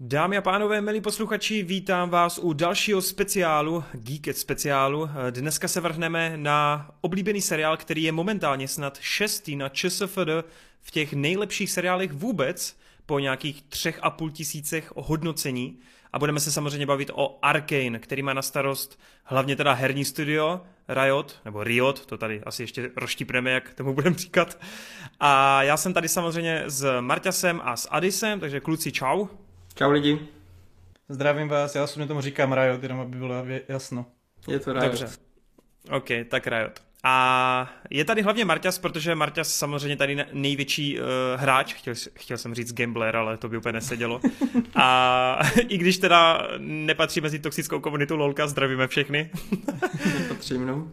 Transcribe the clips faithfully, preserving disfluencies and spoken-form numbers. Dámy a pánové, milí posluchači, vítám vás u dalšího speciálu, Geeket speciálu. Dneska se vrhneme na oblíbený seriál, který je momentálně snad šestý na ČSFD v těch nejlepších seriálech vůbec, po nějakých třech a půl tisícech hodnocení. A budeme se samozřejmě bavit o Arcane, který má na starost hlavně teda herní studio Riot, nebo Riot, to tady asi ještě rozštípneme, jak tomu budeme říkat. A já jsem tady samozřejmě s Marťasem a s Adisem, takže kluci, čau. Čau lidi. Zdravím vás, já osobně tomu říkám Riot, jenom aby bylo jasno. Je to Riot. Dobře. OK, tak Riot. A je tady hlavně Marťas, protože Marťas samozřejmě tady největší uh, hráč, chtěl, chtěl jsem říct gambler, ale to by úplně nesedělo. A i když teda nepatří mezi toxickou komunitu LOLka, zdravíme všechny. Nepatří mnou.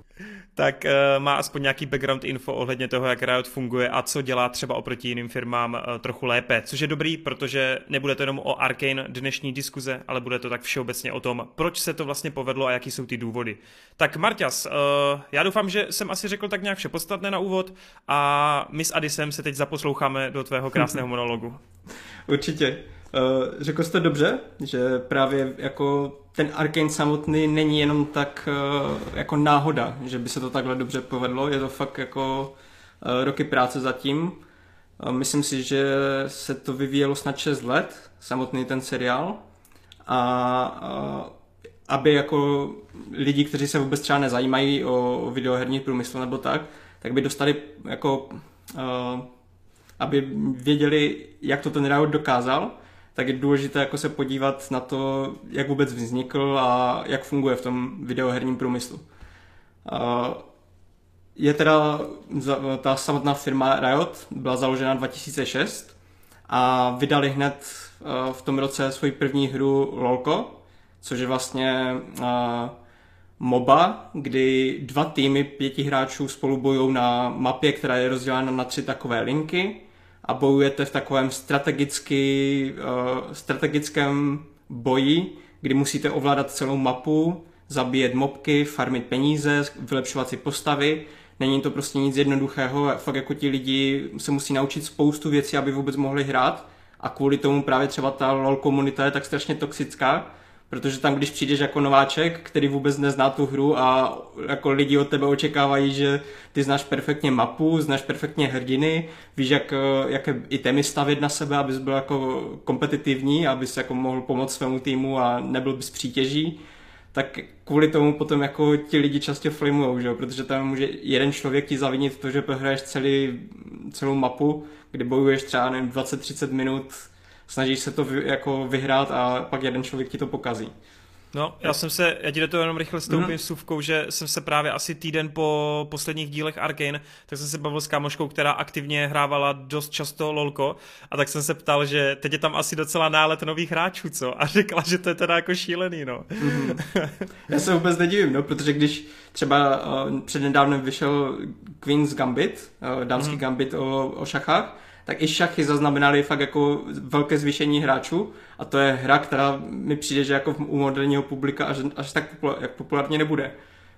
Tak uh, má aspoň nějaký background info ohledně toho, jak Riot funguje a co dělá třeba oproti jiným firmám uh, trochu lépe. Což je dobrý, protože nebude to jenom o Arcane dnešní diskuze, ale bude to tak všeobecně o tom, proč se to vlastně povedlo a jaký jsou ty důvody. Tak Marťas, uh, já doufám, že jsem asi řekl tak nějak vše podstatné na úvod a my s Adisem se teď zaposloucháme do tvého krásného monologu. Určitě. Uh, řekl jste dobře, že právě jako ten Arcane samotný není jenom tak uh, jako náhoda, že by se to takhle dobře povedlo, je to fakt jako uh, roky práce zatím. Uh, myslím si, že se to vyvíjelo snad šest let, samotný ten seriál a uh, aby jako lidi, kteří se vůbec třeba nezajímají o videoherní průmysl nebo tak, tak by dostali jako, uh, aby věděli, jak to ten Riot dokázal, tak je důležité jako se podívat na to, jak vůbec vznikl a jak funguje v tom videoherním průmyslu. Uh, je teda ta samotná firma Riot, byla založena dva tisíce šest a vydali hned uh, v tom roce svoji první hru LOLko, což je vlastně uh, MOBA, kdy dva týmy pěti hráčů spolu bojují na mapě, která je rozdělána na tři takové linky a bojujete v takovém strategicky, uh, strategickém boji, kdy musíte ovládat celou mapu, zabíjet mobky, farmit peníze, vylepšovat si postavy. Není to prostě nic jednoduchého, fakt jako ti lidi se musí naučit spoustu věcí, aby vůbec mohli hrát a kvůli tomu právě třeba ta LOL komunita je tak strašně toxická, protože tam, když přijdeš jako nováček, který vůbec nezná tu hru a jako lidi od tebe očekávají, že ty znáš perfektně mapu, znáš perfektně hrdiny, víš, jak, jaké itemy stavět na sebe, abys byl jako kompetitivní, abys jako mohl pomoct svému týmu a nebyl bys přítěží, tak kvůli tomu potom jako ti lidi často flimujou, že jo? Protože tam může jeden člověk ti zavinit to, že prohraješ celý, celou mapu, kdy bojuješ třeba nevím, dvacet třicet minut, snažíš se to jako vyhrát a pak jeden člověk ti to pokazí. No, já jsem se, já ti do toho jenom rychle stoupím mm. suvkou, že jsem se právě asi týden po posledních dílech Arcane, tak jsem se bavil s kámoškou, která aktivně hrávala dost často LOLko a tak jsem se ptal, že teď je tam asi docela nálet nových hráčů, co? A řekla, že to je teda jako šílený, no. Mm. Já se vůbec nedivím, no, protože když třeba uh, přednedávnem vyšel Queen's Gambit, uh, dámský mm. gambit o, o šachách, tak i šachy zaznamenaly fakt jako velké zvýšení hráčů a to je hra, která mi přijde, že jako u moderního publika až, až tak popula- jak populárně nebude.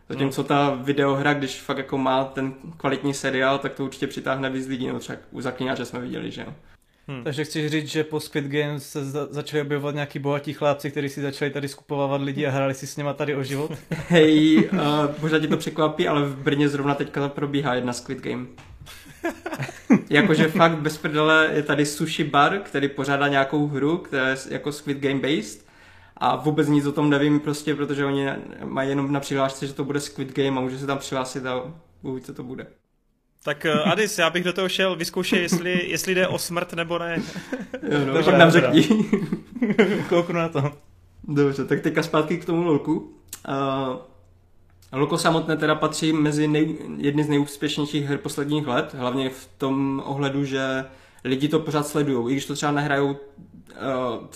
Zatímco ta videohra, když fakt jako má ten kvalitní seriál, tak to určitě přitáhne víc lidí, no třeba u Zaklínače jsme viděli, že jo. Hmm. Takže chceš říct, že po Squid Game se za- začali objevovat nějaký bohatí chlápci, kteří si začali tady skupovávat lidi a hráli si s nima tady o život? Hej, uh, možná ti to překvapí, ale v Brně zrovna teďka probíhá jedna Squid Game. Jakože fakt bez prdele je tady sushi bar, který pořádá nějakou hru, která je jako Squid Game based a vůbec nic o tom nevím prostě, protože oni mají jenom na přihlášce, že to bude Squid Game a může se tam přihlásit a uvidí, co to bude. Tak Adis, já bych do toho šel, vyzkoušej, jestli, jestli jde o smrt nebo ne. Jo, no, dobře, nám řekni. Kouknu na to. Dobře, tak teďka zpátky k tomu LOLku. Uh, LOLko samotné teda patří mezi nej, jedny z nejúspěšnějších her posledních let, hlavně v tom ohledu, že lidi to pořád sledují, i když to třeba nehrajou uh,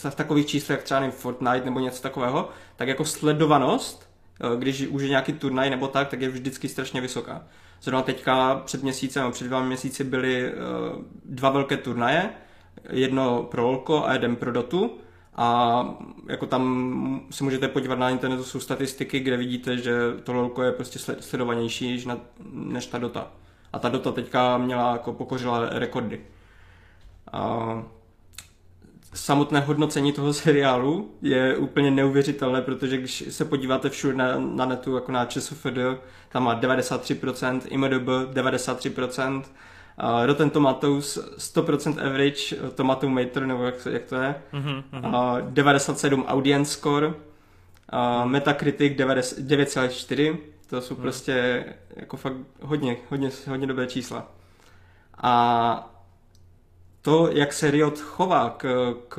v takových číslech, jak třeba nevím, Fortnite nebo něco takového, tak jako sledovanost, uh, když už je nějaký turnaj nebo tak, tak je vždycky strašně vysoká. Zrovna teďka před měsícem a před dva měsíci byly uh, dva velké turnaje, jedno pro LOLko a jeden pro Dotu. A jako tam se můžete podívat na internetu, jsou statistiky, kde vidíte, že to LOLko je prostě sledovanější než ta Dota. A ta Dota teďka měla jako pokořila rekordy. A samotné hodnocení toho seriálu je úplně neuvěřitelné, protože když se podíváte všude na, na netu, jako na ČSFD, tam má devadesát tři procent, I M D b devadesát tři procent, uh, Rotten Tomatoes sto procent average, Tomatometer, nebo jak, jak to je, mm-hmm, mm-hmm. Uh, devadesát sedm audience score, uh, Metacritic devět celá čtyři, to jsou mm. prostě jako fakt hodně, hodně, hodně dobré čísla. A to, jak se Riot chová k, k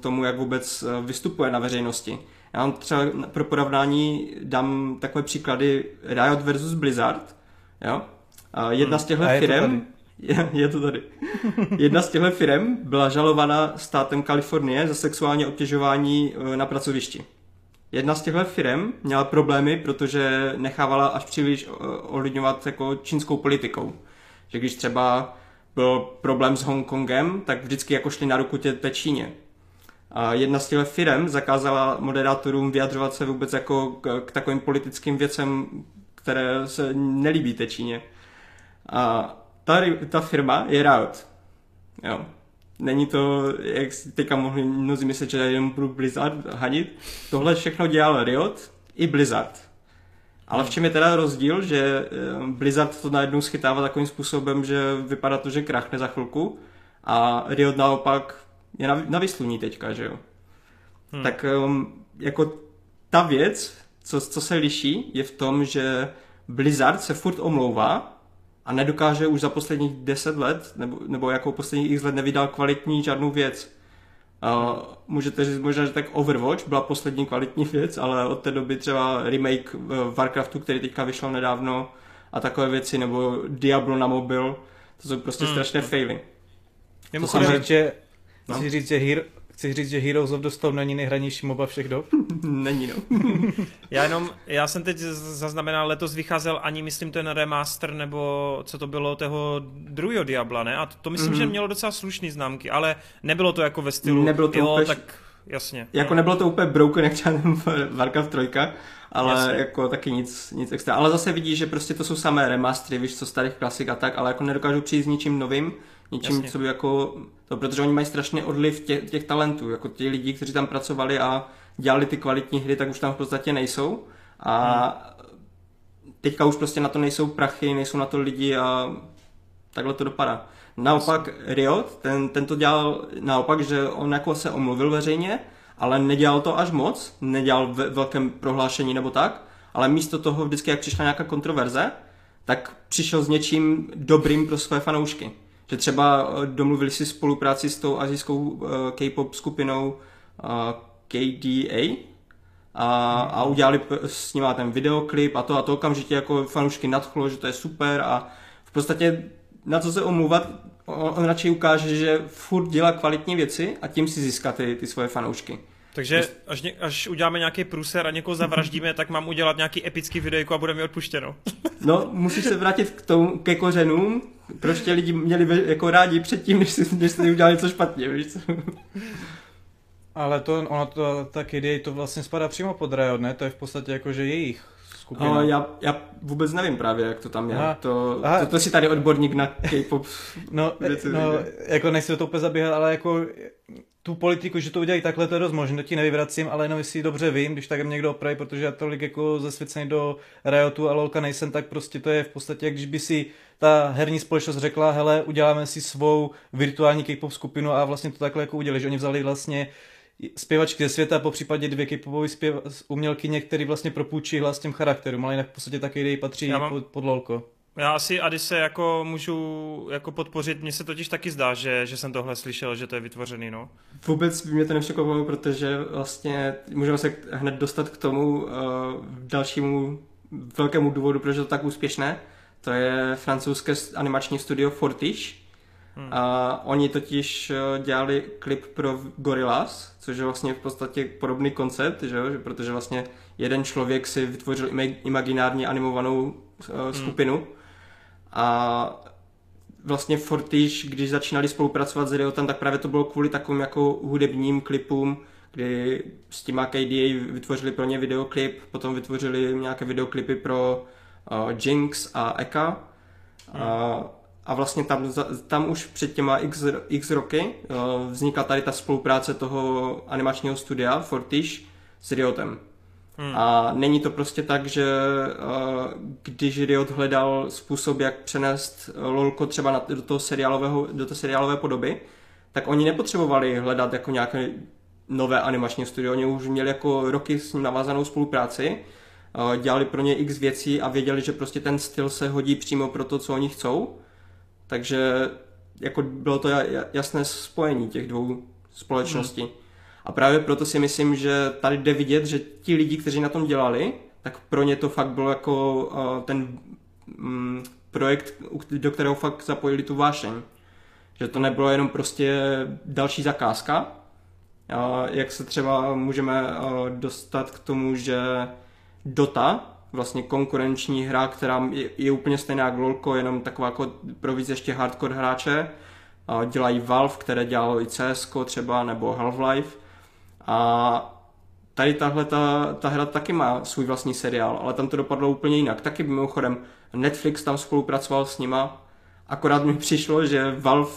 tomu, jak vůbec vystupuje na veřejnosti. Já vám třeba pro porovnání dám takové příklady Riot versus Blizzard. Jo? A jedna hmm. z těchto A je firem, to je, je to tady. Jedna z těchto firem byla žalována státem Kalifornie za sexuální obtěžování na pracovišti. Jedna z těchto firem měla problémy, protože nechávala až příliš ovlivňovat jako čínskou politikou. Že když třeba byl problém s Hongkongem, tak vždycky jako šli na ruku tě té Číně. A jedna z těchto firem zakázala moderátorům vyjadřovat se vůbec jako k, k takovým politickým věcem, které se nelíbí té Číně. A ta, ta firma je Riot. Jo. Není to, jak teďka mohli mnozí myslet, že jenom budu Blizzard hanit. Tohle všechno dělal Riot i Blizzard. Ale v čem je teda rozdíl, že Blizzard to najednou schytává takovým způsobem, že vypadá to, že krachne za chvilku a Riot naopak je na, na výsluní teďka, že jo. Hmm. Tak um, jako ta věc, co, co se liší, je v tom, že Blizzard se furt omlouvá a nedokáže už za posledních deset let, nebo, nebo jako posledních x let nevydal kvalitní žádnou věc. Uh, můžete říct možná, že tak Overwatch byla poslední kvalitní věc, ale od té doby třeba remake uh, Warcraftu, který teďka vyšel nedávno a takové věci, nebo Diablo na mobil, to jsou prostě mm. strašné faily. Já musím říct, že, no? chci říct, že Hero, chci říct, že Heroes of the Storm není nejhranější moba všech dob? Není, no. já, jenom, já jsem teď zaznamenal, letos vycházel ani, myslím, ten remaster, nebo co to bylo, toho druhého Diabla, ne? A to, to myslím, mm. že mělo docela slušný známky, ale nebylo to jako ve stylu... Nebylo to jo, úplně... Tak, jasně. Jako no. Nebylo to úplně broken, jak třeba Warcraft tři, ale jasně. Jako taky nic, nic extra. Ale zase vidíš, že prostě to jsou samé remastery, víš co, starých klasik a tak, ale jako nedokážu přijít s ničím novým. Něčím, jasně. Co by jako, to, protože oni mají strašně odliv těch, těch talentů, jako ti lidi, kteří tam pracovali a dělali ty kvalitní hry, tak už tam v podstatě nejsou a hmm. teďka už prostě na to nejsou prachy, nejsou na to lidi a takhle to dopadá. Naopak Riot, ten, ten to dělal naopak, že on jako se omluvil veřejně, ale nedělal to až moc, nedělal ve velkém prohlášení nebo tak, ale místo toho vždycky, jak přišla nějaká kontroverze, tak přišel s něčím dobrým pro své fanoušky. Že třeba domluvili si spolupráci s tou asijskou K-pop skupinou K D A a, a udělali s nima ten videoklip a to a to okamžitě jako fanoušky nadchlo, že to je super a v podstatě na co se omluvat, on radši ukáže, že furt dělá kvalitní věci a tím si získá ty, ty svoje fanoušky. Takže až, ně, až uděláme nějaký průser a někoho zavraždíme, tak mám udělat nějaký epický videjko a bude mi odpuštěno. No, musíš se vrátit k tomu, ke kořenům, proč tě lidi měli jako rádi předtím, než si, než si udělali něco špatně, víš co? Ale to, ono to, ta K D A to vlastně spadá přímo pod Riot, ne? To je v podstatě jako, že jejich skupina. No, já, já vůbec nevím právě, jak to tam je. Aha. To, Aha. to, to si tady odborník na K-pop. No, no jako nechci to úplně zabíhat, ale jako... tu politiku, že to udělají takhle, to je dost možné, ti nevyvracím, ale jenom jestli dobře vím, když tak někdo opraví, protože já tolik jako zasvěcený do Riotu a LOLka nejsem, tak prostě to je v podstatě, jak když by si ta herní společnost řekla, hele, uděláme si svou virtuální K-pop skupinu a vlastně to takhle jako udělali, že oni vzali vlastně zpěvačky ze světa, po případě dvě K-popové umělkyně, které vlastně propůjčí hlas těm charakterům, ale jinak v podstatě taky ideji patří mám... pod, pod LOLko. Já asi Adise jako můžu jako podpořit, mně se totiž taky zdá, že, že jsem tohle slyšel, že to je vytvořený, no. Vůbec mě to nevšokovalo, protože vlastně můžeme se hned dostat k tomu uh, dalšímu velkému důvodu, proč je to tak úspěšné. To je francouzské animační studio Fortiche. Hmm. A oni totiž dělali klip pro Gorillaz, což je vlastně v podstatě podobný koncept, že jo? Protože vlastně jeden člověk si vytvořil imaginární animovanou uh, skupinu. Hmm. A vlastně Fortiche, když začínali spolupracovat s Riotem, tak právě to bylo kvůli takovým jako hudebním klipům, kdy s těma K D A vytvořili pro ně videoklip, potom vytvořili nějaké videoklipy pro uh, Jinx a Eka. Hmm. A, A vlastně tam, tam už před těma x, x roky vznikla tady ta spolupráce toho animačního studia Fortiche s Riotem. Hmm. A není to prostě tak, že když Riot hledal způsob, jak přenést lolko třeba do toho seriálového, do té seriálové podoby, tak oni nepotřebovali hledat jako nějaké nové animační studio, oni už měli jako roky s ním navázanou spolupráci, dělali pro ně x věcí a věděli, že prostě ten styl se hodí přímo pro to, co oni chcou. Takže jako bylo to jasné spojení těch dvou společností. Hmm. A právě proto si myslím, že tady jde vidět, že ti lidi, kteří na tom dělali, tak pro ně to fakt bylo jako uh, ten um, projekt, do kterého fakt zapojili tu vášeň. Že to nebylo jenom prostě další zakázka. Uh, jak se třeba můžeme uh, dostat k tomu, že Dota, vlastně konkurenční hra, která je, je úplně stejná jak LOLko, jenom taková jako pro víc ještě hardcore hráče, uh, dělají Valve, které dělalo i C S G O třeba, nebo Half-Life. A tady tahle ta, ta hra taky má svůj vlastní seriál, ale tam to dopadlo úplně jinak. Taky mimochodem Netflix tam spolupracoval s nima, akorát mi přišlo, že Valve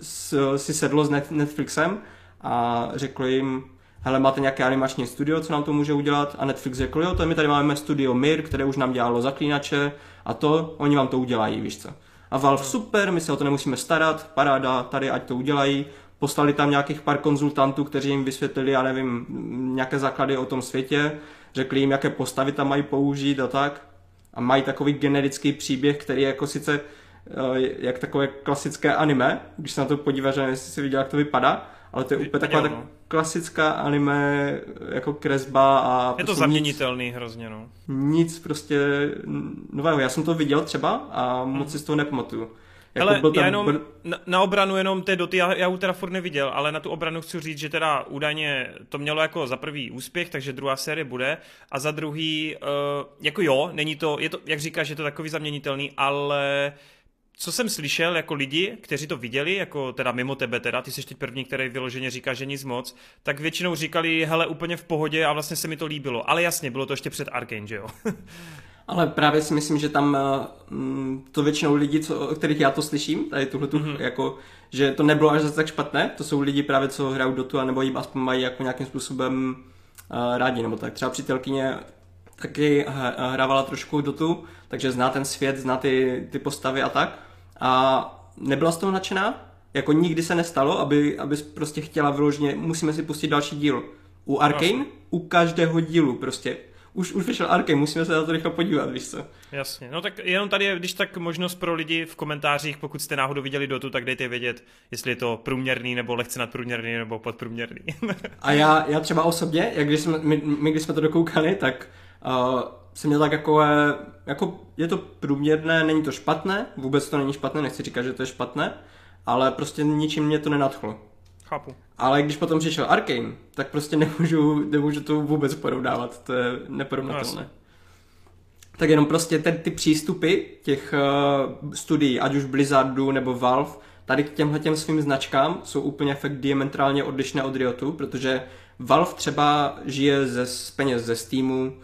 s, si sedlo s Net, Netflixem a řekl jim, hele, máte nějaké animační studio, co nám to může udělat? A Netflix řekl, jo, to my tady máme studio Mir, které už nám dělalo Zaklínače a to, oni vám to udělají, víš co. A Valve, super, my se o to nemusíme starat, paráda, tady ať to udělají. Poslali tam nějakých pár konzultantů, kteří jim vysvětlili, já nevím, nějaké základy o tom světě, řekli jim, jaké postavy tam mají použít a tak. A mají takový generický příběh, který je jako sice jak takové klasické anime, když se na to podíváš, nevím, jestli jsi viděl, jak to vypadá, ale to je úplně taková tak klasická anime, jako kresba a... Je to zaměnitelný nic, hrozně, no. Nic prostě nového. Já jsem to viděl třeba a moc hmm. si z toho nepamatuju. Jako ale já jenom br- na, na obranu jenom té Doty, já, já ji teda furt neviděl, ale na tu obranu chci říct, že teda údajně to mělo jako za prvý úspěch, takže druhá série bude a za druhý, uh, jako jo, není to, je to, jak říkáš, je to takový zaměnitelný, ale... Co jsem slyšel jako lidi, kteří to viděli, jako teda mimo tebe teda, ty jsi teď první, který vyloženě říká, že nic moc, tak většinou říkali, hele, úplně v pohodě a vlastně se mi to líbilo. Ale jasně, bylo to ještě před Arcane, že jo? Ale právě si myslím, že tam to většinou lidi, co, o kterých já to slyším, tady tuhletu, mm-hmm. jako, že to nebylo až zase tak špatné, to jsou lidi právě, co hrajou Dotu, anebo jí aspoň mají jako nějakým způsobem uh, rádi, nebo tak třeba přítelkyně taky hrávala trošku Dotu, takže zná ten svět, zná ty, ty postavy a tak. A nebyla z toho nadšená, jako nikdy se nestalo, aby, aby prostě chtěla vyloženě, musíme si pustit další díl. U Arcane, u každého dílu prostě. Už, už vyšel Arcane, musíme se na to rychle podívat, víš co. Jasně, no tak jenom tady je, když tak možnost pro lidi v komentářích, pokud jste náhodou viděli Dotu, tak dejte vědět, jestli je to průměrný, nebo lehce nadprůměrný, nebo podprůměrný. A já, já třeba osobně, jak když jsme, my, my když jsme to dokoukali, tak... Uh, jsem měl tak jako, jako, je to průměrné, není to špatné, vůbec to není špatné, nechci říkat, že to je špatné, ale prostě ničím mě to nenadchlo. Chápu. Ale když potom přišel Arcane, tak prostě nemůžu, nemůžu to vůbec porovnávat, to je neporovnatelné. No, tak jenom prostě ten, ty přístupy těch uh, studií, ať už Blizzardu nebo Valve, tady k těmhletěm svým značkám jsou úplně fakt diametrálně odlišné od Riotu, protože Valve třeba žije ze peněz ze Steamu,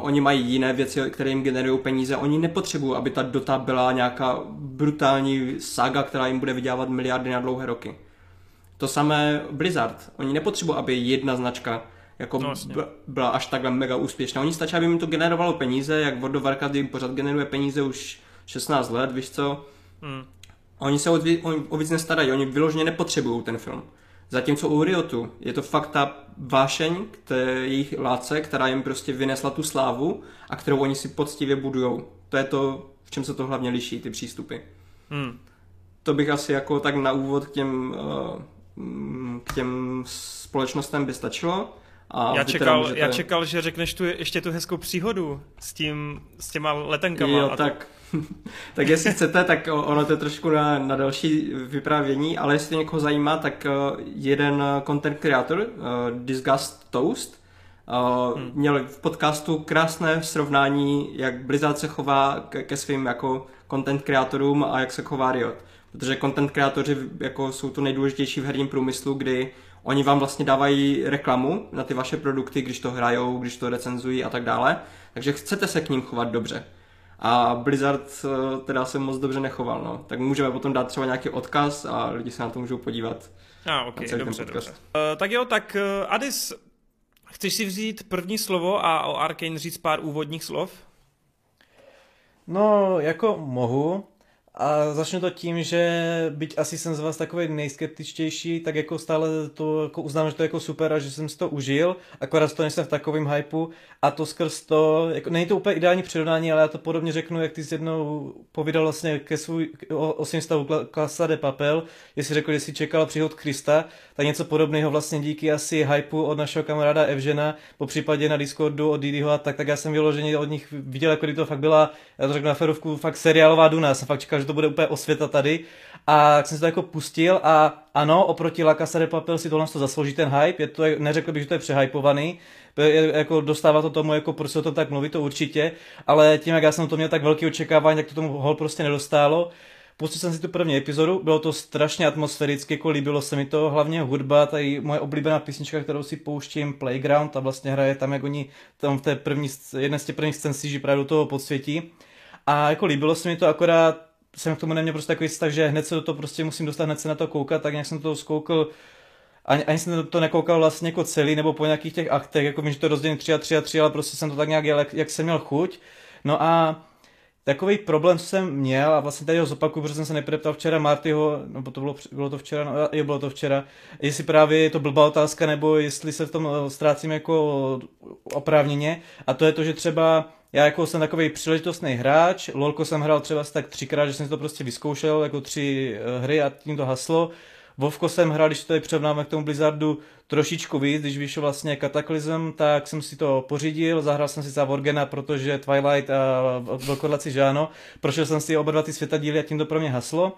oni mají jiné věci, které jim generují peníze, oni nepotřebují, aby ta Dota byla nějaká brutální saga, která jim bude vydělávat miliardy na dlouhé roky. To samé Blizzard, oni nepotřebují, aby jedna značka jako no, b- byla až takhle mega úspěšná, oni stačí, aby jim to generovalo peníze, jak World of Warcraft jim pořád generuje peníze už šestnáct let, víš co, mm. oni se o, o víc nestarají, oni vyloženě nepotřebují ten film. Zatímco u Riotu je to fakt ta vášeň k té jejich látce, která jim prostě vynesla tu slávu a kterou oni si poctivě budujou. To je to, v čem se to hlavně liší, ty přístupy. Hmm. To bych asi jako tak na úvod k těm, k těm společnostem by stačilo. A já, čekal, můžete... já čekal, že řekneš tu ještě tu hezkou příhodu s, tím, s těma letenkama. Jo, a tak. Tak jestli chcete, tak ono to je trošku na, na další vyprávění, ale jestli někoho zajímá, tak jeden content creator, uh, DisguisedToast, uh, hmm. měl v podcastu krásné srovnání, jak Blizzard se chová ke, ke svým jako content creatorům a jak se chová Riot. Protože content creatoři jako jsou to nejdůležitější v herním průmyslu, kdy oni vám vlastně dávají reklamu na ty vaše produkty, když to hrajou, když to recenzují a tak dále. Takže chcete se k ním chovat dobře. A Blizzard teda se moc dobře nechoval, no. Tak můžeme potom dát třeba nějaký odkaz a lidi se na to můžou podívat. A ah, ok, dobře, dobře. Uh, tak jo, tak uh, Adis, chceš si vzít první slovo a o Arcane říct pár úvodních slov? No, jako mohu. A začnu to tím, že byť asi jsem z vás takový nejskeptičtější, tak jako stále to jako uznám, že to je jako super a že jsem si to užil, akorát to nejsem v takovém hypeu a to skrz to, jako, není to úplně ideální přirovnání, ale já to podobně řeknu, jak ty jsi jednou povídal vlastně ke svůj, o, o svým stavu La Casa de Papel, jestli řekl, že jsi čekal příhod Krista, tak něco podobného vlastně díky asi hypeu od našeho kamaráda Evžena, po případě na Discordu od Didiho a tak, tak já jsem vyloženě od nich viděl, jako to fakt byla, já to řeknu na ferovku, fakt seriálová duna, já jsem fakt čekal, to bude úplně osvěta tady a jsem si to jako pustil a ano, oproti La Casa de Papel si tohle to zaslouží ten hype, je to, neřekl bych, že to je přehypovaný, jako dostává to tomu, jako proč se o tom tak mluví, to určitě, ale tím, jak já jsem to měl tak velký očekávání, tak to tomu hol prostě nedostálo. Pustil jsem si tu první epizodu, bylo to strašně atmosférické, jako líbilo se mi to, hlavně hudba, tady moje oblíbená písnička, kterou si pouštím, Playground, a vlastně hraje tam, jak oni tam v té první, jedné z těch prvních scén si právě do toho podsvětí a jako líbilo se mi to, akorát jsem k tomu neměl prostě takový vztah, že hned se do toho prostě musím dostat, hned se na to koukat, tak nějak jsem to zkoukal, ani, ani jsem to nekoukal vlastně jako celý, nebo po nějakých těch aktech, jako vím, že to rozdělím tři a tři a tři, ale prostě jsem to tak nějak jel, jak, jak jsem měl chuť. No a takový problém, co jsem měl, a vlastně tady ho zopakuju, protože jsem se nepodeptal včera Martyho, no to bylo, bylo to včera, no jo, bylo to včera, jestli právě je to blbá otázka, nebo jestli se v tom ztrácím jako oprávněně, a to je to, že třeba já jako jsem takový příležitostný hráč, LOLko jsem hrál třeba tak třikrát, že jsem to prostě vyzkoušel, jako tři hry a tím to haslo. Vovko jsem hrál, když to je převnáme k tomu Blizzardu, trošičku víc, když vyšel vlastně Kataklizm, tak jsem si to pořídil, zahrál jsem si za Vorgena, protože Twilight a Gorillaz si žáno, prošel jsem si oba dva ty světadíly a tím to pro mě haslo.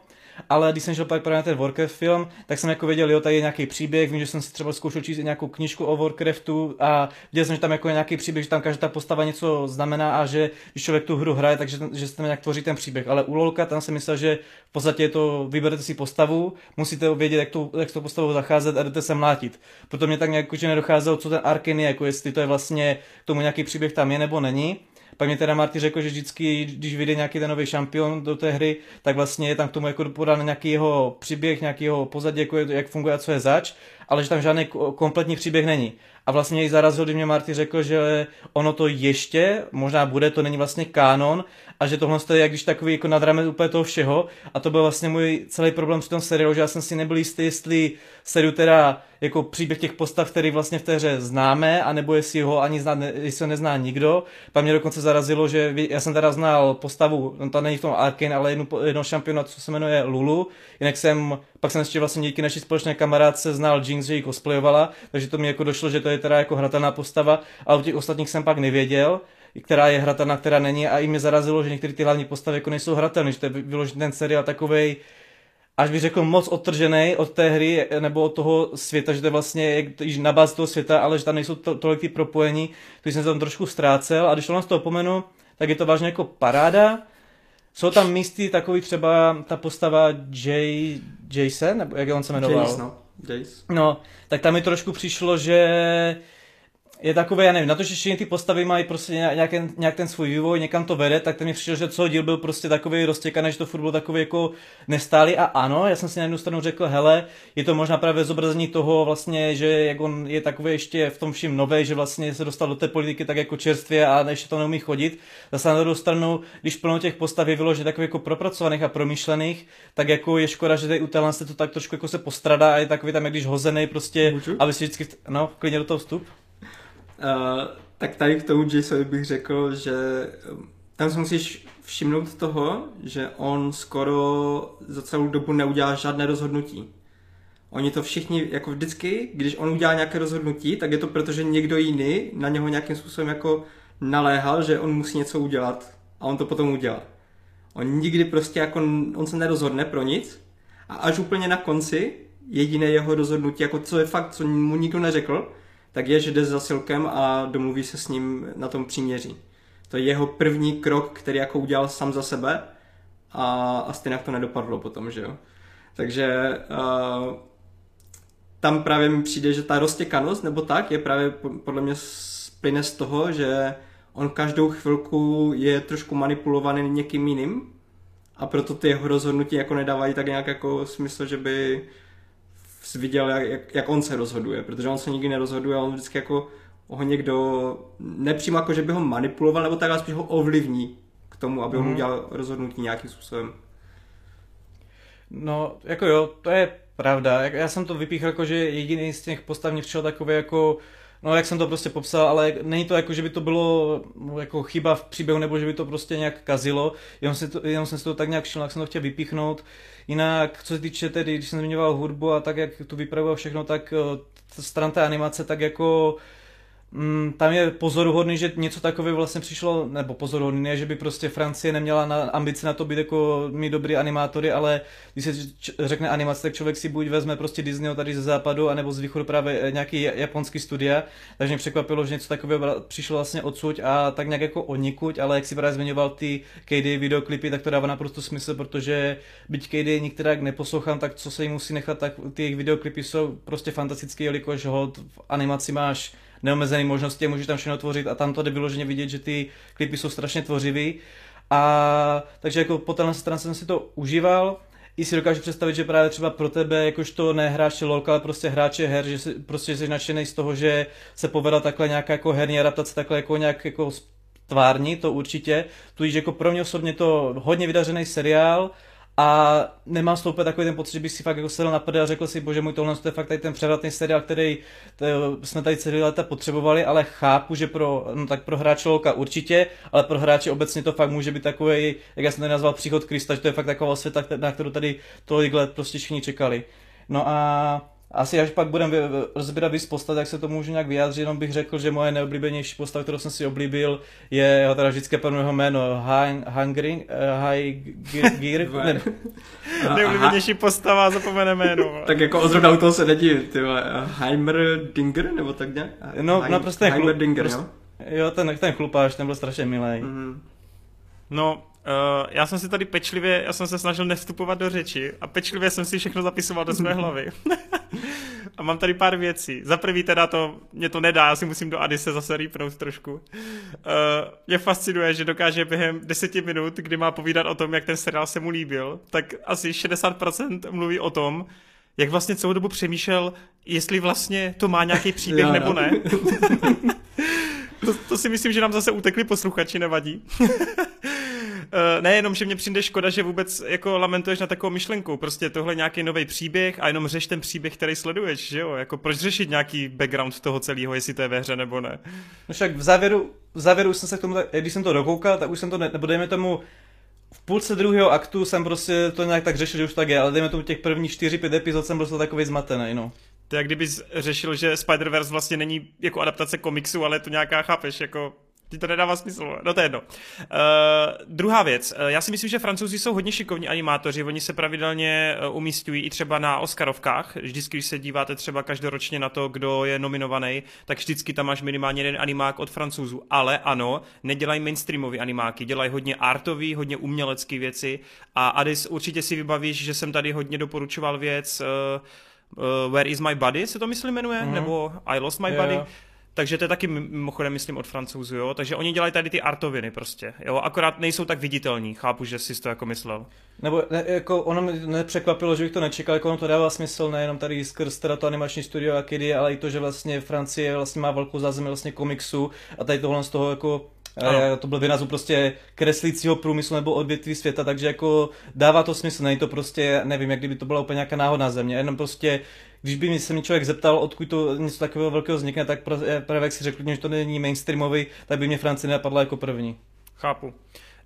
Ale když jsem šel pak právě na ten Warcraft film, tak jsem jako věděl, jo, tady je nějaký příběh, vím, že jsem si třeba zkoušel číst nějakou knížku o Warcraftu a viděl jsem, že tam jako je nějaký příběh, že tam každá postava něco znamená a že když člověk tu hru hraje, takže že se tam nějak tvoří ten příběh. Ale u LOLka tam jsem myslel, že v podstatě je to, vyberete si postavu, musíte vědět, jak, tu, jak s tou postavou zacházet a jdete se mlátit. Proto mě tak nějak nedocházelo, co ten Arcane je, jako jestli to je vlastně k tomu nějaký příběh tam je nebo není. Pak mi teda Marty řekl, že vždycky, když vyjde nějaký ten nový šampion do té hry, tak vlastně je tam k tomu jako podán nějaký jeho příběh, nějaký jeho pozadí, jako je, jak funguje a co je zač, ale že tam žádný kompletní příběh není. A vlastně i zarazil, když mě Marty řekl, že ono to ještě, možná bude, to není vlastně kánon a že tohle je jak když takový jako nad rámec úplně toho všeho a to byl vlastně můj celý problém při tom seriálu, že já jsem si nebyl jistý, jestli seriu teda jako příběh těch postav, který vlastně v té hře známe, anebo jestli ho ani zná, jestli ho nezná nikdo. Pak mě dokonce zarazilo, že já jsem teda znal postavu, no to není v tom Arcane, ale jednu, jednou šampiona, co se jmenuje Lulu, jinak jsem, pak jsem ještě vlastně díky naší společné kamarádce znal Jinx, že ji cosplayovala, takže to mi jako došlo, že to je teda jako hratelná postava, ale u těch ostatních jsem pak nevěděl, která je hratelná, která není a i mě zarazilo, že některé ty hlavní postavy jako nejsou hratelné, že to je vyložený ten seriál takovej, až bych řekl moc odtržený od té hry nebo od toho světa, že to je vlastně již na bázi toho světa, ale že tam nejsou to, tolik ty propojení, takže jsem se tam trošku ztrácel a když to z toho pomenu, tak je to vážně jako paráda. Jsou tam místy takový třeba ta postava Jay, Jason, nebo jak on se jmenoval? Jace, no. Jace. No, tak tam mi trošku přišlo, že je takové, já nevím, na to, že všichni ty postavy mají prostě nějak, nějak ten svůj vývoj, někam to vede, tak to mi přišlo, že co díl byl prostě takový roztěkaný, že to furt bylo takový jako nestálý a ano, já jsem si na jednu stranu řekl, hele, je to možná právě zobrazení toho vlastně, že jak on je takový ještě v tom všim novej, že vlastně se dostal do té politiky tak jako čerstvě a ještě to neumí chodit. Zase na druhou stranu, když plno těch postav je vyloženě takových jako propracovaných a promyšlených, tak jako je škoda, že tady u téhle se to tak trošku jako se postradá a je takový tam jak když hozený prostě, aby si vždycky, no, klidně do toho vstup. Uh, tak tady k tomu Jasovi bych řekl, že tam si musíš všimnout toho, že on skoro za celou dobu neudělá žádné rozhodnutí. Oni to všichni, jako vždycky, když on udělá nějaké rozhodnutí, tak je to proto, že někdo jiný na něho nějakým způsobem jako naléhal, že on musí něco udělat a on to potom udělá. On nikdy prostě jako, on se nerozhodne pro nic a až úplně na konci jediné jeho rozhodnutí, jako co je fakt, co mu nikdo neřekl, tak je, že jde za Silkem a domluví se s ním na tom příměří. To je jeho první krok, který jako udělal sám za sebe a, a stejně to nedopadlo potom, že jo. Takže uh, tam právě mi přijde, že ta roztěkanost nebo tak je právě podle mě splyne z toho, že on každou chvilku je trošku manipulovaný někým jiným a proto ty jeho rozhodnutí jako nedávají tak nějak jako smysl, že by viděl, jak, jak on se rozhoduje, protože on se nikdy nerozhoduje a on vždycky jako ho někdo nepřímo jako, že by ho manipuloval nebo tak, ale spíš ho ovlivní k tomu, aby on udělal rozhodnutí nějakým způsobem. No, jako jo, to je pravda. Já jsem to vypíchal jako, že jediný z těch postavních přišel takové jako, no jak jsem to prostě popsal, ale není to jako, že by to bylo jako chyba v příběhu, nebo že by to prostě nějak kazilo, jenom, si to, jenom jsem si to tak nějak šel, jak jsem to chtěl vypíchnout. Jinak, co se týče tedy, když jsem zmiňoval hudbu a tak, jak tu vypravu a všechno, tak stran té animace, tak jako mm, tam je pozoruhodný, že něco takové vlastně přišlo, nebo pozoruhodný, ne, že by prostě Francie neměla na, ambici na to být jako mít dobrý animátory, ale když se č- řekne animace, tak člověk si buď vezme prostě Disneyho tady ze západu, anebo z východu právě nějaký japonský studia, takže mě překvapilo, že něco takového přišlo vlastně odsud a tak nějak jako odnikud, ale jak si právě zmiňoval ty K D A videoklipy, tak to dává naprosto smysl, protože byť K D A nikterak neposlouchám, tak co se jim musí nechat, tak ty jejich videoklipy jsou prostě fantastické, jelikož hod v animaci máš neomezené možnosti a můžeš tam všechno tvořit a tam to jde vyloženě vidět, že ty klipy jsou strašně tvořivý. A takže jako po téhle straně jsem si to užíval. I si dokážu představit, že právě třeba pro tebe, jakožto ne hráče LOLka, ale prostě hráče her, že jsi, prostě jsi nadšenej z toho, že se povedla takhle nějaká jako herní adaptace, takhle jako nějak jako tvární, to určitě. Tudíž jako pro mě osobně to hodně vydařený seriál. A nemám z toho úplně takový ten pocit, že bych si fakt jako sedl na prdel a řekl si, bože můj, tohle to je fakt tady ten převratný seriál, který to, jsme tady celý léta potřebovali, ale chápu, že pro, no tak pro hráče LOLka určitě, ale pro hráče obecně to fakt může být takový, jak já jsem to nazval, příchod Krista, že to je fakt taková světa, na kterou tady tolik let prostě všichni čekali. No a asi až pak budeme rozbírat víc postav, tak se to můžu nějak vyjádřit, jenom bych řekl, že moje neoblíbenější postava, kterou jsem si oblíbil, je teda vždycky pro jeho jméno Hungry, Hygir, neoblíbenější postava, zapomene jméno. Tak jako ozrovna u toho se nedivit, ty vole, Heimerdinger nebo tak nějak? No, naprosto ten Heimerdinger, jo? Jo, ten chlupáš, ten byl strašně milej. No. Uh, já jsem si tady pečlivě, já jsem se snažil nevstupovat do řeči a pečlivě jsem si všechno zapisoval do své hlavy. A mám tady pár věcí. Za prvý teda to, mě to nedá, já si musím do Addise zase rýpnout trošku. Uh, mě fascinuje, že dokáže během deseti minut, kdy má povídat o tom, jak ten seriál se mu líbil, tak asi šedesát procent mluví o tom, jak vlastně celou dobu přemýšlel, jestli vlastně to má nějaký příběh já, nebo ne. to, to si myslím, že nám zase utekli posluchači, nevadí. Uh, nejenom, že mě přijde škoda, že vůbec jako lamentuješ na takovou myšlenku, prostě tohle nějaký nový příběh a jenom řeš ten příběh, který sleduješ, že jo, jako proč řešit nějaký background toho celého, jestli to je ve hře nebo ne. No však v závěru, v závěru jsem se k tomu, když jsem to dokoukal, tak už jsem to, ne, nebo dejme tomu, v půlce druhého aktu jsem prostě to nějak tak řešil, že už tak je, ale dejme tomu těch prvních čtyři pět epizod jsem prostě takovej zmatený, no. To jak kdyby řešil, že Spider-Verse vlastně není jako adaptace komiksu, ale to nějaká, chápeš, jako ti to nedává smysl, no to je jedno. Uh, druhá věc, uh, já si myslím, že Francouzi jsou hodně šikovní animátoři, oni se pravidelně uh, umístují i třeba na Oscarovkách, vždycky, když se díváte třeba každoročně na to, kdo je nominovaný, tak vždycky tam máš minimálně jeden animák od Francouzů, ale ano, nedělají mainstreamový animáky, dělají hodně artový, hodně umělecký věci a Addis určitě si vybavíš, že jsem tady hodně doporučoval věc uh, uh, Where is my body, se to myslím jmenuje, mm-hmm. nebo I lost my yeah. body. Takže to je taky mimochodem, myslím, od Francouzů, jo? Takže oni dělají tady ty artoviny prostě, jo? Akorát nejsou tak viditelní, chápu, že jsi to jako myslel. Nebo ne, jako ono mě nepřekvapilo, že bych to nečekal, jako ono to dává smysl nejenom tady skrz teda to animační studio a K D A, ale i to, že vlastně Francie vlastně má velkou zázemí vlastně komiksu a tady tohle z toho jako ano. To byl vynázů prostě kreslícího průmyslu nebo odvětví světa, takže jako dává to smysl, není to prostě, nevím, jak kdyby to byla úplně nějaká náhodná země, jenom prostě, když by se mě člověk zeptal, odkud to něco takového velkého vznikne, tak právě jak si řekl, že to není mainstreamový, tak by mě Francie napadla jako první. Chápu.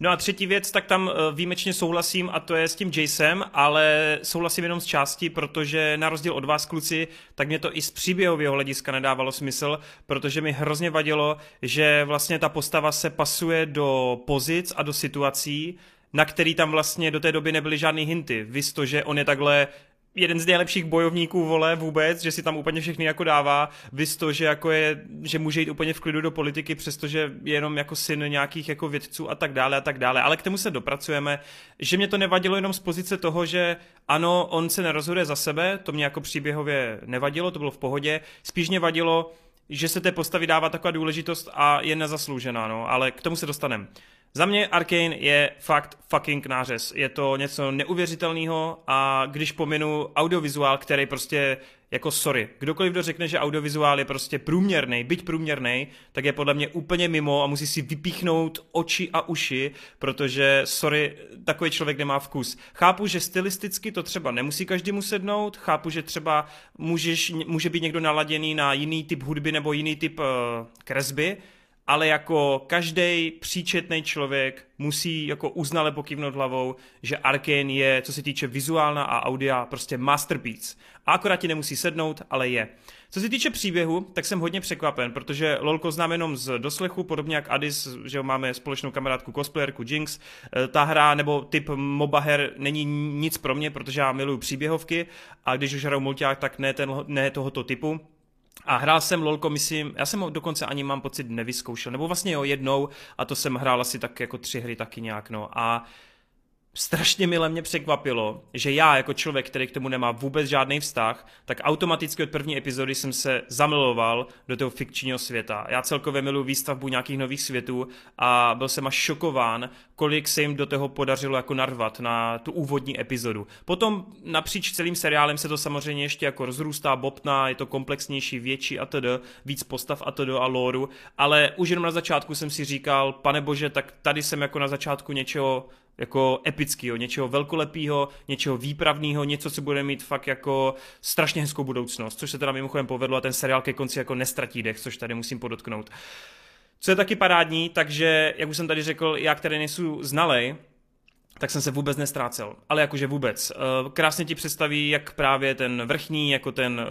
No a třetí věc, tak tam výjimečně souhlasím a to je s tím Jacem, ale souhlasím jenom z části, protože na rozdíl od vás kluci, tak mě to i z příběhového hlediska nedávalo smysl, protože mi hrozně vadilo, že vlastně ta postava se pasuje do pozic a do situací, na který tam vlastně do té doby nebyly žádný hinty. Viz to, že on je takhle jeden z nejlepších bojovníků vole vůbec, že si tam úplně všechny jako dává, viz to, že jako je, že může jít úplně v klidu do politiky, přestože je jenom jako syn nějakých jako vědců a tak dále a tak dále, ale k tomu se dopracujeme, že mě to nevadilo jenom z pozice toho, že ano, on se nerozhoduje za sebe, to mě jako příběhově nevadilo, to bylo v pohodě, spíš mě vadilo, že se té postavy dává taková důležitost a je nezasloužená, no, ale k tomu se dostaneme. Za mě Arcane je fakt fucking nářez. Je to něco neuvěřitelného a když pominu audiovizuál, který prostě jako sorry. Kdokoliv, kdo řekne, že audiovizuál je prostě průměrný, byť průměrný, tak je podle mě úplně mimo a musí si vypíchnout oči a uši, protože sorry, takový člověk nemá vkus. Chápu, že stylisticky to třeba nemusí každému sednout, chápu, že třeba můžeš, může být někdo naladěný na jiný typ hudby nebo jiný typ uh, kresby, ale jako každý příčetný člověk musí jako uznale pokývnout hlavou, že Arcane je, co se týče vizuálna a audia, prostě masterpiece. A akorát ti nemusí sednout, ale je. Co se týče příběhu, tak jsem hodně překvapen, protože LOLko znám jenom z doslechu, podobně jak Addis, že máme společnou kamarádku cosplayerku Jinx. Ta hra nebo typ moba her není nic pro mě, protože já miluju příběhovky a když už hraju multiák, tak ne, ten, ne tohoto typu. A hrál jsem LOLko, myslím, já jsem ho dokonce ani mám pocit nevyzkoušel, nebo vlastně jo, jednou a to jsem hrál asi tak jako tři hry taky nějak, no a strašně mile mě překvapilo, že já jako člověk, který k tomu nemá vůbec žádný vztah, tak automaticky od první epizody jsem se zamiloval do toho fikčního světa. Já celkově miluji výstavbu nějakých nových světů a byl jsem až šokován, kolik se jim do toho podařilo jako narvat na tu úvodní epizodu. Potom napříč celým seriálem se to samozřejmě ještě jako rozrůstá, bobtná, je to komplexnější, větší a td, víc postav a td a lóru, ale už jenom na začátku jsem si říkal, pane bože, tak tady jsem jako na začátku něčeho jako epického, něčeho velkolepého, něčeho výpravného, něco, co bude mít fakt jako strašně hezkou budoucnost, což se teda mimochodem povedlo a ten seriál ke konci jako nestratí dech, což tady musím podotknout. Co je taky parádní, takže, jak už jsem tady řekl, já, který nejsou znalej, tak jsem se vůbec nestrácel, ale jakože vůbec. Krásně ti představí, jak právě ten vrchní, jako ten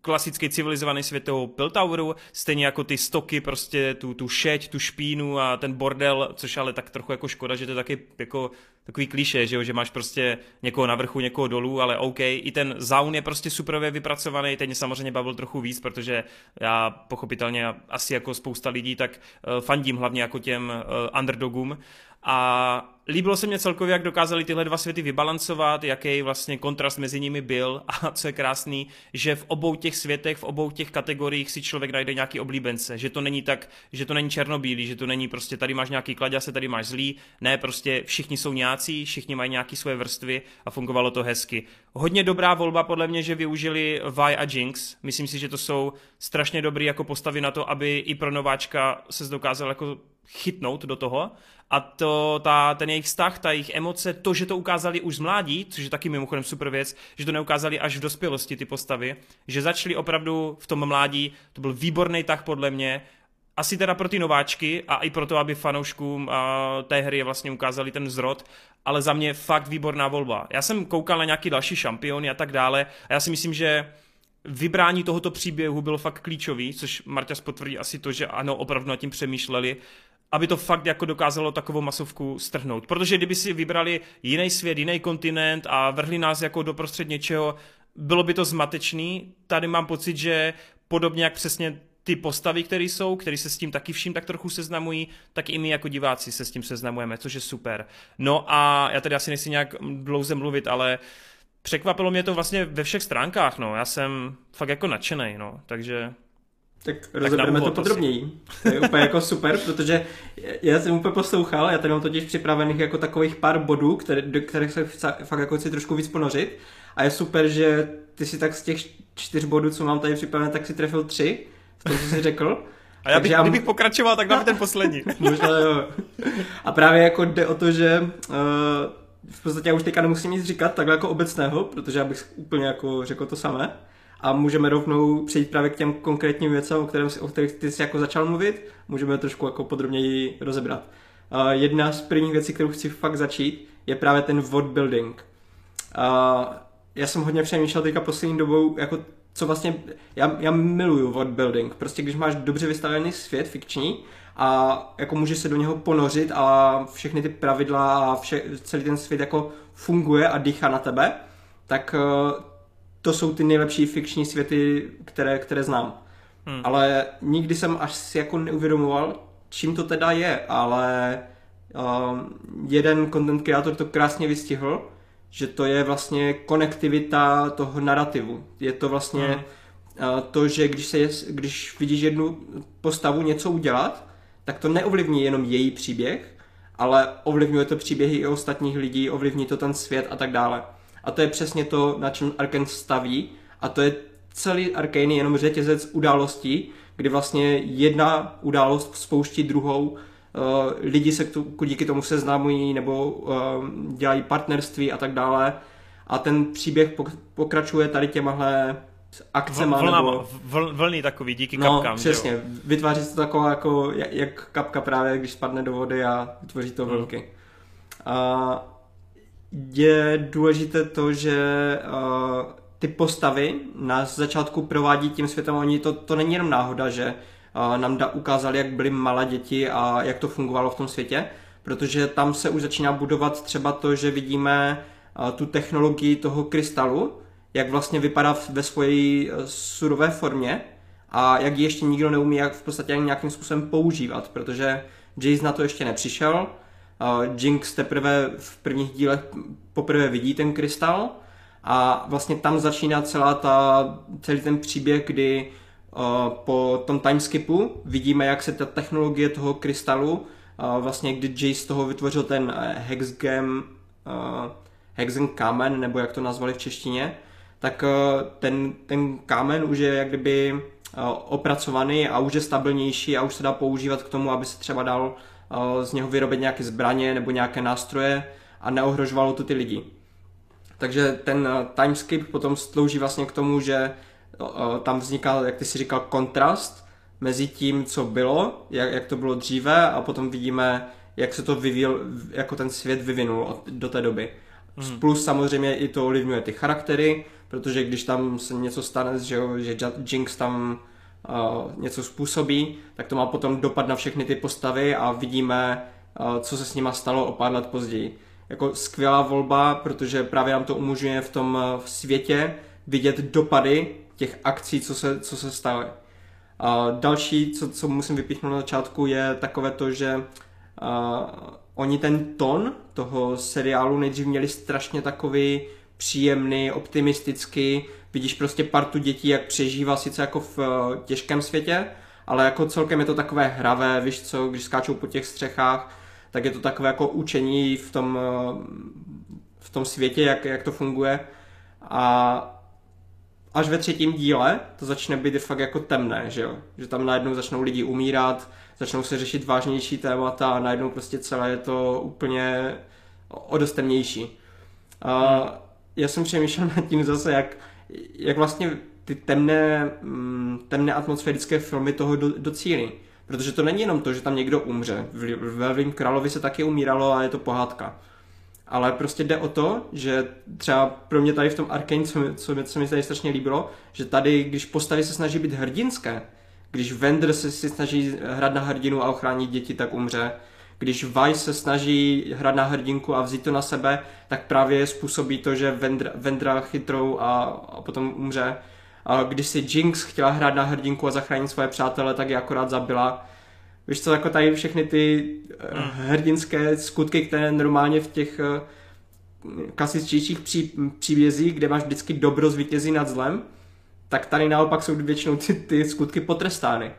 klasický civilizovaný svět toho Piltoweru, stejně jako ty stoky, prostě tu, tu šeť, tu špínu a ten bordel, což ale tak trochu jako škoda, že to je taky jako takový klišé, že jo, že máš prostě někoho na vrchu, někoho dolů, ale OK, i ten zaun je prostě super vypracovaný, ten mě samozřejmě bavil trochu víc, protože já pochopitelně asi jako spousta lidí, tak fandím hlavně jako těm underdogům a líbilo se mně celkově, jak dokázali tyhle dva světy vybalancovat, jaký vlastně kontrast mezi nimi byl a co je krásný, že v obou těch světech, v obou těch kategoriích si člověk najde nějaký oblíbence, že to není tak, že to není černobílý, že to není prostě tady máš nějaký kladěse, tady máš zlý, ne, prostě všichni jsou nějací, všichni mají nějaké svoje vrstvy a fungovalo to hezky. Hodně dobrá volba podle mě, že využili Vi a Jinx, myslím si, že to jsou strašně dobrý jako postavy na to, aby i pro nováčka se dokázal jako chytnout do toho a to, ta, ten jejich vztah, ta jejich emoce, to, že to ukázali už z mládí, což je taky mimochodem super věc, že to neukázali až v dospělosti ty postavy, že začali opravdu v tom mládí, to byl výborný tah podle mě, asi teda pro ty nováčky a i pro to, aby fanouškům té hry vlastně ukázali ten zrod, ale za mě fakt výborná volba. Já jsem koukal na nějaký další šampiony a tak dále a já si myslím, že vybrání tohoto příběhu bylo fakt klíčový, což Marťas potvrdí asi to, že ano, opravdu nad tím přemýšleli, aby to fakt jako dokázalo takovou masovku strhnout. Protože kdyby si vybrali jiný svět, jiný kontinent a vrhli nás jako doprostřed něčeho, bylo by to zmatečný. Tady mám pocit, že podobně jak přesně ty postavy, které jsou, které se s tím taky vším tak trochu seznamují, tak i my jako diváci se s tím seznamujeme, což je super. No a já tady asi nechci nějak dlouze mluvit, ale překvapilo mě to vlastně ve všech stránkách, no. Já jsem fakt jako nadšenej, no, takže... Tak rozebereme to podrobněji. To je úplně jako super, protože já jsem úplně poslouchal, já tady mám totiž připravených jako takových pár bodů, které, do kterých se fakt jako chci trošku víc ponořit. A je super, že ty si tak z těch čtyř bodů, co mám tady připravené, tak si trefil tři, v tom, co jsi řekl. A já bych, já... kdybych pokračoval, tak dám ten poslední. Možná jo. A právě jako jde o to, že... Uh, v podstatě já už teďka nemusím nic říkat takhle jako obecného, protože já bych úplně jako řekl to samé a můžeme rovnou přejít právě k těm konkrétním věcem, o, kterém, o kterých ty jsi jako začal mluvit, můžeme trošku jako podrobněji rozebrat. Uh, jedna z prvních věcí, kterou chci fakt začít, je právě ten world building. Uh, já jsem hodně přemýšlel teďka poslední dobou, jako co vlastně, já, já miluju world building, prostě když máš dobře vystavený svět fikční, a jako můžeš se do něho ponořit a všechny ty pravidla a vše, celý ten svět jako funguje a dýchá na tebe, tak to jsou ty nejlepší fikční světy, které, které znám. Hmm. Ale nikdy jsem až si jako neuvědomoval, čím to teda je, ale um, jeden content creator to krásně vystihl, že to je vlastně konektivita toho narrativu. Je to vlastně... Hmm. to, že když, se, když vidíš jednu postavu něco udělat, tak to neovlivní jenom její příběh, ale ovlivňuje to příběhy i ostatních lidí, ovlivní to ten svět a tak dále. A to je přesně to, na čem Arkane staví, a to je celý Arkane jenom řetězec událostí, kdy vlastně jedna událost spouští druhou, lidi se díky tomu seznámují nebo dělají partnerství a tak dále. A ten příběh pokračuje tady těmahle akcema. Vlna, nebo... vl, vlny takový, díky no, kapkám. No přesně, jo? Vytváří se to taková jako, jak kapka právě, když spadne do vody a vytvoří to vlnky. Hmm. A je důležité to, že uh, ty postavy nás začátku provádí tím světem. Oni to, to není jenom náhoda, že uh, nám da, ukázali, jak byly malé děti a jak to fungovalo v tom světě, protože tam se už začíná budovat třeba to, že vidíme tu technologii toho krystalu, jak vlastně vypadá ve svojí surové formě a jak ji ještě nikdo neumí jak v podstatě ani nějakým způsobem používat, protože Jace na to ještě nepřišel, Jinx teprve v prvních dílech poprvé vidí ten krystal a vlastně tam začíná celá ta, celý ten příběh, kdy po tom timeskipu vidíme, jak se ta technologie toho krystalu, vlastně kdy Jace z toho vytvořil ten hexgem hexen kámen, nebo jak to nazvali v češtině, tak ten, ten kámen už je jak kdyby opracovaný a už je stabilnější a už se dá používat k tomu, aby se třeba dal z něho vyrobit nějaké zbraně nebo nějaké nástroje a neohrožovalo to ty lidi. Takže ten timeskip potom slouží vlastně k tomu, že tam vzniká, jak ty si říkal, kontrast mezi tím, co bylo, jak, jak to bylo dříve a potom vidíme, jak se to vyvíjel, jako ten svět vyvinul do té doby. Hmm. Plus samozřejmě i to ovlivňuje ty charaktery, protože když tam se něco stane, že, že Jinx tam uh, něco způsobí, tak to má potom dopad na všechny ty postavy a vidíme, uh, co se s nima stalo o pár let později. Jako skvělá volba, protože právě nám to umožňuje v tom v světě vidět dopady těch akcí, co se, co se staly. Uh, další, co, co musím vypíchnout na začátku, je takové to, že uh, oni ten tón toho seriálu nejdřív měli strašně takový příjemný, optimistický. Vidíš prostě partu dětí, jak přežívá sice jako v těžkém světě, ale jako celkem je to takové hravé, víš co, když skáčou po těch střechách, tak je to takové jako učení v tom, v tom světě, jak, jak to funguje. A až ve třetím díle to začne být fakt jako temné, že jo? Že tam najednou začnou lidi umírat, začnou se řešit vážnější témata a najednou prostě celé je to úplně o dost temnější. A já jsem přemýšlel nad tím zase, jak, jak vlastně ty temné, temné atmosférické filmy toho docílí. Protože to není jenom to, že tam někdo umře. Ve Lvím královi se taky umíralo a je to pohádka. Ale prostě jde o to, že třeba pro mě tady v tom Arcane, co, co, co mi tady strašně líbilo, že tady, když postavy se snaží být hrdinské, když Vander se si snaží hrát na hrdinu a ochránit děti, tak umře. Když Vice se snaží hrát na hrdinku a vzít to na sebe, tak právě způsobí to, že Vendra, Vendra chytrou a, a potom umře. A když si Jinx chtěla hrát na hrdinku a zachránit svoje přátele, tak je akorát zabila. Víš co, jako tady všechny ty hrdinské skutky, které normálně v těch klasičtějších pří, příbězích, kde máš vždycky dobro zvítězí nad zlem, tak tady naopak jsou většinou ty, ty skutky potrestány.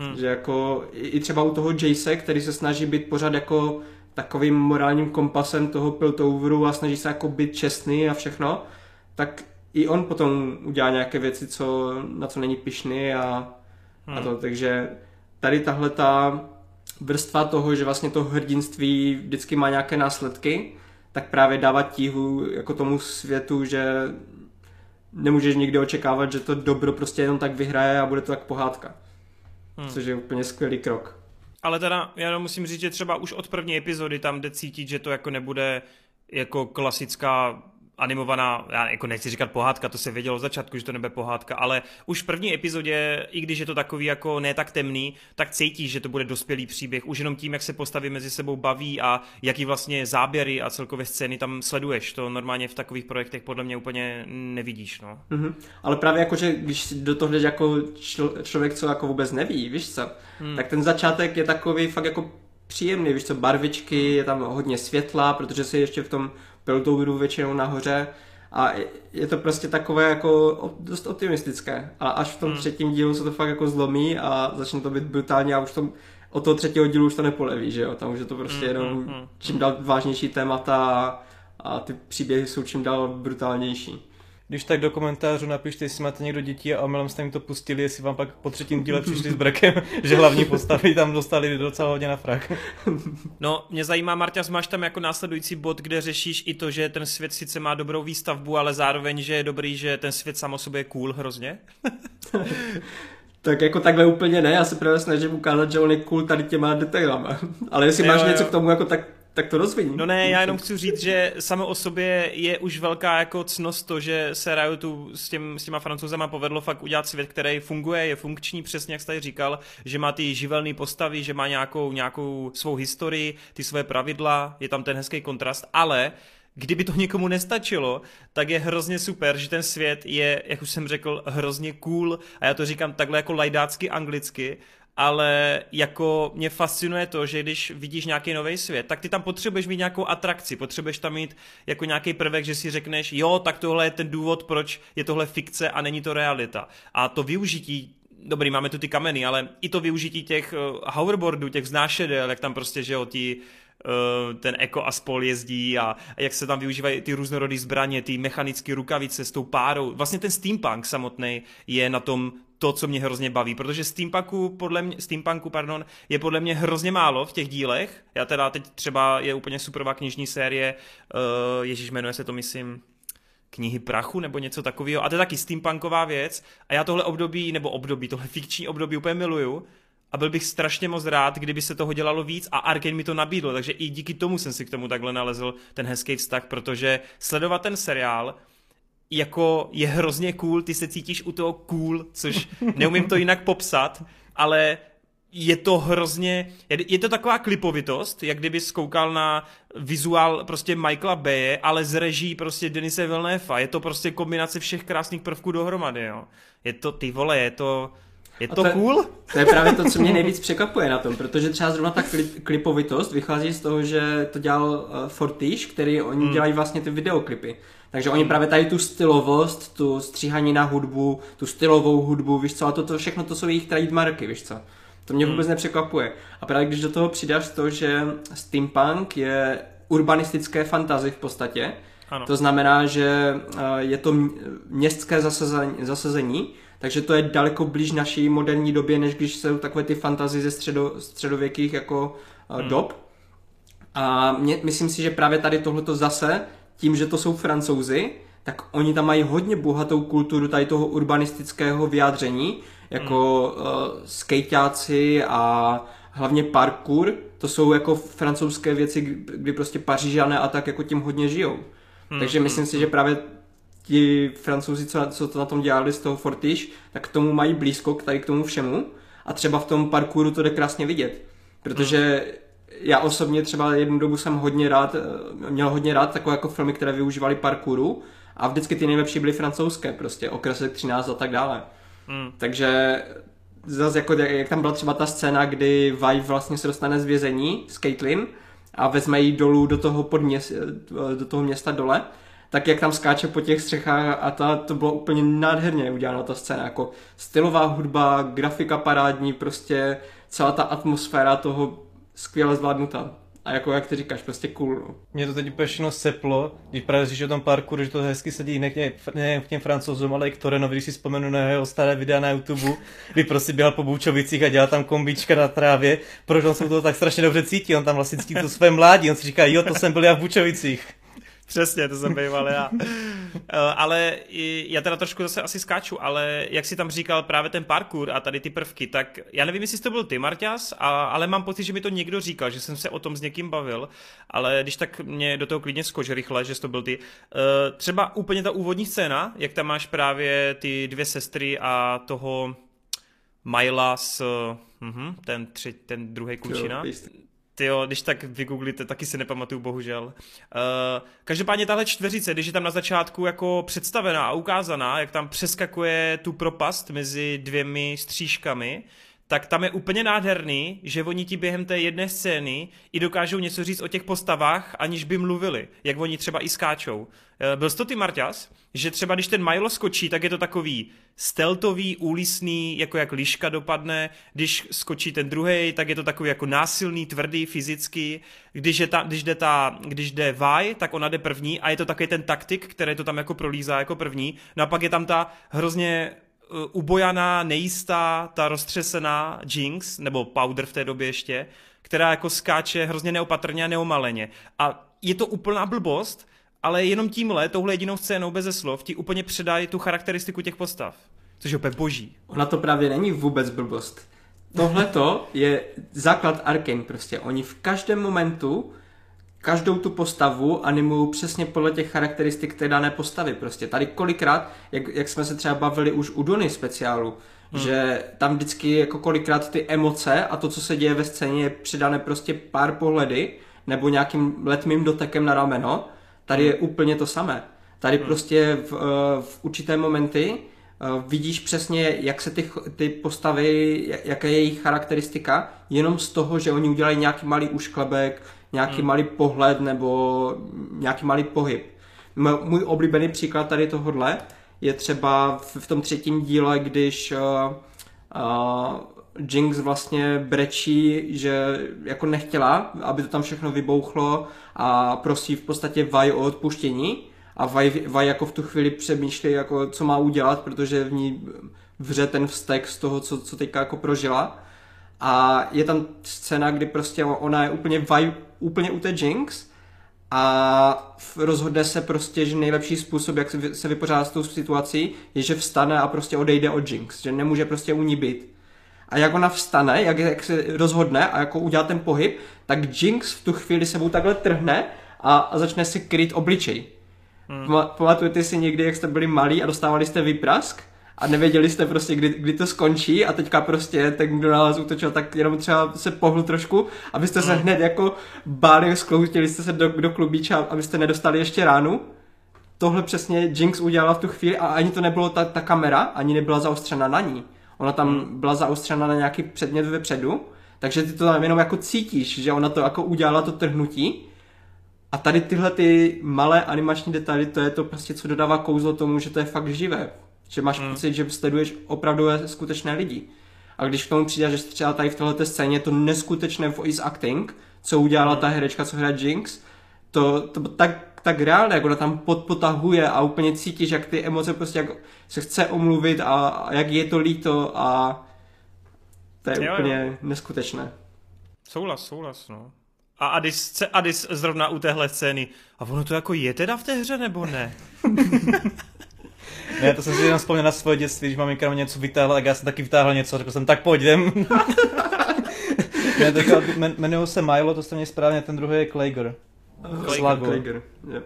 Hmm. Že jako i třeba u toho Jace, který se snaží být pořád jako takovým morálním kompasem toho Piltoveru a snaží se jako být čestný a všechno, tak i on potom udělá nějaké věci, co, na co není pyšný a, hmm. a to. Takže tady tahle ta vrstva toho, že vlastně to hrdinství vždycky má nějaké následky, tak právě dává tíhu jako tomu světu, že nemůžeš nikdy očekávat, že to dobro prostě jenom tak vyhraje a bude to tak pohádka. Hmm. Což je úplně skvělý krok. Ale teda já musím říct, že třeba už od první epizody tam jde cítit, že to jako nebude jako klasická animovaná, já jako nechci říkat pohádka, to se vědělo od začátku, že to nebude pohádka, ale už v první epizodě, i když je to takový jako ne tak temný, tak cítíš, že to bude dospělý příběh, už jenom tím, jak se postavy mezi sebou baví a jaký vlastně záběry a celkové scény tam sleduješ, to normálně v takových projektech podle mě úplně nevidíš, no. Mm-hmm. Ale právě jako, že když do toho jdeš jako čl- člověk, co jako vůbec neví, víš co, hmm. tak ten začátek je takový fakt jako příjemný, víš co, barvičky, je tam hodně světla, protože si ještě v tom Piltoveru většinou nahoře a je to prostě takové jako dost optimistické a až v tom hmm. třetím dílu se to fakt jako zlomí a začne to být brutální a už tom, od toho třetího dílu už to nepoleví, že jo, tam už je to prostě jenom čím dál vážnější témata a ty příběhy jsou čím dál brutálnější. Když tak do komentářů napište, jestli máte někdo děti a omylem jste jim to pustili, jestli vám pak po třetím díle přišli s brakem, že hlavní postavy tam dostali docela hodně na frak. No, mě zajímá, Marťas, máš tam jako následující bod, kde řešíš i to, že ten svět sice má dobrou výstavbu, ale zároveň, že je dobrý, že ten svět sám o sobě je cool hrozně? Tak jako takhle úplně ne, já se právě snažím ukázat, že on je cool tady těma detailama. Ale jestli jo, máš jo. něco k tomu, jako tak... tak to rozviním. No ne, já jenom chci říct, že samo o sobě je už velká jako ctnost to, že se Riotu s, těm, s těma Francouzama povedlo fakt udělat svět, který funguje, je funkční, přesně jak jsi tady říkal, že má ty živelné postavy, že má nějakou, nějakou svou historii, ty své pravidla, je tam ten hezký kontrast, ale kdyby to někomu nestačilo, tak je hrozně super, že ten svět je, jak už jsem řekl, hrozně cool a já to říkám takhle jako lajdácky anglicky, ale jako mě fascinuje to, že když vidíš nějaký nový svět, tak ty tam potřebuješ mít nějakou atrakci, potřebuješ tam mít jako nějaký prvek, že si řekneš, jo, tak tohle je ten důvod, proč je tohle fikce a není to realita. A to využití, dobrý, máme tu ty kameny, ale i to využití těch hoverboardů, těch vznášedel, jak tam prostě, že jo, ty... ten Eko a spol jezdí a jak se tam využívají ty různorodé zbraně, ty mechanické rukavice s tou párou. Vlastně ten steampunk samotný je na tom to, co mě hrozně baví, protože steampunku, podle mě, steampunku pardon, je podle mě hrozně málo v těch dílech. Já teda teď třeba je úplně superová knižní série, uh, ježíš, jmenuje se to, myslím... Knihy prachu nebo něco takového. A to je taky steampunková věc a já tohle období, nebo období, tohle fikční období úplně miluju. A byl bych strašně moc rád, kdyby se toho dělalo víc a Arcane mi to nabídlo, takže i díky tomu jsem si k tomu takhle nalezl ten hezký vztah, protože sledovat ten seriál jako je hrozně cool, ty se cítíš u toho cool, což neumím to jinak popsat, ale je to hrozně, je to taková klipovitost, jak kdyby skoukal na vizuál prostě Michaela Baye, ale z reží prostě Denise Villeneuve, je to prostě kombinace všech krásných prvků dohromady, jo. Je to, ty vole, je to... Je to, to cool? To je právě to, co mě nejvíc překvapuje na tom, protože třeba zrovna ta klipovitost vychází z toho, že to dělal Fortiche, který oni mm. dělají vlastně ty videoklipy. Takže oni právě tady tu stylovost, tu stříhaní na hudbu, tu stylovou hudbu, víš co, a to, to všechno to jsou jejich trademarky, víš co. To mě vůbec mm. nepřekvapuje. A právě když do toho přidáš to, že steampunk je urbanistické fantasy v podstatě, ano. To znamená, že je to městské zasazení, zasazení. Takže to je daleko blíž naší moderní době, než když jsou takové ty fantazie ze středo, středověkých jako hmm. dob. A mě, myslím si, že právě tady tohleto zase, tím, že to jsou Francouzi, tak oni tam mají hodně bohatou kulturu tady toho urbanistického vyjádření, jako hmm. uh, skejťáci a hlavně parkour. To jsou jako francouzské věci, kdy prostě Pařížané a tak jako tím hodně žijou. Hmm. Takže myslím si, že právě ti Francouzi, co, co to na tom dělali z toho Fortiche, tak k tomu mají blízko, k tady k tomu všemu. A třeba v tom parkouru to jde krásně vidět. Protože já osobně třeba jednu dobu jsem hodně rád, měl hodně rád takové jako filmy, které využívaly parkouru. A vždycky ty nejlepší byly francouzské, prostě okresek třináct a tak dále. Mm. Takže zase jako, jak tam byla třeba ta scéna, kdy Vive vlastně se dostane z vězení s Caitlyn a vezme ji dolů do toho, podměst, do toho města dole. Tak jak tam skáče po těch střechách a ta, to bylo úplně nádherně udělána ta scéna, jako stylová hudba, grafika parádní, prostě celá ta atmosféra toho skvěle zvládnutá. A jako jak ty říkáš, prostě cool. Mě to teď úplně všechno seplo, když právě říš o tom parkouru, že to hezky sedí nejen k těm Francouzům, ale i k Torenovi, když si vzpomenu na jeho staré videa na YouTube, kdy prostě běhal po Bůčovicích a dělal tam kombička na trávě, proč on se to tak strašně dobře cítí, on tam vlastně cítí to své mládí, on si říká, jo, to jsem byl já v Bůčovicích. Přesně, to jsem býval já. Ale já teda trošku zase asi skáču, ale jak si tam říkal právě ten parkour a tady ty prvky, tak já nevím, jestli to byl ty, Marťas, a, ale mám pocit, že mi to někdo říkal, že jsem se o tom s někým bavil, ale když tak mě do toho klidně skoč rychle, že to byl ty. Třeba úplně ta úvodní scéna, jak tam máš právě ty dvě sestry a toho Myla s uh, ten, tři, ten druhý klučina. Tyjo, když tak vygooglíte, taky si nepamatuju, bohužel. Uh, každopádně tahle čtveřice, když je tam na začátku jako představená a ukázaná, jak tam přeskakuje tu propast mezi dvěmi stříškami, tak tam je úplně nádherný, že oni ti během té jedné scény i dokážou něco říct o těch postavách, aniž by mluvili, jak oni třeba i skáčou. Byl jsi to ty, Marťas, že třeba když ten Milo skočí, tak je to takový steltový, úlisný, jako jak liška dopadne, když skočí ten druhej, tak je to takový jako násilný, tvrdý, fyzický, když, je ta, když, jde, ta, když jde Vaj, tak ona jde první a je to takový ten taktik, který to tam jako prolízá jako první, no a pak je tam ta hrozně ubojaná, nejistá, ta roztřesená Jinx, nebo Powder v té době ještě, která jako skáče hrozně neopatrně a neomaleně. A je to úplná blbost, ale jenom tímhle, touhle jedinou scénou beze slov, ti úplně předají tu charakteristiku těch postav, což je úplně boží. Ona to právě není vůbec blbost. Tohleto je základ Arcane prostě. Oni v každém momentu každou tu postavu animují přesně podle těch charakteristik té dané postavy. Prostě tady kolikrát, jak, jak jsme se třeba bavili už u Dony speciálu, hmm. že tam vždycky jako kolikrát ty emoce a to, co se děje ve scéně, je přidané prostě pár pohledy nebo nějakým letmým dotekem na rameno. Tady hmm. je úplně to samé. Tady hmm. prostě v, v určité momenty vidíš přesně, jak se ty, ty postavy, jaká je jejich charakteristika, jenom z toho, že oni udělají nějaký malý ušklebek, nějaký hmm. malý pohled nebo nějaký malý pohyb. M- můj oblíbený příklad tady tohodle je třeba v, v tom třetím díle, když uh, uh, Jinx vlastně brečí, že jako nechtěla, aby to tam všechno vybouchlo a prosí v podstatě Vaj o odpuštění a Vaj, Vaj jako v tu chvíli přemýšlí, jako co má udělat, protože v ní vře ten vztek z toho, co, co teďka jako prožila. A je tam scéna, kdy prostě ona je úplně vibe, úplně u té Jinx a rozhodne se prostě, že nejlepší způsob, jak se vypořádat s tou situací, je, že vstane a prostě odejde od Jinx, že nemůže prostě u ní být. A jak ona vstane, jak, jak se rozhodne a jako udělá ten pohyb, tak Jinx v tu chvíli sebou takhle trhne a, a začne si kryt obličej. Hmm. Pamatujete si někdy, jak jste byli malí a dostávali jste výprask? A nevěděli jste prostě, kdy, kdy to skončí a teďka prostě ten, kdo na vás útočil, tak jenom třeba se pohnul trošku, abyste se hned jako báli, skloutili jste se do, do klubíča, abyste nedostali ještě ránu. Tohle přesně Jinx udělala v tu chvíli a ani to nebylo ta, ta kamera, ani nebyla zaostřena na ní. Ona tam byla zaostřena na nějaký předmět vepředu, takže ty to tam jenom jako cítíš, že ona to jako udělala to trhnutí. A tady tyhle ty malé animační detaily, to je to prostě, co dodává kouzlo tomu, že to je fakt živé. Že máš hmm. pocit, že sleduješ opravdu skutečné lidi. A když k tomu přijde, že třeba tady v této scéně je to neskutečné voice acting, co udělala ta herečka, co hraje Jinx, to, to tak, tak reálně, jak ona tam podpotahuje a úplně cítíš, jak ty emoce prostě jak se chce omluvit a, a jak je to líto a to je jo, úplně jo. neskutečné. Souhlas, souhlas, no. A Adis, Adis zrovna u téhle scény, a ono to jako je teda v té hře nebo ne? Ne, to jsem si jenom vzpomněl na svoje dětství, když maminka mě něco vytáhla, tak já jsem taky vytáhl něco, řekl jsem, tak pojď, jdem. Ne, tak jmenuji se Milo, to jste měli správně, ten druhý je Klager. Klager, yep.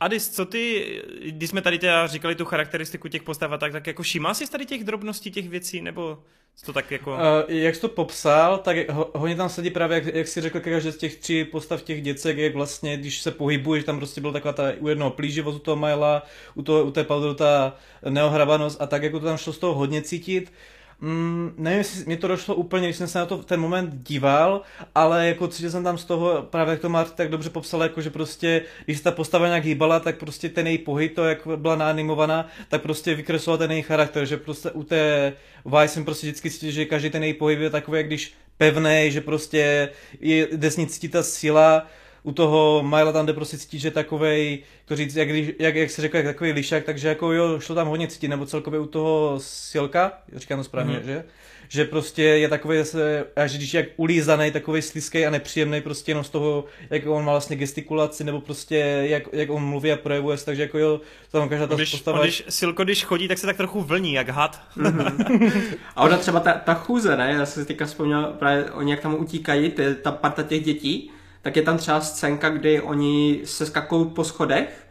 Adis, co ty, když jsme tady teda říkali tu charakteristiku těch postav a tak, tak jako všímá jsi tady těch drobností, těch věcí, nebo to tak jako... Uh, jak jsi to popsal, tak ho, hodně tam sedí právě, jak, jak jsi řekl, každé z těch tří postav těch děcek, jak vlastně, když se pohybuješ, tam prostě byla taková ta u jednoho plíživost, u toho Mila, u, toho, u té Powderu ta neohravanost a tak, jako to tam šlo z toho hodně cítit. Mm, nevím, jestli mi to došlo úplně, když jsem se na to v ten moment díval, ale jako cítil jsem tam z toho, právě jak to Marty tak dobře popsal, jako že prostě, když se ta postava nějak hýbala, tak prostě ten její pohyb, to jak byla naanimovaná, tak prostě vykresloval ten její charakter, že prostě u té Vice jsem prostě vždycky cítil, že každý ten její pohyb je takový, jak když pevnej, že prostě je desně cítí ta síla. U toho Mila tam jde prostě cítit, že takovej, to říct, jak, jak, jak se řekl, jak takovej lišák, takže jako jo, šlo tam hodně cítit, nebo celkově u toho Silka, říkám to správně, mm-hmm. že? Že prostě je takovej zase, až když je jak ulízanej, takovej slizkej a nepříjemnej prostě jenom z toho, jak on má vlastně gestikulaci, nebo prostě jak, jak on mluví a projevuje se, takže jako jo, tam každá ta postava... Když Silko, když chodí, tak se tak trochu vlní, jak had. Mm-hmm. A ona třeba ta, ta chůze, ne? Já jsem si teďka vzpomněl, právě oni jak tam utíkají, to je ta parta těch dětí, tak je tam třeba scénka, kdy oni se skakují po schodech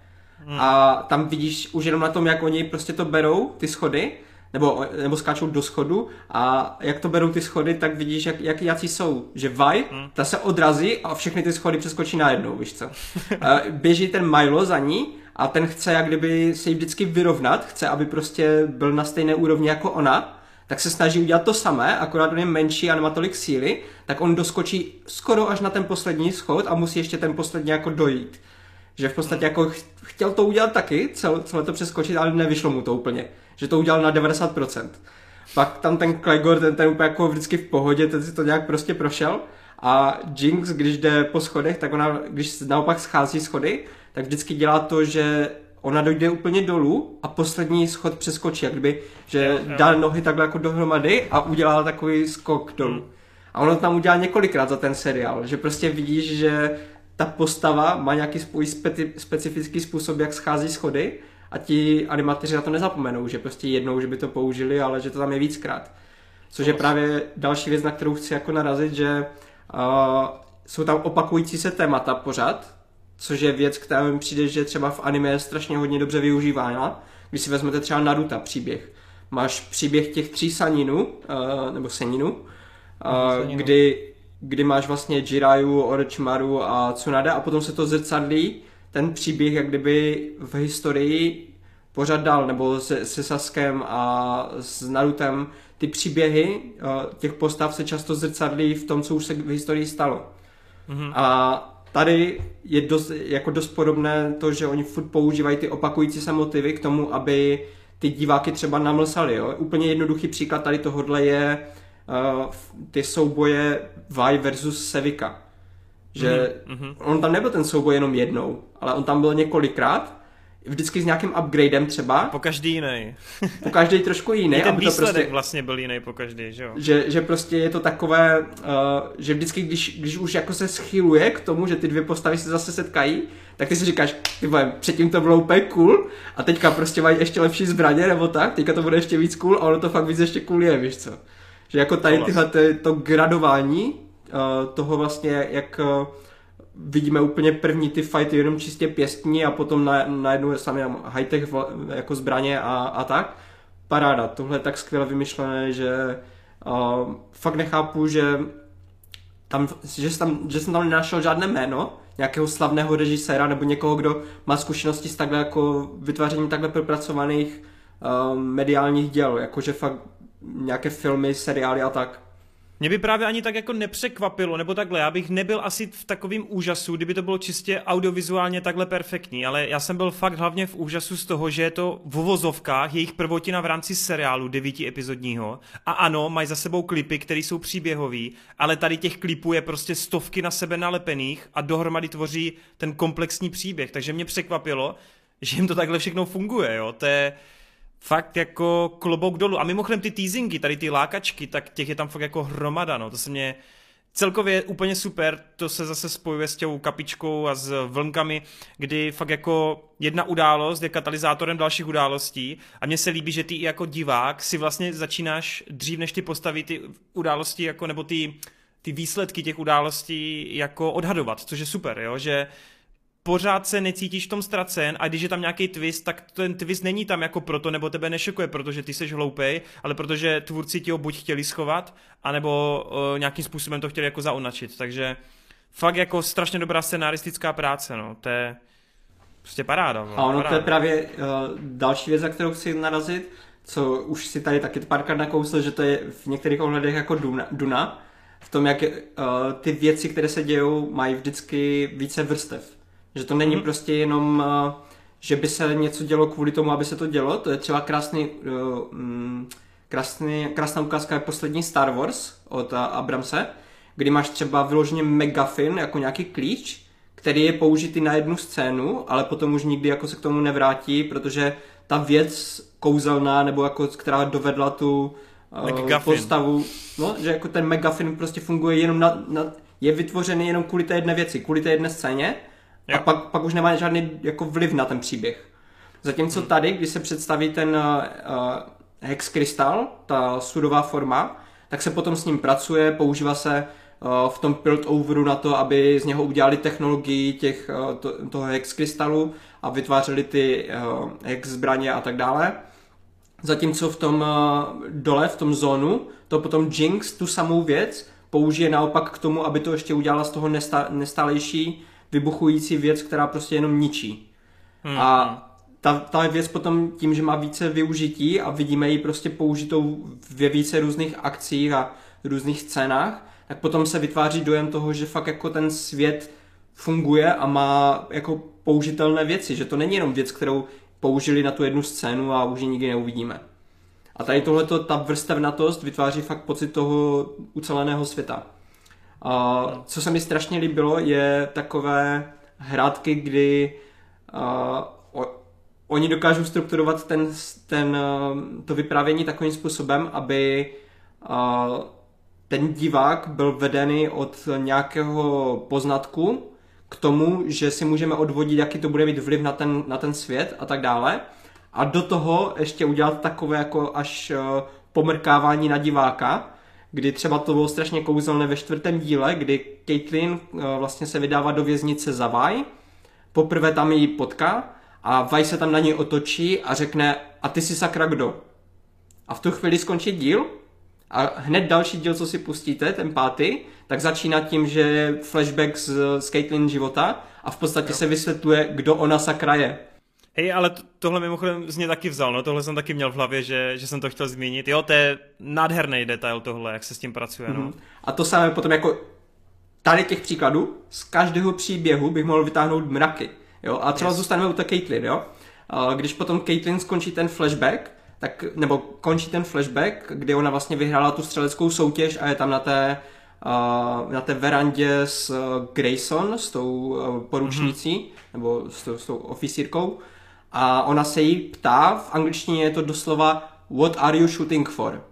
a tam vidíš už jenom na tom, jak oni prostě to berou, ty schody, nebo, nebo skáčou do schodu a jak to berou ty schody, tak vidíš, jak, jak jací jsou. Že Vaj, ta se odrazí a všechny ty schody přeskočí najednou, víš co. Běží ten Milo za ní a ten chce jak kdyby se jí vždycky vyrovnat, chce, aby prostě byl na stejné úrovni jako ona, tak se snaží udělat to samé, akorát on je menší a nemá tolik síly, tak on doskočí skoro až na ten poslední schod a musí ještě ten poslední jako dojít. Že v podstatě jako chtěl to udělat taky, celé to přeskočit, ale nevyšlo mu to úplně. Že to udělal na devadesát procent. Pak tam ten Clegor, ten, ten úplně jako vždycky v pohodě, ten si to nějak prostě prošel. A Jinx, když jde po schodech, tak ona, když naopak schází schody, tak vždycky dělá to, že ona dojde úplně dolů a poslední schod přeskočí, jak kdyby, že dá nohy takhle jako dohromady a udělá takový skok dolů. A ono tam udělá několikrát za ten seriál, že prostě vidíš, že ta postava má nějaký svůj speci- specifický způsob, jak schází schody a ti animatéři na to nezapomenou, že prostě jednou, že by to použili, ale že to tam je víckrát. Což je právě další věc, na kterou chci jako narazit, že uh, jsou tam opakující se témata pořád, což je věc, která mi přijde, že třeba v anime je strašně hodně dobře využívána. Když si vezmete třeba Naruto příběh, máš příběh těch tří saninů, uh, nebo seninu, uh, seninu. kdy... kdy máš vlastně Jiraiyu, Orochimaru a Tsunade a potom se to zrcadlí ten příběh jak kdyby v historii pořád dál, nebo se, se Sasukem a s Narutem, ty příběhy těch postav se často zrcadlí v tom, co už se v historii stalo. Mm-hmm. A tady je dost, jako dost podobné to, že oni furt používají ty opakující se motivy k tomu, aby ty diváky třeba namlsali. Jo? Úplně jednoduchý příklad tady tohodle je Uh, ty souboje Vi versus Sevika. Že mm-hmm. on tam nebyl ten souboj jenom jednou, ale on tam byl několikrát, vždycky s nějakým upgradem třeba. Po každý jiný. Po každý trošku jiný. I ten aby výsledek to prostě, vlastně byl jiný po každý, že jo? Že, že prostě je to takové, uh, že vždycky, když, když už jako se schyluje k tomu, že ty dvě postavy se zase setkají, tak ty si říkáš, ty vole, předtím to bylo úplně cool a teďka prostě mají ještě lepší zbraně nebo tak, teďka to bude ještě víc cool a ono to fakt víc ještě cool je, víš co? Že jako tady tyhle to gradování toho vlastně, jak vidíme úplně první ty fighty jenom čistě pěstní a potom najednou na sami high-tech jako zbraně a, a tak. Paráda, tohle je tak skvěle vymyšlené, že uh, fakt nechápu, že, tam, že, tam, že jsem tam nenašel žádné jméno nějakého slavného režiséra nebo někoho, kdo má zkušenosti s takhle jako vytvářením takhle propracovaných uh, mediálních děl, jakože fakt nějaké filmy, seriály a tak. Mě by právě ani tak jako nepřekvapilo, nebo takhle, já bych nebyl asi v takovým úžasu, kdyby to bylo čistě audiovizuálně takhle perfektní, ale já jsem byl fakt hlavně v úžasu z toho, že je to v uvozovkách jejich prvotina v rámci seriálu devítiepizodního a ano, mají za sebou klipy, které jsou příběhový, ale tady těch klipů je prostě stovky na sebe nalepených a dohromady tvoří ten komplexní příběh, takže mě překvapilo, že jim to takhle všechno funguje, jo, to je fakt jako klobouk dolů. A mimochodem ty teasingy, tady ty lákačky, tak těch je tam fakt jako hromada, no. To se mě celkově úplně super, to se zase spojuje s těm kapičkou a s vlnkami, kdy fakt jako jedna událost je katalyzátorem dalších událostí a mně se líbí, že ty jako divák si vlastně začínáš dřív, než ty postaví ty události, jako, nebo ty, ty výsledky těch událostí jako odhadovat, což je super, jo, že pořád se necítíš v tom ztracen a když je tam nějaký twist, tak ten twist není tam jako proto, nebo tebe nešokuje, protože ty seš hloupej, ale protože tvůrci ti ho buď chtěli schovat, anebo uh, nějakým způsobem to chtěli jako zaonačit. Takže fakt jako strašně dobrá scenaristická práce, no. To je prostě paráda. No. A ono paráda. To je právě uh, další věc, na kterou chci narazit, co už si tady taky párkrát nakousl, že to je v některých ohledech jako Duna, Duna v tom, jak uh, ty věci, které se dějou, mají vždycky více vrstev. Že to není mm-hmm. prostě jenom, že by se něco dělo kvůli tomu, aby se to dělo. To je třeba krásný, krásný, krásná ukázka je poslední Star Wars od Abramse, kdy máš třeba vyloženě megafon jako nějaký klíč, který je použitý na jednu scénu, ale potom už nikdy jako se k tomu nevrátí, protože ta věc kouzelná, nebo jako, která dovedla tu megafon. Postavu, no, že jako ten megafon prostě funguje jenom na, na, je vytvořený jenom kvůli té jedné věci, kvůli té jedné scéně, a pak, pak už nemá žádný jako vliv na ten příběh. Zatímco hmm. tady, když se představí ten uh, hex krystal, ta sudová forma, tak se potom s ním pracuje, používá se uh, v tom build overu na to, aby z něho udělali technologii těch, uh, to, toho hex krystalu a vytvářeli ty uh, hex zbraně a tak dále. Zatímco v tom uh, dole, v tom zónu, to potom Jinx tu samou věc použije naopak k tomu, aby to ještě udělala z toho nesta- nestálejší vybuchující věc, která prostě jenom ničí. Hmm. A ta, ta věc potom tím, že má více využití a vidíme ji prostě použitou ve více různých akcích a různých scénách, tak potom se vytváří dojem toho, že fakt jako ten svět funguje a má jako použitelné věci, že to není jenom věc, kterou použili na tu jednu scénu a už ji nikdy neuvidíme. A tady tohleto, ta vrstevnatost vytváří fakt pocit toho uceleného světa. A co se mi strašně líbilo, je takové hrátky, kdy a, o, oni dokážou strukturovat ten, ten, to vyprávění takovým způsobem, aby a, ten divák byl vedený od nějakého poznatku k tomu, že si můžeme odvodit, jaký to bude mít vliv na ten, na ten svět a tak dále. A do toho ještě udělat takové jako až pomrkávání na diváka, kdy třeba to bylo strašně kouzelné ve čtvrtém díle, kdy Caitlyn vlastně se vydává do věznice za Vaj, poprvé tam ji potká a Vaj se tam na ní otočí a řekne a ty jsi sakra kdo? A v tu chvíli skončí díl a hned další díl, co si pustíte, ten pátý, tak začíná tím, že je flashback z, z Caitlyn života a v podstatě no. se vysvětluje, kdo ona sakra je. Hej, ale tohle mimochodem z mě taky vzal, no tohle jsem taky měl v hlavě, že, že jsem to chtěl zmínit. Jo, to je nádherný detail tohle, jak se s tím pracuje, no. Mm-hmm. A to samé potom jako tady těch příkladů, z každého příběhu bych mohl vytáhnout mraky, jo. A třeba yes. zůstaneme u té Caitlyn, jo. Když potom Caitlyn skončí ten flashback, tak, nebo končí ten flashback, kdy ona vlastně vyhrála tu střeleckou soutěž a je tam na té, na té verandě s Grayson, s tou poručnicí, mm-hmm. nebo s tou, s tou oficírkou. A ona se jí ptá, v angličtině je to doslova what are you shooting for?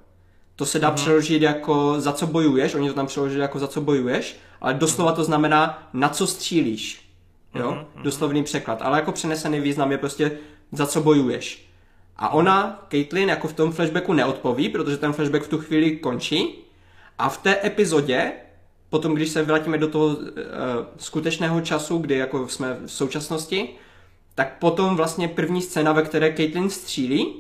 To se dá Aha. přeložit jako za co bojuješ, oni to tam přeložili jako za co bojuješ, ale doslova to znamená na co střílíš. Jo? Doslovný překlad, ale jako přenesený význam je prostě za co bojuješ. A ona, Caitlyn, jako v tom flashbacku neodpoví, protože ten flashback v tu chvíli končí a v té epizodě, potom když se vrátíme do toho uh, skutečného času, kdy jako jsme v současnosti, tak potom vlastně první scéna, ve které Caitlyn střílí,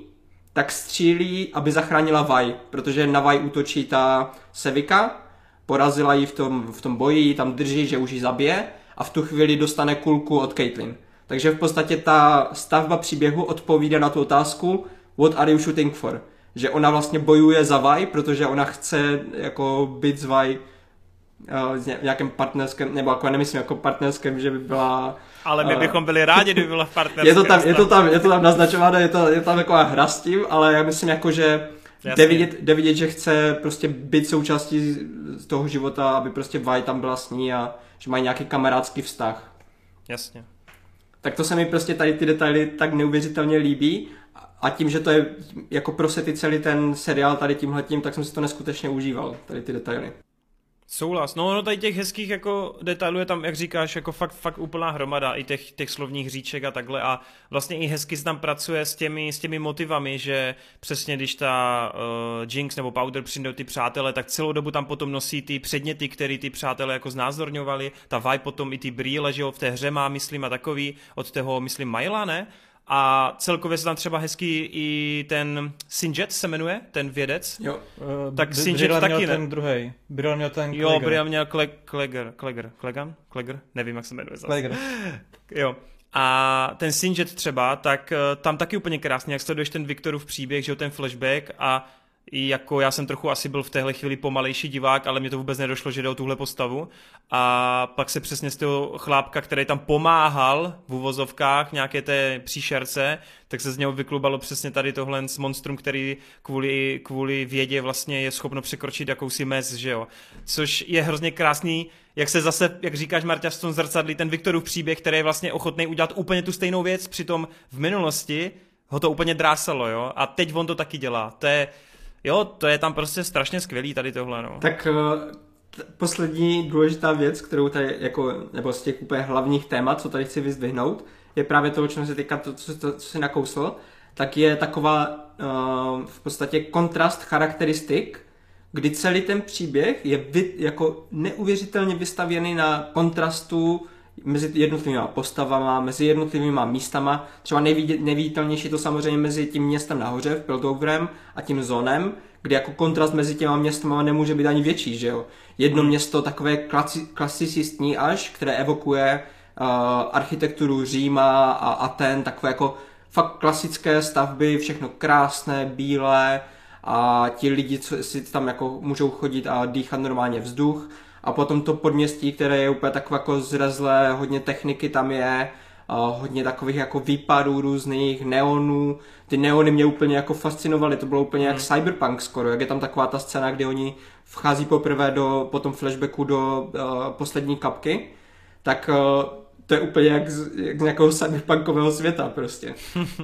tak střílí, aby zachránila Vaj, protože na Vaj útočí ta Sevika, porazila ji v tom, v tom boji, tam drží, že už ji zabije a v tu chvíli dostane kulku od Caitlyn. Takže v podstatě ta stavba příběhu odpovídá na tu otázku what are you shooting for? Že ona vlastně bojuje za Vaj, protože ona chce jako být s Vaj v nějakém partnerském, nebo jako nemyslím jako partnerském, že by byla... Ale my bychom byli rádi, kdyby byla v partnerském. Je to tam, je to tam, je to tam naznačováno, je to, je tam jako hra s tím, ale já myslím jako, že jde vidět, jde vidět, že chce prostě být součástí toho života, aby prostě Vaj tam byla s ní a že mají nějaký kamarádský vztah. Jasně. Tak to se mi prostě tady ty detaily tak neuvěřitelně líbí a tím, že to je jako prosetý celý ten seriál tady tímhletím, tak jsem si to neskutečně užíval, tady ty detaily. Souhlas. No, no tady těch hezkých jako detailů je tam, jak říkáš, jako fakt, fakt úplná hromada i těch, těch slovních říček a takhle a vlastně i hezky se tam pracuje s těmi, s těmi motivami, že přesně když ta uh, Jinx nebo Powder přijdou ty přátelé, tak celou dobu tam potom nosí ty předměty, které ty přátelé jako znázorňovali, ta Vai potom i ty brýle, že jo, v té hře má, myslím, a takový, od toho, myslím, Maila, ne? A celkově se tam třeba hezky i ten Sinjet se jmenuje, ten vědec. Jo. Tak Sinjet taky měl ne. ten druhý. Brýle měl ten Kleger. Jo, Brýle měl Kleger, Kleger, Klegan, Kleger, nevím jak se jmenuje zase. Kleger. Jo. A ten Sinjet třeba, tak tam taky úplně krásně, jak sleduješ ten Viktorův příběh, že jo, ten flashback a i jako já jsem trochu asi byl v téhle chvíli pomalejší divák, ale mě to vůbec nedošlo, že jde o tuhle postavu. A pak se přesně z toho chlápka, který tam pomáhal v uvozovkách nějaké té příšerce, tak se z něho vyklubalo přesně tady tohle monstrum, který kvůli, kvůli vědě vlastně je schopno překročit jakousi mez, že jo. Což je hrozně krásný, jak se zase, jak říkáš, Marta, v tom zrcadlí ten Viktorův příběh, který je vlastně ochotný udělat úplně tu stejnou věc, přitom v minulosti ho to úplně drásalo, jo. A teď on to taky dělá. To je Jo, to je tam prostě strašně skvělý tady tohle, no. Tak t- poslední důležitá věc, kterou tady jako, nebo z těch úplně hlavních témat, co tady chci vyzdvihnout, je právě toho, čemu se týká to, co, to, co si nakousl, tak je taková uh, v podstatě kontrast charakteristik, kdy celý ten příběh je vy, jako neuvěřitelně vystavěný na kontrastu mezi jednotlivýma postavama, mezi jednotlivýma místama, třeba nejviditelnější to samozřejmě mezi tím městem nahoře v Piltoverem a tím zónem, kde jako kontrast mezi těma městama nemůže být ani větší, že jo. Jedno město takové klasi- klasicistní až, které evokuje uh, architekturu Říma a Aten, takové jako fakt klasické stavby, všechno krásné, bílé a ti lidi co, si tam jako můžou chodit a dýchat normálně vzduch. A potom to podměstí, které je úplně takové jako zrezlé, hodně techniky tam je, hodně takových jako výpadů různých, neonů. Ty neony mě úplně jako fascinovaly, to bylo úplně hmm. jak cyberpunk skoro, jak je tam taková ta scéna, kdy oni vchází poprvé do, po tom flashbacku do uh, poslední kapky, tak uh, to je úplně jak z, jak z nějakého cyberpunkového světa prostě,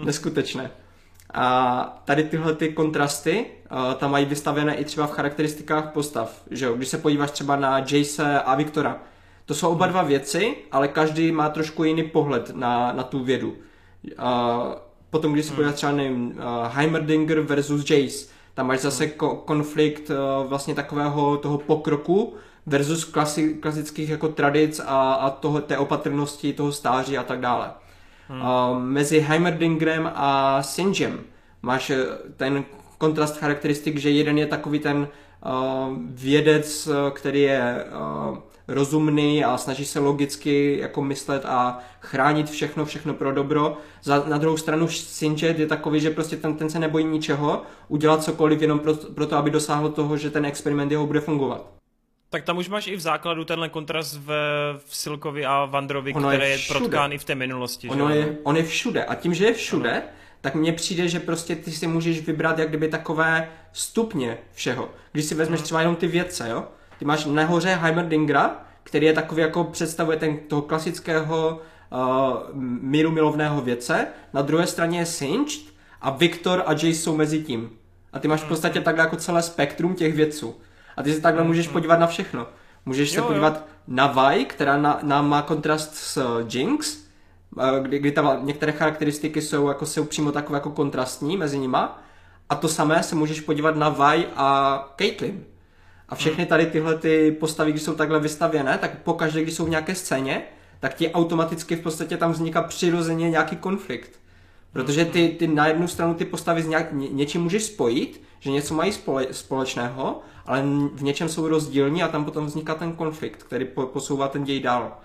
neskutečné. A tady tyhle ty kontrasty uh, tam mají vystavené i třeba v charakteristikách postav, že jo? Když se podíváš třeba na Jace a Viktora, to jsou oba dva věci, ale každý má trošku jiný pohled na, na tu vědu. Uh, potom, když se podíváš třeba, nevím, uh, Heimerdinger versus Jace, tam máš zase ko- konflikt uh, vlastně takového toho pokroku versus klasi- klasických jako tradic a, a toho, té opatrnosti, toho stáří a tak dále. Hmm. Uh, mezi Heimerdingerem a Singem máš ten kontrast charakteristik, že jeden je takový ten uh, vědec, který je uh, rozumný a snaží se logicky jako myslet a chránit všechno, všechno pro dobro. Za, na druhou stranu Singed je takový, že prostě ten, ten se nebojí ničeho, udělat cokoliv jenom pro, pro to, aby dosáhl toho, že ten experiment jeho bude fungovat. Tak tam už máš i v základu tenhle kontrast v, v Silkovi a Vandrovi, ono které je, je protkán i v té minulosti. Ono je, on je všude a tím, že je všude, ano. tak mně přijde, že prostě ty si můžeš vybrat jak kdyby takové stupně všeho. Když si vezmeš ano. třeba jenom ty vědce, jo? Ty máš nahoře Heimerdingera, který je takový jako představuje ten, toho klasického uh, míru milovného vědce, na druhé straně je Singed a Viktor a Jace jsou mezi tím. A ty máš v podstatě takhle jako celé spektrum těch vědců. A ty se takhle můžeš podívat na všechno. Můžeš jo, se podívat jo. na Vi, která na, na má kontrast s Jinx, kdy, kdy tam některé charakteristiky jsou, jako, jsou přímo takové jako kontrastní mezi nima. A to samé se můžeš podívat na Vi a Caitlyn. A všechny tady tyhle ty postavy, když jsou takhle vystavěné, tak pokaždé, když jsou v nějaké scéně, tak ti automaticky v podstatě tam vzniká přirozeně nějaký konflikt. Protože ty, ty na jednu stranu ty postavy s nějak, ně, něčím můžeš spojit, že něco mají spole, společného, ale v něčem jsou rozdílní a tam potom vzniká ten konflikt, který po, posouvá ten děj dál.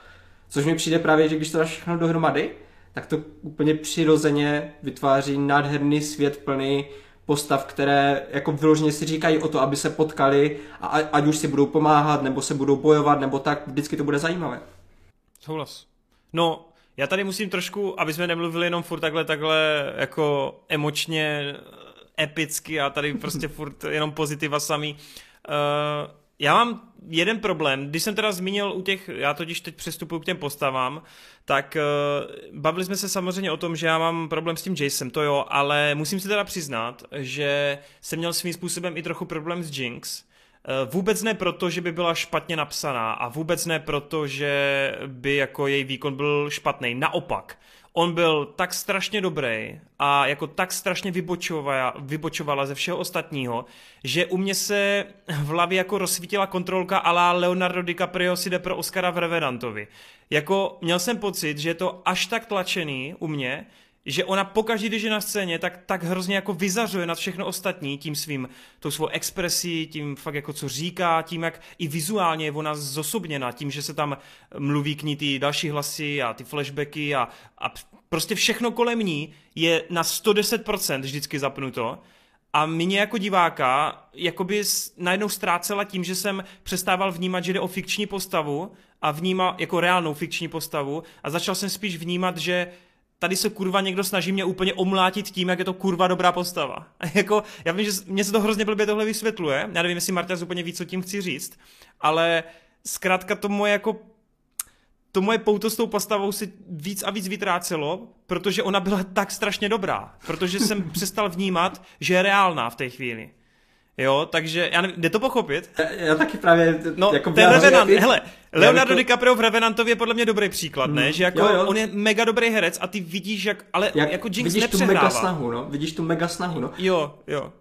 Což mi přijde právě, že když to dáš všechno dohromady, tak to úplně přirozeně vytváří nádherný svět plný postav, které jako vyloženě si říkají o to, aby se potkali a ať už si budou pomáhat, nebo se budou bojovat, nebo tak, vždycky to bude zajímavé. Souhlas. No, já tady musím trošku, aby jsme nemluvili jenom furt takhle, takhle jako emočně, epicky a tady prostě furt jenom pozitiva samý. Uh, já mám jeden problém, když jsem teda zmínil u těch, já totiž teď přestupuju k těm postavám, tak uh, bavili jsme se samozřejmě o tom, že já mám problém s tím Jacem, to jo, ale musím si teda přiznat, že jsem měl svým způsobem i trochu problém s Jinx. Vůbec ne proto, že by byla špatně napsaná a vůbec ne proto, že by jako její výkon byl špatný. Naopak, on byl tak strašně dobrý a jako tak strašně vybočovala, vybočovala ze všeho ostatního, že u mě se v hlavě jako rozsvítila kontrolka à la Leonardo DiCaprio si jde pro Oscara v Revenantovi. Jako měl jsem pocit, že je to až tak tlačený u mě, že ona pokaždý, když je na scéně, tak, tak hrozně jako vyzařuje nad všechno ostatní tím svým, tou svou expresí, tím fakt jako co říká, tím jak i vizuálně je ona zosobněna, tím, že se tam mluví k ní ty další hlasy a ty flashbacky a, a prostě všechno kolem ní je na sto deset procent vždycky zapnuto. A mě jako diváka jakoby najednou ztrácela tím, že jsem přestával vnímat, že jde o fikční postavu a vnímal jako reálnou fikční postavu a začal jsem spíš vnímat, že tady se kurva někdo snaží mě úplně omlátit tím, jak je to kurva dobrá postava. Jako, já vím, že mě se to hrozně blbě tohle vysvětluje, já nevím, jestli Marta úplně ví, co tím chci říct, ale zkrátka to moje jako, to moje pouto s tou postavou se víc a víc vytrácelo, protože ona byla tak strašně dobrá, protože jsem přestal vnímat, že je reálná v té chvíli. Jo, takže, já nevím, jde to pochopit? Já, já taky právě... No, jako ten Revenant, jak... hele, Leonardo DiCaprio v Revenantovi je podle mě dobrý příklad, hmm. ne? Že jako jo, jo. on je mega dobrý herec a ty vidíš, jak, ale jak, jako Jinx vidíš nepřehrává. Tu mega snahu, no, vidíš tu mega snahu, no. Jo, jo.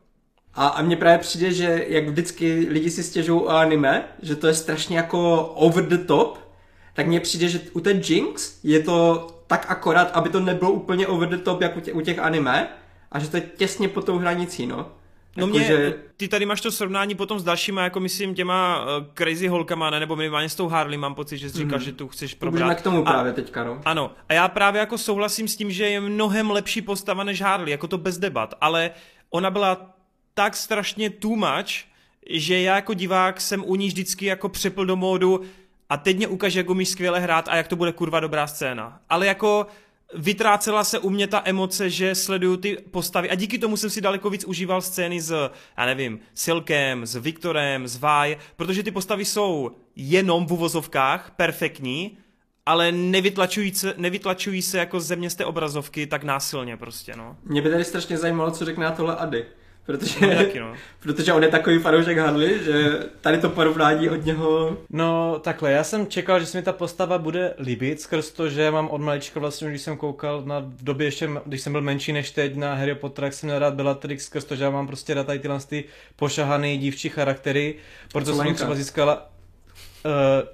A, a mně právě přijde, že jak vždycky lidi si stěžují o anime, že to je strašně jako over the top, tak mně přijde, že u té Jinx je to tak akorát, aby to nebylo úplně over the top, jak u těch, u těch anime, a že to je těsně pod tou hranicí, no. No jako mě, že... ty tady máš to srovnání potom s dalšíma, jako myslím těma crazy holkama, ne, nebo minimálně s tou Harley, mám pocit, že jsi říkal, mm-hmm. že tu chceš probrat. Můžeme k tomu a, právě teďka, no. Ano, a já právě jako souhlasím s tím, že je mnohem lepší postava než Harley, jako to bez debat, ale ona byla tak strašně too much, že já jako divák jsem u ní vždycky jako přepl do módu a teď mě ukáže, jak umíš skvěle hrát a jak to bude kurva dobrá scéna. Ale jako... vytrácela se u mě ta emoce, že sleduju ty postavy a díky tomu jsem si daleko víc užíval scény s, já nevím, Silkem, s Viktorem, s Vaj, protože ty postavy jsou jenom v uvozovkách perfektní, ale nevytlačují se, nevytlačují se jako ze mě z té obrazovky tak násilně prostě, no. Mě by tady strašně zajímalo, co řekne na tohle Ady, protože, no, taky, no. protože on je takový fanoušek Harley, že tady to porovnání od něho... No takhle, já jsem čekal, že se mi ta postava bude líbit, skrz to, že mám od malička vlastně, když jsem koukal na v době ještě, když jsem byl menší než teď na Harry Potter, jak jsem měl rád Bellatrix, skrz to, že já mám prostě rád tady tyhle ty pošahaný dívčí charaktery, proto jsem třeba získala...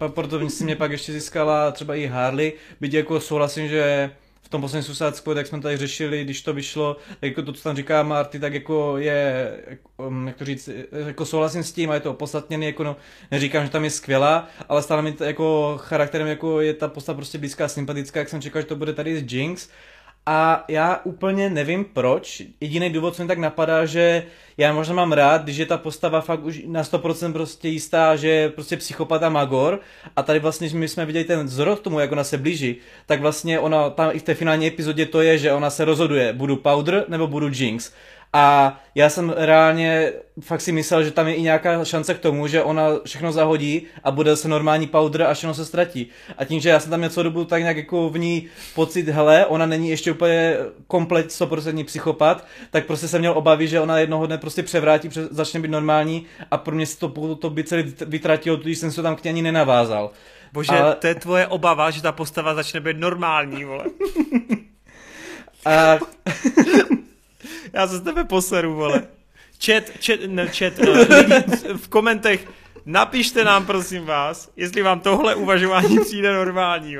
Uh, proto si mě pak ještě získala třeba i Harley, byť jako souhlasím, že... v tom posledním Suicide, jak jsme tady řešili, když to vyšlo, tak jako to, co tam říká Marty, tak jako je, jak to říct, jako souhlasím s tím a je to opodstatněný, jako no, neříkám, že tam je skvělá, ale stále mi jako charakterem jako je ta postava prostě blízká, sympatická, jak jsem čekal, že to bude tady z Jinx. A já úplně nevím proč, jediný důvod, co mi tak napadá, že já možná mám rád, když je ta postava fakt už na sto procent prostě jistá, že je prostě psychopat a magor a tady vlastně my jsme viděli ten vzor k tomu, jak ona se blíží, tak vlastně ona tam i v té finální epizodě to je, že ona se rozhoduje, budu Powder nebo budu Jinx. A já jsem reálně fakt si myslel, že tam je i nějaká šance k tomu, že ona všechno zahodí a bude se normální Powder a všechno se ztratí. A tím, že já jsem tam něco dobu tak nějak jako v ní pocit, hele, ona není ještě úplně komplet sto procent psychopat, tak prostě jsem měl obavy, že ona jednoho dne prostě převrátí, začne být normální a pro mě se to, to by celý vytratilo, tudíž jsem se tam k ní ani nenavázal. Bože, ale... to je tvoje obava, že ta postava začne být normální, vole. A... já se s tebe poseru, vole. Chat, chat, ne, chat, ne, v komentech napište nám, prosím vás, jestli vám tohle uvažování přijde normální.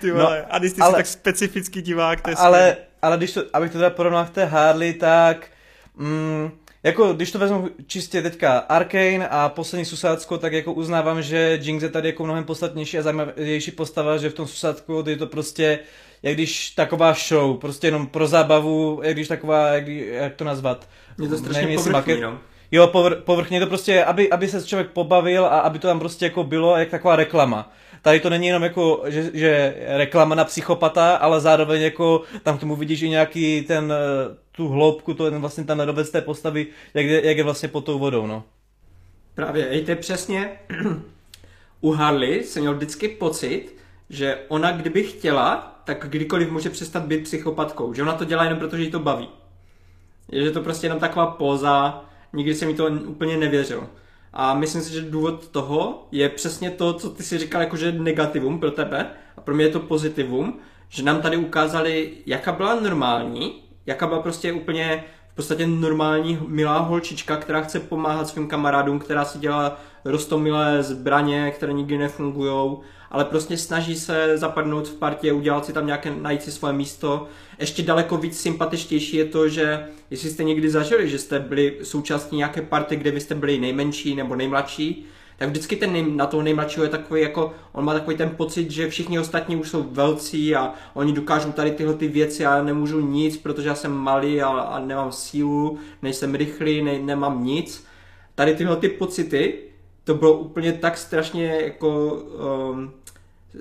Ty vole, no, a když jsi ale, tak specifický divák, to je ale, ale, ale když to, abych to teda porovnal k té Harley, tak... Mm, jako, když to vezmu čistě teďka Arcane a poslední Susátsko, tak jako uznávám, že Jinx je tady jako mnohem podstatnější a zajímavější postava, že v tom Susátku je to prostě... jak když taková show, prostě jenom pro zábavu, jak když taková, jak, jak to nazvat? Je to strašně nevím, povrchní, maket... no. Jo, povr, povrchně je to prostě, aby, aby se člověk pobavil a aby to tam prostě jako bylo, jak taková reklama. Tady to není jenom jako, že, že reklama na psychopata, ale zároveň jako tam k tomu vidíš i nějaký ten, tu hloubku, to ten vlastně tam nadobec té postavy, jak je, jak je vlastně pod tou vodou, no. Právě, jejte přesně, u Harley jsem měl vždycky pocit, že ona kdyby chtěla, tak kdykoliv může přestat být psychopatkou, že ona to dělá jenom proto, že jí to baví. Je, že to prostě jenom taková póza, nikdy se mi to úplně nevěřilo. A myslím si, že důvod toho je přesně to, co ty si říkal, jakože negativum pro tebe, a pro mě je to pozitivum, že nám tady ukázali, jaká byla normální, jaká byla prostě úplně v podstatě normální milá holčička, která chce pomáhat svým kamarádům, která si dělá roztomilé zbraně, které nikdy nefungujou, ale prostě snaží se zapadnout v partě, udělat si tam nějaké, najít si svoje místo. Ještě daleko víc sympatičtější je to, že jestli jste někdy zažili, že jste byli součástí nějaké party, kde vy jste byli nejmenší nebo nejmladší, tak vždycky ten nej, na toho nejmladšího je takový jako, on má takový ten pocit, že všichni ostatní už jsou velcí a oni dokážou tady tyhle ty věci a já nemůžu nic, protože já jsem malý a, a nemám sílu, nejsem rychlý, ne, nemám nic. Tady tyhle ty pocity, to bylo úplně tak strašně jako... Um,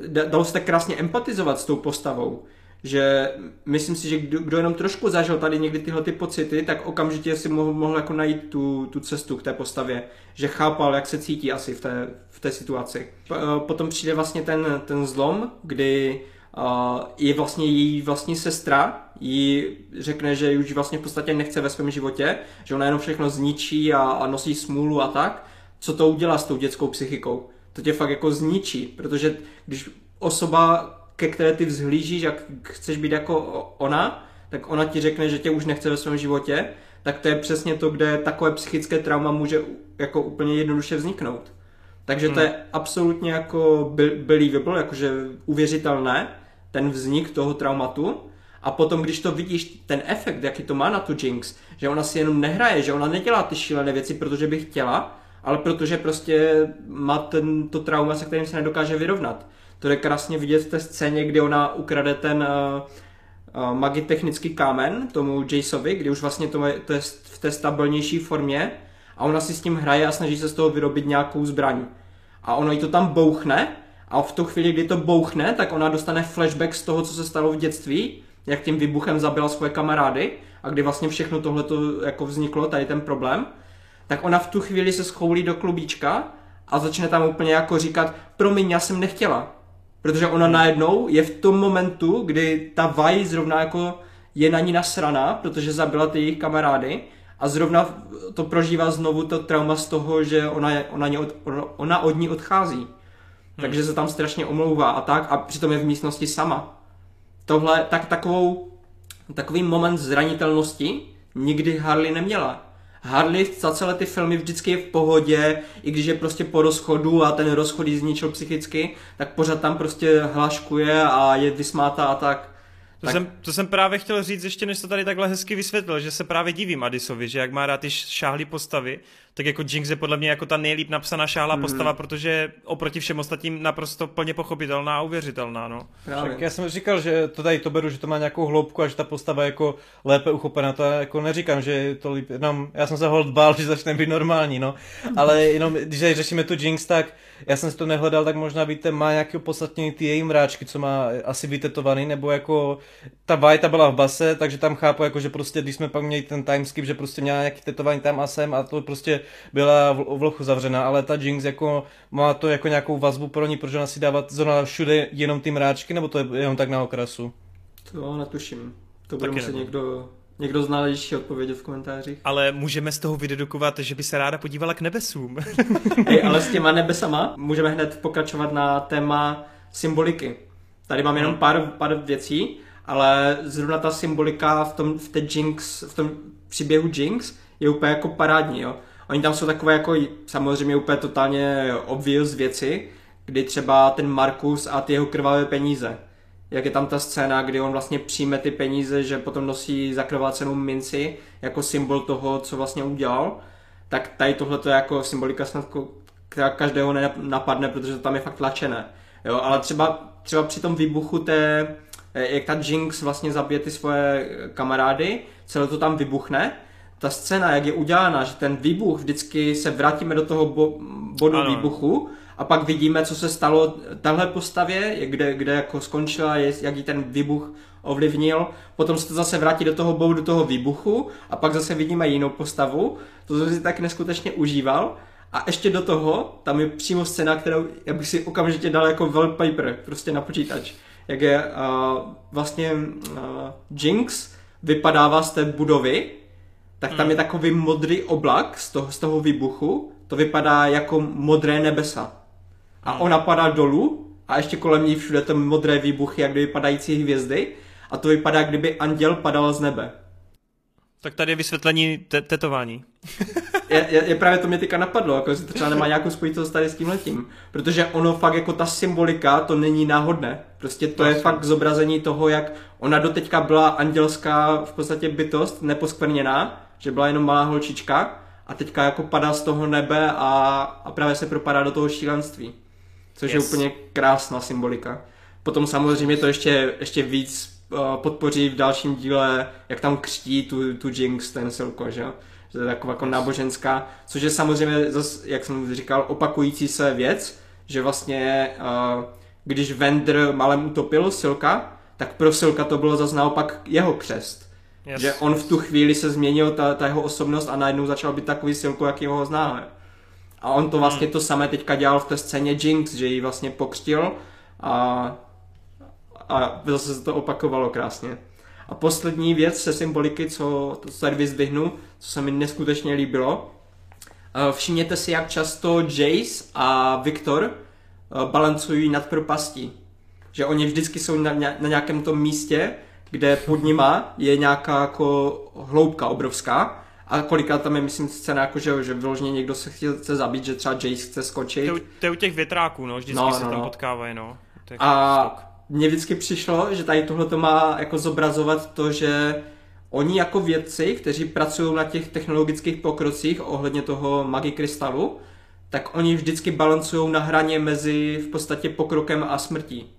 dalo se tak krásně empatizovat s tou postavou, že myslím si, že kdo, kdo jenom trošku zažil tady někdy tyhle ty pocity, tak okamžitě si mohl, mohl jako najít tu, tu cestu k té postavě, že chápal, jak se cítí asi v té, v té situaci. P- potom přijde vlastně ten, ten zlom, kdy uh, je vlastně její vlastní sestra, jí řekne, že už vlastně v podstatě nechce ve svém životě, že ona jenom všechno zničí a, a nosí smůlu a tak. Co to udělá s tou dětskou psychikou? To tě fakt jako zničí, protože když osoba, ke které ty vzhlížíš a chceš být jako ona, tak ona ti řekne, že tě už nechce ve svém životě, tak to je přesně to, kde takové psychické trauma může jako úplně jednoduše vzniknout. Takže hmm. to je absolutně jako believable, jakože uvěřitelné, ten vznik toho traumatu, A potom, když to vidíš, ten efekt, jaký to má na tu Jinx, že ona si jenom nehraje, že ona nedělá ty šílené věci, protože by chtěla, ale protože prostě má ten, to trauma, se kterým se nedokáže vyrovnat. To je krásně vidět v té scéně, kdy ona ukrade ten uh, uh, magitechnický kámen tomu Jaceovi, kdy už vlastně to je, to je v té stabilnější formě a ona si s tím hraje a snaží se z toho vyrobit nějakou zbraň. A ono jí to tam bouchne a v tu chvíli, kdy to bouchne, tak ona dostane flashback z toho, co se stalo v dětství, jak tím výbuchem zabila svoje kamarády a kdy vlastně všechno tohleto jako vzniklo, tady ten problém, tak ona v tu chvíli se schoulí do klubíčka a začne tam úplně jako říkat promiň, já jsem nechtěla. Protože ona najednou je v tom momentu, kdy ta Vaj zrovna jako je na ní nasraná, protože zabila ty jejich kamarády a zrovna to prožívá znovu to trauma z toho, že ona, je, ona, od, ona od ní odchází. Hmm. Takže se tam strašně omlouvá a tak a přitom je v místnosti sama. Tohle, tak takovou, takový moment zranitelnosti nikdy Harley neměla. Harley za celé ty filmy vždycky je v pohodě, i když je prostě po rozchodu a ten rozchod ji zničil psychicky, tak pořád tam prostě hláškuje a je vysmátá a tak. To, tak... Jsem, to jsem právě chtěl říct, ještě než to tady takhle hezky vysvětlil, že se právě divím Addisovi, že jak má rád ty šáhlý postavy, tak jako Jinx je podle mě jako ta nejlíp napsaná šáhlá mm. postava, protože oproti všem ostatním naprosto plně pochopitelná a uvěřitelná, no. Tak já jsem říkal, že to tady to beru, že to má nějakou hloubku a že ta postava jako lépe uchopená, to já jako neříkám, že je to líp, jenom já jsem se hold bál, že začne být normální, no. Ale jenom, když řešíme tu Jinx, tak já jsem si to nehledal, tak možná víte, má nějaký opodstatnění ty její mráčky, co má asi vytetovaný, nebo jako ta Vajta byla v base, takže tam chápu, jako, že prostě, když jsme pak měli ten timeskip, že prostě měla nějaký tetování tam a sem a to prostě byla v lochu zavřená, ale ta Jinx jako má to jako nějakou vazbu pro ní, protože ona si dává zrovna všude jenom ty mráčky, nebo to je jenom tak na okrasu? To netuším, to bude muset někdo... Někdo zná ještě odpovědět v komentářích. Ale můžeme z toho vydedukovat, že by se ráda podívala k nebesům. Ej, ale s těma nebesama můžeme hned pokračovat na téma symboliky. Tady mám jenom pár, pár věcí, ale zrovna ta symbolika v tom, v té Jinx, v tom příběhu Jinx je úplně jako parádní. Jo? Oni tam jsou takové jako samozřejmě úplně totálně obvious věci, kdy třeba ten Markus a ty jeho krvavé peníze. Jak je tam ta scéna, kdy on vlastně přijme ty peníze, že potom nosí zakrvácenou minci jako symbol toho, co vlastně udělal, tak tady tohle je jako symbolika snad, která každého nenapadne, protože to tam je fakt tlačené. Jo, ale třeba, třeba při tom výbuchu té, jak ta Jinx vlastně zabije ty svoje kamarády, celé to tam vybuchne, ta scéna, jak je udělána, že ten výbuch, vždycky se vrátíme do toho bo, bodu ano. výbuchu, a pak vidíme, co se stalo tahle postavě, kde, kde jako skončila, jak jí ten výbuch ovlivnil. Potom se to zase vrátí do toho bodu, do toho výbuchu a pak zase vidíme jinou postavu. To jsem si tak neskutečně užíval. A ještě do toho, tam je přímo scéna, kterou já bych si okamžitě dal jako wallpaper, prostě na počítač. Jak je uh, vlastně uh, Jinx vypadává z té budovy, tak tam je takový modrý oblak z toho, z toho výbuchu. To vypadá jako modré nebesa. A ona padá dolů a ještě kolem ní všude ty modré výbuchy, jak kdyby padající hvězdy a to vypadá, kdyby anděl padal z nebe. Tak tady je vysvětlení te- tetování. je, je, je právě to mě teďka napadlo, jako jestli to třeba nemá nějakou spojitost tady s tímhletím, protože ono fakt jako ta symbolika, to není náhodné, prostě to je fakt zobrazení toho, jak ona doteďka byla andělská v podstatě bytost, neposkvrněná, že byla jenom malá holčička a teďka jako padá z toho nebe a, a právě se propadá do toho šílenství. Což yes. je úplně krásná symbolika. Potom samozřejmě to ještě, ještě víc uh, podpoří v dalším díle, jak tam křtí tu, tu Jinx, ten Silko, že? Že to je taková jako náboženská, což je samozřejmě, zas, jak jsem říkal, opakující se věc, že vlastně, uh, když Vendr malem utopil Silka, tak pro Silka to bylo zase naopak jeho křest. Yes. Že on v tu chvíli se změnil ta, ta jeho osobnost a najednou začal být takový Silko, jaký ho známe. A on to vlastně to samé teďka dělal v té scéně Jinx, že ji vlastně pokřtil a, a zase se to opakovalo krásně. A poslední věc se symboliky, co, co tady vyzdvihnu, co se mi neskutečně líbilo. Všimněte si, jak často Jace a Viktor balancují nad propastí. Že oni vždycky jsou na, na nějakém tom místě, kde pod nima je nějaká jako hloubka obrovská. A kolikrát tam je, myslím, scéna, jako, že, že vyloženě někdo se chce zabít, že třeba Jace chce skočit. To je u těch větráků, no, vždycky no, no, se tam no. potkávají, no. A, mně vždycky přišlo, že tady tohle to má jako zobrazovat to, že oni jako vědci, kteří pracují na těch technologických pokrocích ohledně toho magi krystalu, tak oni vždycky balancují na hraně mezi v podstatě pokrokem a smrtí.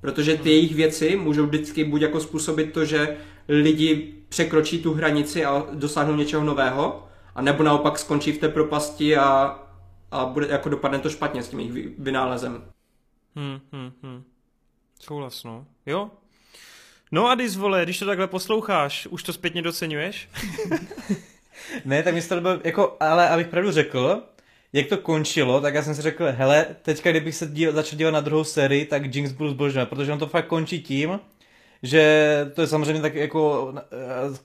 Protože ty jejich věci můžou vždycky buď jako způsobit to, že lidi překročí tu hranici a dosáhnou něčeho nového, a nebo naopak skončí v té propasti a, a bude, jako dopadne to špatně s tím jejich vynálezem. Hmm, hmm, hmm. Souhlas, no. Jo? No a dis, vole, když to takhle posloucháš, už to zpětně doceňuješ? Ne, tak mi to bylo, jako, ale abych pravdu řekl, jak to končilo, tak já jsem si řekl, hele, teďka kdybych se díl, začal dívat na druhou sérii, tak Jinx byl zbožná, protože on to fakt končí tím, že to je samozřejmě tak jako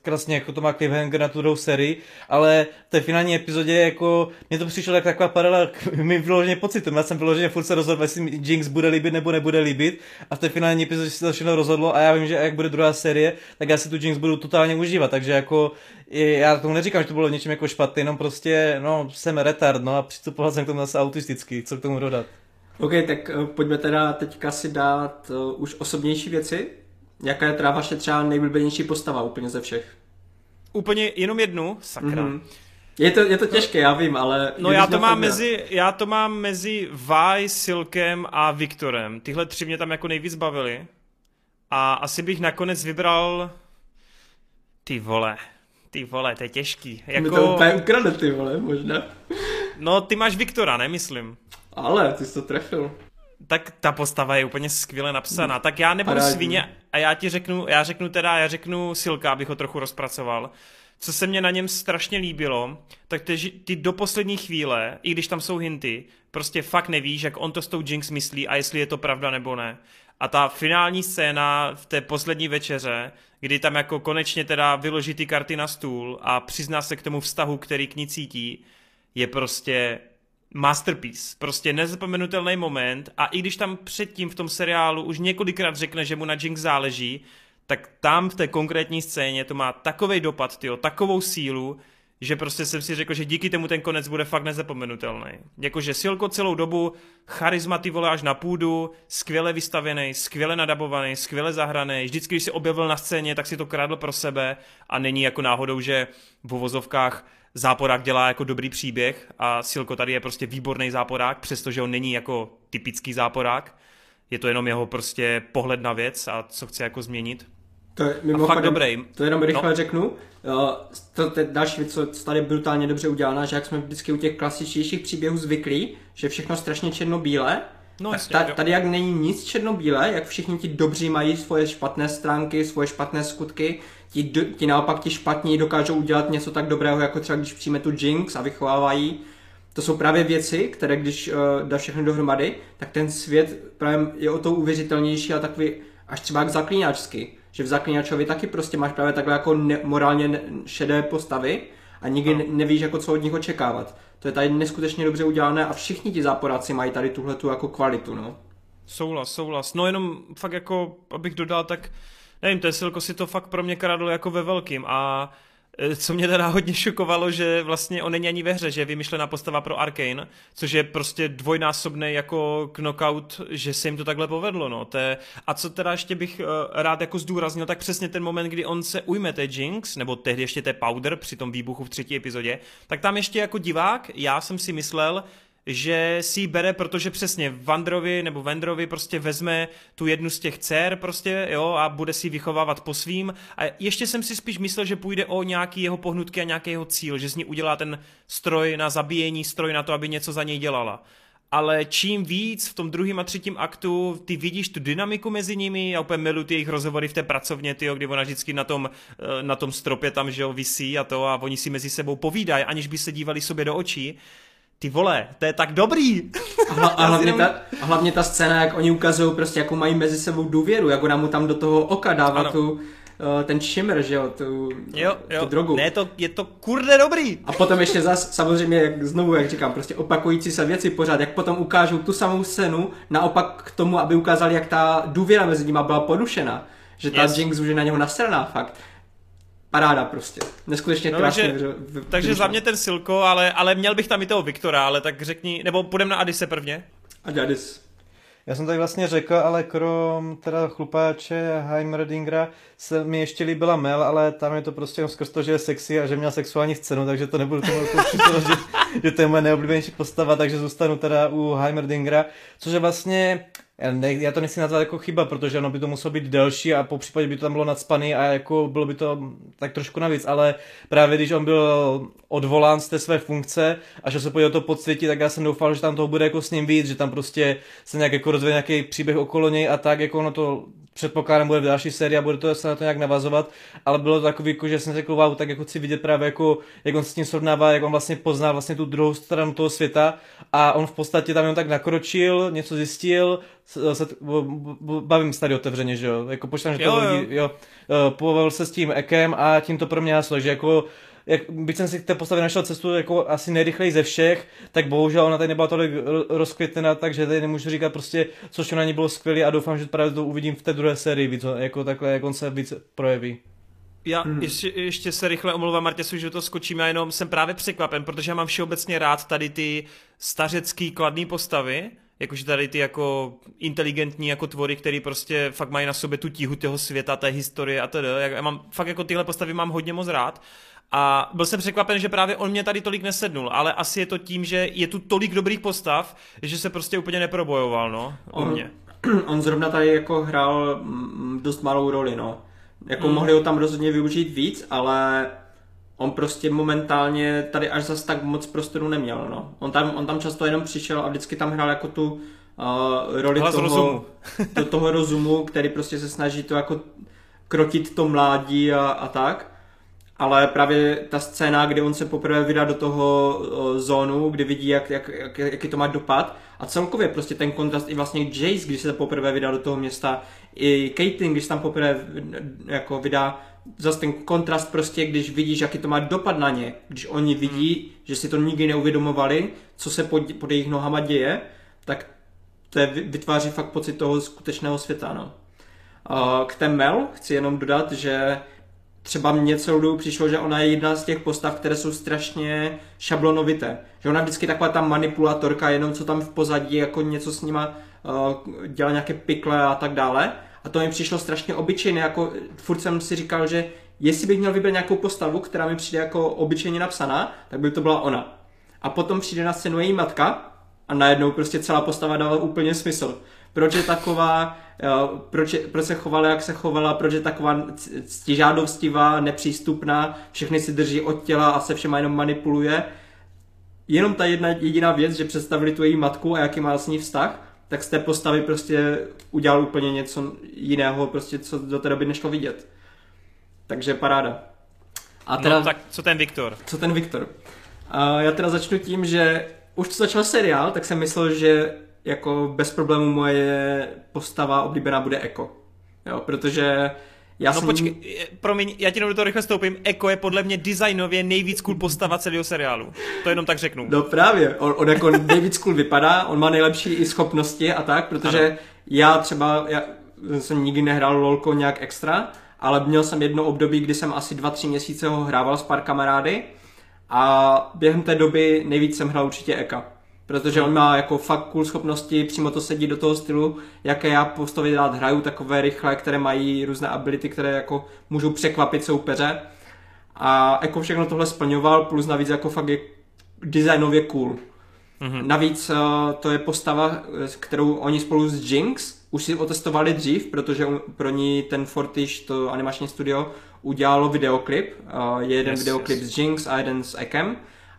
krásně, jako to má cliffhanger na tu druhou sérii, ale v té finální epizodě jako, mně to přišlo jak taková paralela k mým vyloženě pocitům, já jsem vyloženě furt se rozhodl, jestli Jinx bude líbit nebo nebude líbit, a v té finální epizodě se to všechno rozhodlo a já vím, že jak bude druhá série, tak já si tu Jinx budu totálně užívat, takže jako já tomu neříkám, že to bylo něčím jako špatný, jenom prostě, no, jsem retard, no, a přistupoval jsem k tomu zase autisticky, co k tomu dodat. Ok, tak pojďme teda teďka si dát uh, už osobnější věci. Jaká je teda vaše třeba nejblbější postava úplně ze všech? Úplně jenom jednu? Sakra. Mm-hmm. Je to, je to těžké, no, já vím, ale... No já to, mám mezi, já to mám mezi Vaj, Silkem a Viktorem. Tyhle tři mě tam jako nejvíc bavili. A asi bych nakonec vybral... Ty vole. Ty vole, to je těžký. Jako... My to úplně ukradne, ty vole, možná. No ty máš Viktora, ne, myslím. Ale, ty jsi to trefil. Tak ta postava je úplně skvěle napsaná. Tak já nebudu svině a já ti řeknu, já řeknu teda, já řeknu Silka, abych ho trochu rozpracoval. Co se mě na něm strašně líbilo, tak ty, ty do poslední chvíle, i když tam jsou hinty, prostě fakt nevíš, jak on to s tou Jinx myslí a jestli je to pravda nebo ne. A ta finální scéna v té poslední večeře, kdy tam jako konečně teda vyloží ty karty na stůl a přizná se k tomu vztahu, který k ní cítí, je prostě... masterpiece, prostě nezapomenutelný moment, a i když tam předtím v tom seriálu už několikrát řekne, že mu na Jinx záleží, tak tam v té konkrétní scéně to má takovej dopad, tyjo, takovou sílu, že prostě jsem si řekl, že díky tomu ten konec bude fakt nezapomenutelný. Jakože Silko celou dobu, charisma, ty vole, až na půdu, skvěle vystavený, skvěle nadabovaný, skvěle zahraný, vždycky, když se objevil na scéně, tak si to krádl pro sebe a není jako náhodou, že v uvozovkách záporák dělá jako dobrý příběh a Silko tady je prostě výborný záporák, přestože on není jako typický záporák. Je to jenom jeho prostě pohled na věc a co chce jako změnit. To je mimochodem, dobrý. To jenom rychle no. řeknu. To, to je další věc, co tady brutálně dobře udělána, že jak jsme vždycky u těch klasičtějších příběhů zvyklí, že všechno strašně černobílé, no, tak ta, tady jak není nic černobílé, jak všichni ti dobří mají svoje špatné stránky, svoje špatné skutky, ti, do, ti naopak ti špatní dokážou udělat něco tak dobrého, jako třeba když přijme tu Jinx a vychovávají. To jsou právě věci, které když uh, dá všechny dohromady, tak ten svět právě je o to uvěřitelnější a takový až třeba jak zaklínačsky. Že v Zaklínačovi taky prostě máš právě takhle jako ne, morálně ne, šedé postavy a nikdy no. ne, nevíš, jako co od nich očekávat. To je tady neskutečně dobře udělané a všichni ti záporáci mají tady tuhletu jako kvalitu, no. Souhlas, souhlas. No jenom fakt jako, abych dodal, tak nevím, ten Silko si to fakt pro mě kradl jako ve velkým a co mě teda hodně šokovalo, že vlastně on není ani ve hře, že je vymyšlená postava pro Arcane, což je prostě dvojnásobný jako knockout, že se jim to takhle povedlo, no. To je... A co teda ještě bych rád jako zdůraznil, tak přesně ten moment, kdy on se ujme té Jinx, nebo tehdy ještě té Powder při tom výbuchu v třetí epizodě, tak tam ještě jako divák, já jsem si myslel, že si ji bere, protože přesně Vandrovi nebo Vendrovi prostě vezme tu jednu z těch dcer prostě, jo, a bude si ji vychovávat po svým. A ještě jsem si spíš myslel, že půjde o nějaký jeho pohnutky a nějaký jeho cíl, že z ní udělá ten stroj na zabíjení, stroj na to, aby něco za něj dělala. Ale čím víc v tom druhém a třetím aktu ty vidíš tu dynamiku mezi nimi, já úplně miluji ty jejich rozhovory v té pracovně, tyjo, kdy ona vždycky na tom, na tom stropě tam, že jo, visí a to a oni si mezi sebou povídají, aniž by se dívali sobě do očí. Ty vole, to je tak dobrý. A, hla, a, hlavně, ta, a hlavně ta scéna, jak oni ukazují prostě, jakou mají mezi sebou důvěru, jak ona mu tam do toho oka dává tu, ten shimmer, že jo, tu, jo, jo. tu drogu. Ne, to, je to kurde dobrý. A potom ještě zas, samozřejmě, jak, znovu, jak říkám, prostě opakující se věci pořád, jak potom ukážou tu samou scénu, naopak k tomu, aby ukázali, jak ta důvěra mezi nima byla porušena. Že ta yes. Jinx už je na něho nasraná, fakt. Paráda prostě. Neskutečně no, krásně. Takže, v, v, takže za mě ten Silko, ale, ale měl bych tam i toho Viktora, ale tak řekni, nebo půjdeme na Adise prvně. Ať Adis. Já jsem tady vlastně řekl, ale krom teda chlupáče Heimerdingera se mi ještě líbila Mel, ale tam je to prostě skrz to, že je sexy a že měl sexuální scénu, takže to nebudu tomu připomínat, že, že to je moje neoblíbenější postava, takže zůstanu teda u Heimerdingera, což je vlastně... Já to nechci nazvat jako chyba, protože ono by to muselo být delší a po případě by to tam bylo nadspaný a jako bylo by to tak trošku navíc, ale právě když on byl odvolán z té své funkce a šel se podívat to podsvětí, tak já jsem doufal, že tam toho bude jako s ním víc, že tam prostě se nějak jako rozvede nějaký příběh okolo něj a tak, jako ono to předpokládám bude v další sérii a bude to se na to nějak navazovat, ale bylo to takový, jako, že jsem řekl, wow, tak jako chci vidět právě jako, jak on se s tím srovnává, jak on vlastně pozná vlastně tu druhou stranu toho světa a on v podstatě tam jen tak nakročil, něco zjistil, se, bavím se tady otevřeně, že jo, jako počítám, že to lidi, jo, pobavil se s tím ekem a tím to pro mě jaslo, že jako jak, byť jsem si k té postavě našel cestu jako asi nejrychleji ze všech, tak bohužel ona tady nebyla tolik rozkvětena, takže tady nemůžu říkat prostě, což na ní bylo skvělý a doufám, že právě to uvidím v té druhé sérii víc, jako takhle, jak on se víc projeví. Já hmm. ještě, ještě se rychle omlouvám, Martěsu, že to skočím, já jenom jsem právě překvapen, protože já mám všeobecně rád tady ty stařecký kladný postavy, jakože tady ty jako inteligentní jako tvory, který prostě fakt mají na sobě tu tíhu toho světa, té historie a teda. Já mám, fakt jako tyhle postavy mám hodně moc rád. A byl jsem překvapen, že právě on mě tady tolik nesednul, ale asi je to tím, že je tu tolik dobrých postav, že se prostě úplně neprobojoval, no, u mě. On, on zrovna tady jako hrál dost malou roli, no. Jako mm. mohli ho tam rozhodně využít víc, ale on prostě momentálně tady až zas tak moc prostoru neměl, no. On tam, on tam často jenom přišel a vždycky tam hrál jako tu uh, roli toho rozumu. to, toho rozumu, který prostě se snaží to jako krotit to mládí a, a tak. Ale právě ta scéna, kdy on se poprvé vydá do toho o, zónu, kdy vidí, jak, jak, jak, jaký to má dopad. A celkově prostě ten kontrast i vlastně Jace, když se poprvé vydá do toho města, i Caitlyn, když se tam poprvé jako vydá, zase ten kontrast prostě, když vidíš, jaký to má dopad na ně. Když oni vidí, že si to nikdy neuvědomovali, co se pod, pod jejich nohama děje, tak to je, vytváří fakt pocit toho skutečného světa, no. K té Mel chci jenom dodat, že třeba mně celou dobu přišlo, že ona je jedna z těch postav, které jsou strašně šablonovité. Že ona vždycky taková ta manipulátorka, jenom co tam v pozadí, jako něco s nima uh, dělá nějaké pikle a tak dále. A to mi přišlo strašně obyčejné, jako furt jsem si říkal, že jestli bych měl vybrat nějakou postavu, která mi přijde jako obyčejně napsaná, tak by to byla ona. A potom přijde na scénu její matka a najednou prostě celá postava dala úplně smysl. Proč je taková, proč, je, proč se chovala, jak se chovala, proč je taková ctižádostivá, nepřístupná, všechny si drží od těla a se všema jenom manipuluje. Jenom ta jedna jediná věc, že představili tu její matku a jaký má s ní vztah, tak z té postavy prostě udělal úplně něco jiného, prostě co do té doby nešlo vidět. Takže paráda. A teda, no tak co ten Viktor? Co ten Viktor? A já teda začnu tím, že už co začal seriál, tak jsem myslel, že jako bez problému moje postava oblíbená bude Eko. Jo, protože já no jsem... počkej, promiň, já ti jenom do toho rychle stoupím. Eko je podle mě designově nejvíc cool postava celého seriálu. To jenom tak řeknu. No právě, on, on jako nejvíc cool vypadá, on má nejlepší i schopnosti a tak, protože ano. já třeba, já jsem nikdy nehrál LOLko nějak extra, ale měl jsem jedno období, kdy jsem asi dva, tři měsíce ho hrával s pár kamarády a během té doby nejvíc jsem hrál určitě Eka. Protože on má jako fakt cool schopnosti, přímo to sedí do toho stylu, jaké já postavy rád hraju, takové rychlé, které mají různé ability, které jako můžou překvapit soupeře. A jako všechno tohle splňoval, plus navíc jako fakt je designově cool. Mm-hmm. Navíc to je postava, kterou oni spolu s Jinx už si otestovali dřív, protože pro ní ten Fortiche, to animační studio, udělalo videoklip. Je jeden yes, videoklip yes. s Jinx a jeden s Ekem.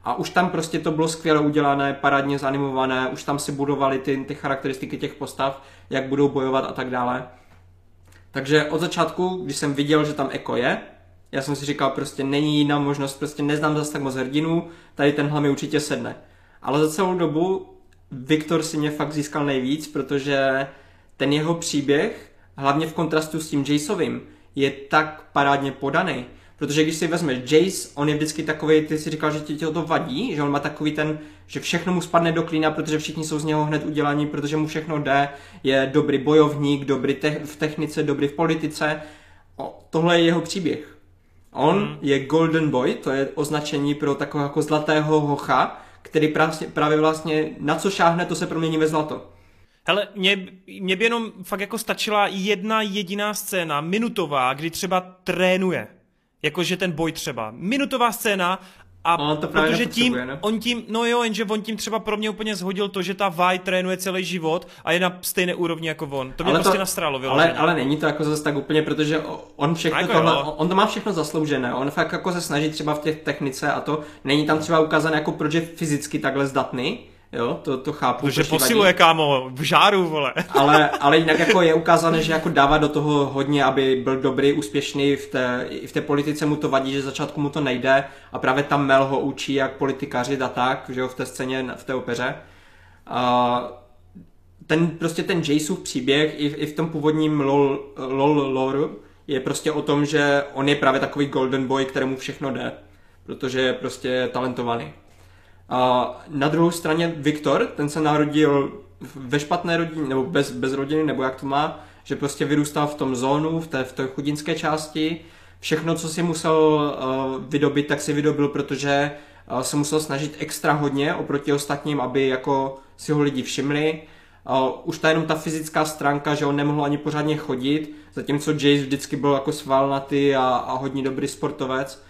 A už tam prostě to bylo skvěle udělané, parádně zanimované, už tam si budovali ty, ty charakteristiky těch postav, jak budou bojovat a tak dále. Takže od začátku, když jsem viděl, že tam Eko je, já jsem si říkal, prostě není jiná možnost, prostě neznám zase tak moc hrdinů, tady tenhle mi určitě sedne. Ale za celou dobu Viktor si mě fakt získal nejvíc, protože ten jeho příběh, hlavně v kontrastu s tím Jacovým, je tak parádně podaný. Protože když si vezmeš Jace, on je vždycky takový, ty si říkal, že ti to vadí, že on má takový ten, že všechno mu spadne do klína, protože všichni jsou z něho hned udělaní, protože mu všechno jde, je dobrý bojovník, dobrý te- v technice, dobrý v politice. O, tohle je jeho příběh. On hmm. je Golden Boy, to je označení pro takového jako zlatého hocha, který právě, právě vlastně na co šáhne, to se promění ve zlato. Hele, mě, mě by jenom fakt jako stačila jedna jediná scéna, minutová, kdy třeba trénuje. Jakože ten boj třeba. Minutová scéna a on to právě protože tím, on tím, no jo, jenže on tím třeba pro mě úplně zhodil to, že ta Vi trénuje celý život a je na stejné úrovni jako on. To mě ale prostě nasralo, ale, ale není to jako zase tak úplně, protože on všechno jako tohle, on to má všechno zasloužené. On fakt jako se snaží třeba v těch technice a to není tam třeba ukázané jako proč je fyzicky takhle zdatný. Jo, to, to chápu. Protože posiluje, kámo, v žáru, vole. Ale, ale jinak jako je ukázané, že jako dává do toho hodně, aby byl dobrý, úspěšný, v té, i v té politice mu to vadí, že začátku mu to nejde a právě tam Mel ho učí, jak politikařit a tak, že jo, v té scéně, v té opeře. A ten, prostě ten Jasův příběh i v, i v tom původním LOL, LOL lore je prostě o tom, že on je právě takový golden boy, kterému všechno jde, protože je prostě talentovaný. A na druhou straně Viktor, ten se narodil ve špatné rodině, nebo bez, bez rodiny, nebo jak to má, že prostě vyrůstal v tom zónu, v té, v té chudinské části. Všechno, co si musel uh, vydobit, tak si vydobil, protože uh, se musel snažit extra hodně oproti ostatním, aby jako si ho lidi všimli. Uh, už ta jenom ta fyzická stránka, že on nemohl ani pořádně chodit, zatímco Jace vždycky byl jako svalnatý a, a hodně dobrý sportovec.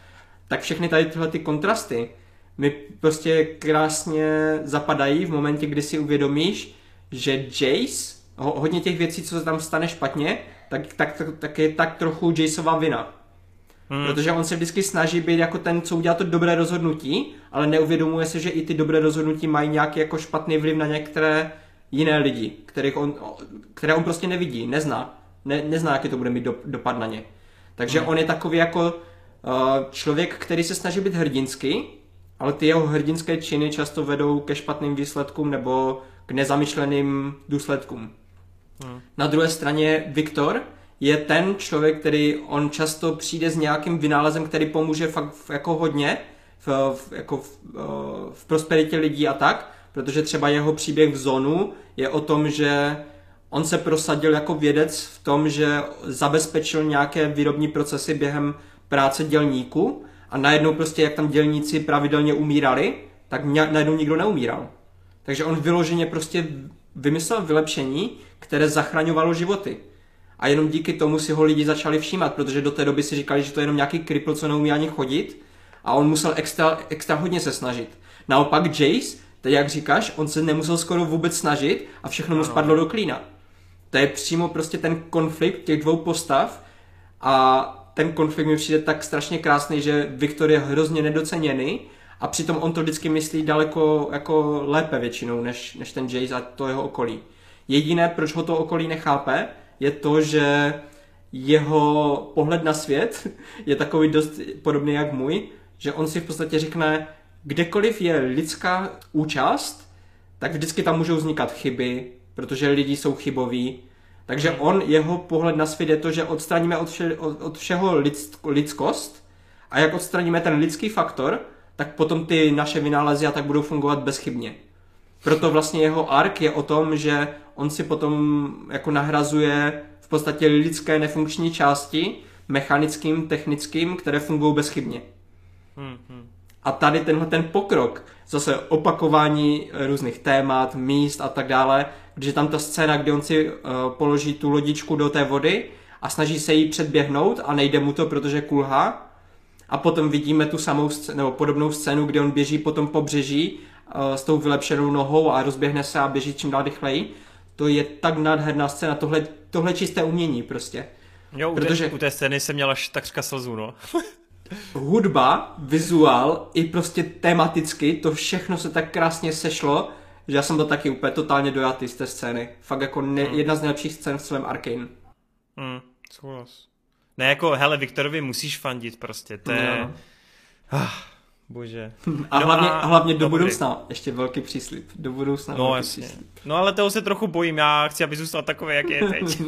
Tak všechny tady tyhle ty kontrasty mi prostě krásně zapadají v momentě, kdy si uvědomíš, že Jace, ho, hodně těch věcí, co se tam stane špatně, tak, tak, tak, tak je tak trochu Jaceova vina. Hmm. Protože on se vždycky snaží být jako ten, co udělá to dobré rozhodnutí, ale neuvědomuje se, že i ty dobré rozhodnutí mají nějaký jako špatný vliv na některé jiné lidi, kterých on, které on prostě nevidí, nezná. Ne, nezná, jaký to bude mít do, dopad na ně. Takže hmm. on je takový jako uh, člověk, který se snaží být hrdinský, ale ty jeho hrdinské činy často vedou ke špatným výsledkům nebo k nezamyšleným důsledkům. Hmm. Na druhé straně Viktor je ten člověk, který on často přijde s nějakým vynálezem, který pomůže fakt jako hodně v, v, jako v, v prosperitě lidí a tak, protože třeba jeho příběh v zónu je o tom, že on se prosadil jako vědec v tom, že zabezpečil nějaké výrobní procesy během práce dělníků. A najednou prostě, jak tam dělníci pravidelně umírali, tak najednou nikdo neumíral. Takže on vyloženě prostě vymyslel vylepšení, které zachraňovalo životy. A jenom díky tomu si ho lidi začali všímat, protože do té doby si říkali, že to je jenom nějaký kripl, co neumí ani chodit. A on musel extra, extra hodně se snažit. Naopak Jace, teď jak říkáš, on se nemusel skoro vůbec snažit a všechno mu spadlo do klína. To je přímo prostě ten konflikt těch dvou postav a ten konflikt mi přijde tak strašně krásný, že Viktor je hrozně nedoceněný a přitom on to vždycky myslí daleko jako lépe většinou než, než ten Jace a to jeho okolí. Jediné, proč ho to okolí nechápe, je to, že jeho pohled na svět je takový dost podobný jak můj, že on si v podstatě řekne, kdekoliv je lidská účast, tak vždycky tam můžou vznikat chyby, protože lidi jsou chyboví. Takže on, jeho pohled na svět je to, že odstraníme od, vše, od všeho lidsk, lidskost a jak odstraníme ten lidský faktor, tak potom ty naše vynálezy a tak budou fungovat bezchybně. Proto vlastně jeho arc je o tom, že on si potom jako nahrazuje v podstatě lidské nefunkční části mechanickým, technickým, které fungují bezchybně. A tady tenhle ten pokrok, zase opakování různých témat, míst a tak dále, když je tam ta scéna, kdy on si uh, položí tu lodičku do té vody a snaží se jí předběhnout a nejde mu to, protože kulhá. A potom vidíme tu samou scénu, nebo podobnou scénu, kdy on běží potom po břeží uh, s tou vylepšenou nohou a rozběhne se a běží čím dál rychleji. To je tak nádherná scéna, tohle, tohle čisté umění prostě. Jo, u, protože... u té scény jsem měl až takřka slzu, no. Hudba, vizuál i prostě tematicky, to všechno se tak krásně sešlo, že já jsem byl taky úplně totálně dojatý z té scény. Fakt jako ne, mm. jedna z nejlepších scén v celém Arcane. Mm, souhlas. Ne jako, hele, Viktorovi musíš fandit prostě, to je... No. Ah, bože. A, no hlavně, a hlavně do dobrý. budoucna, ještě velký příslip, do budoucna no, velký jasně. příslip. No ale toho se trochu bojím, já chci, aby zůstal takový, jak je teď.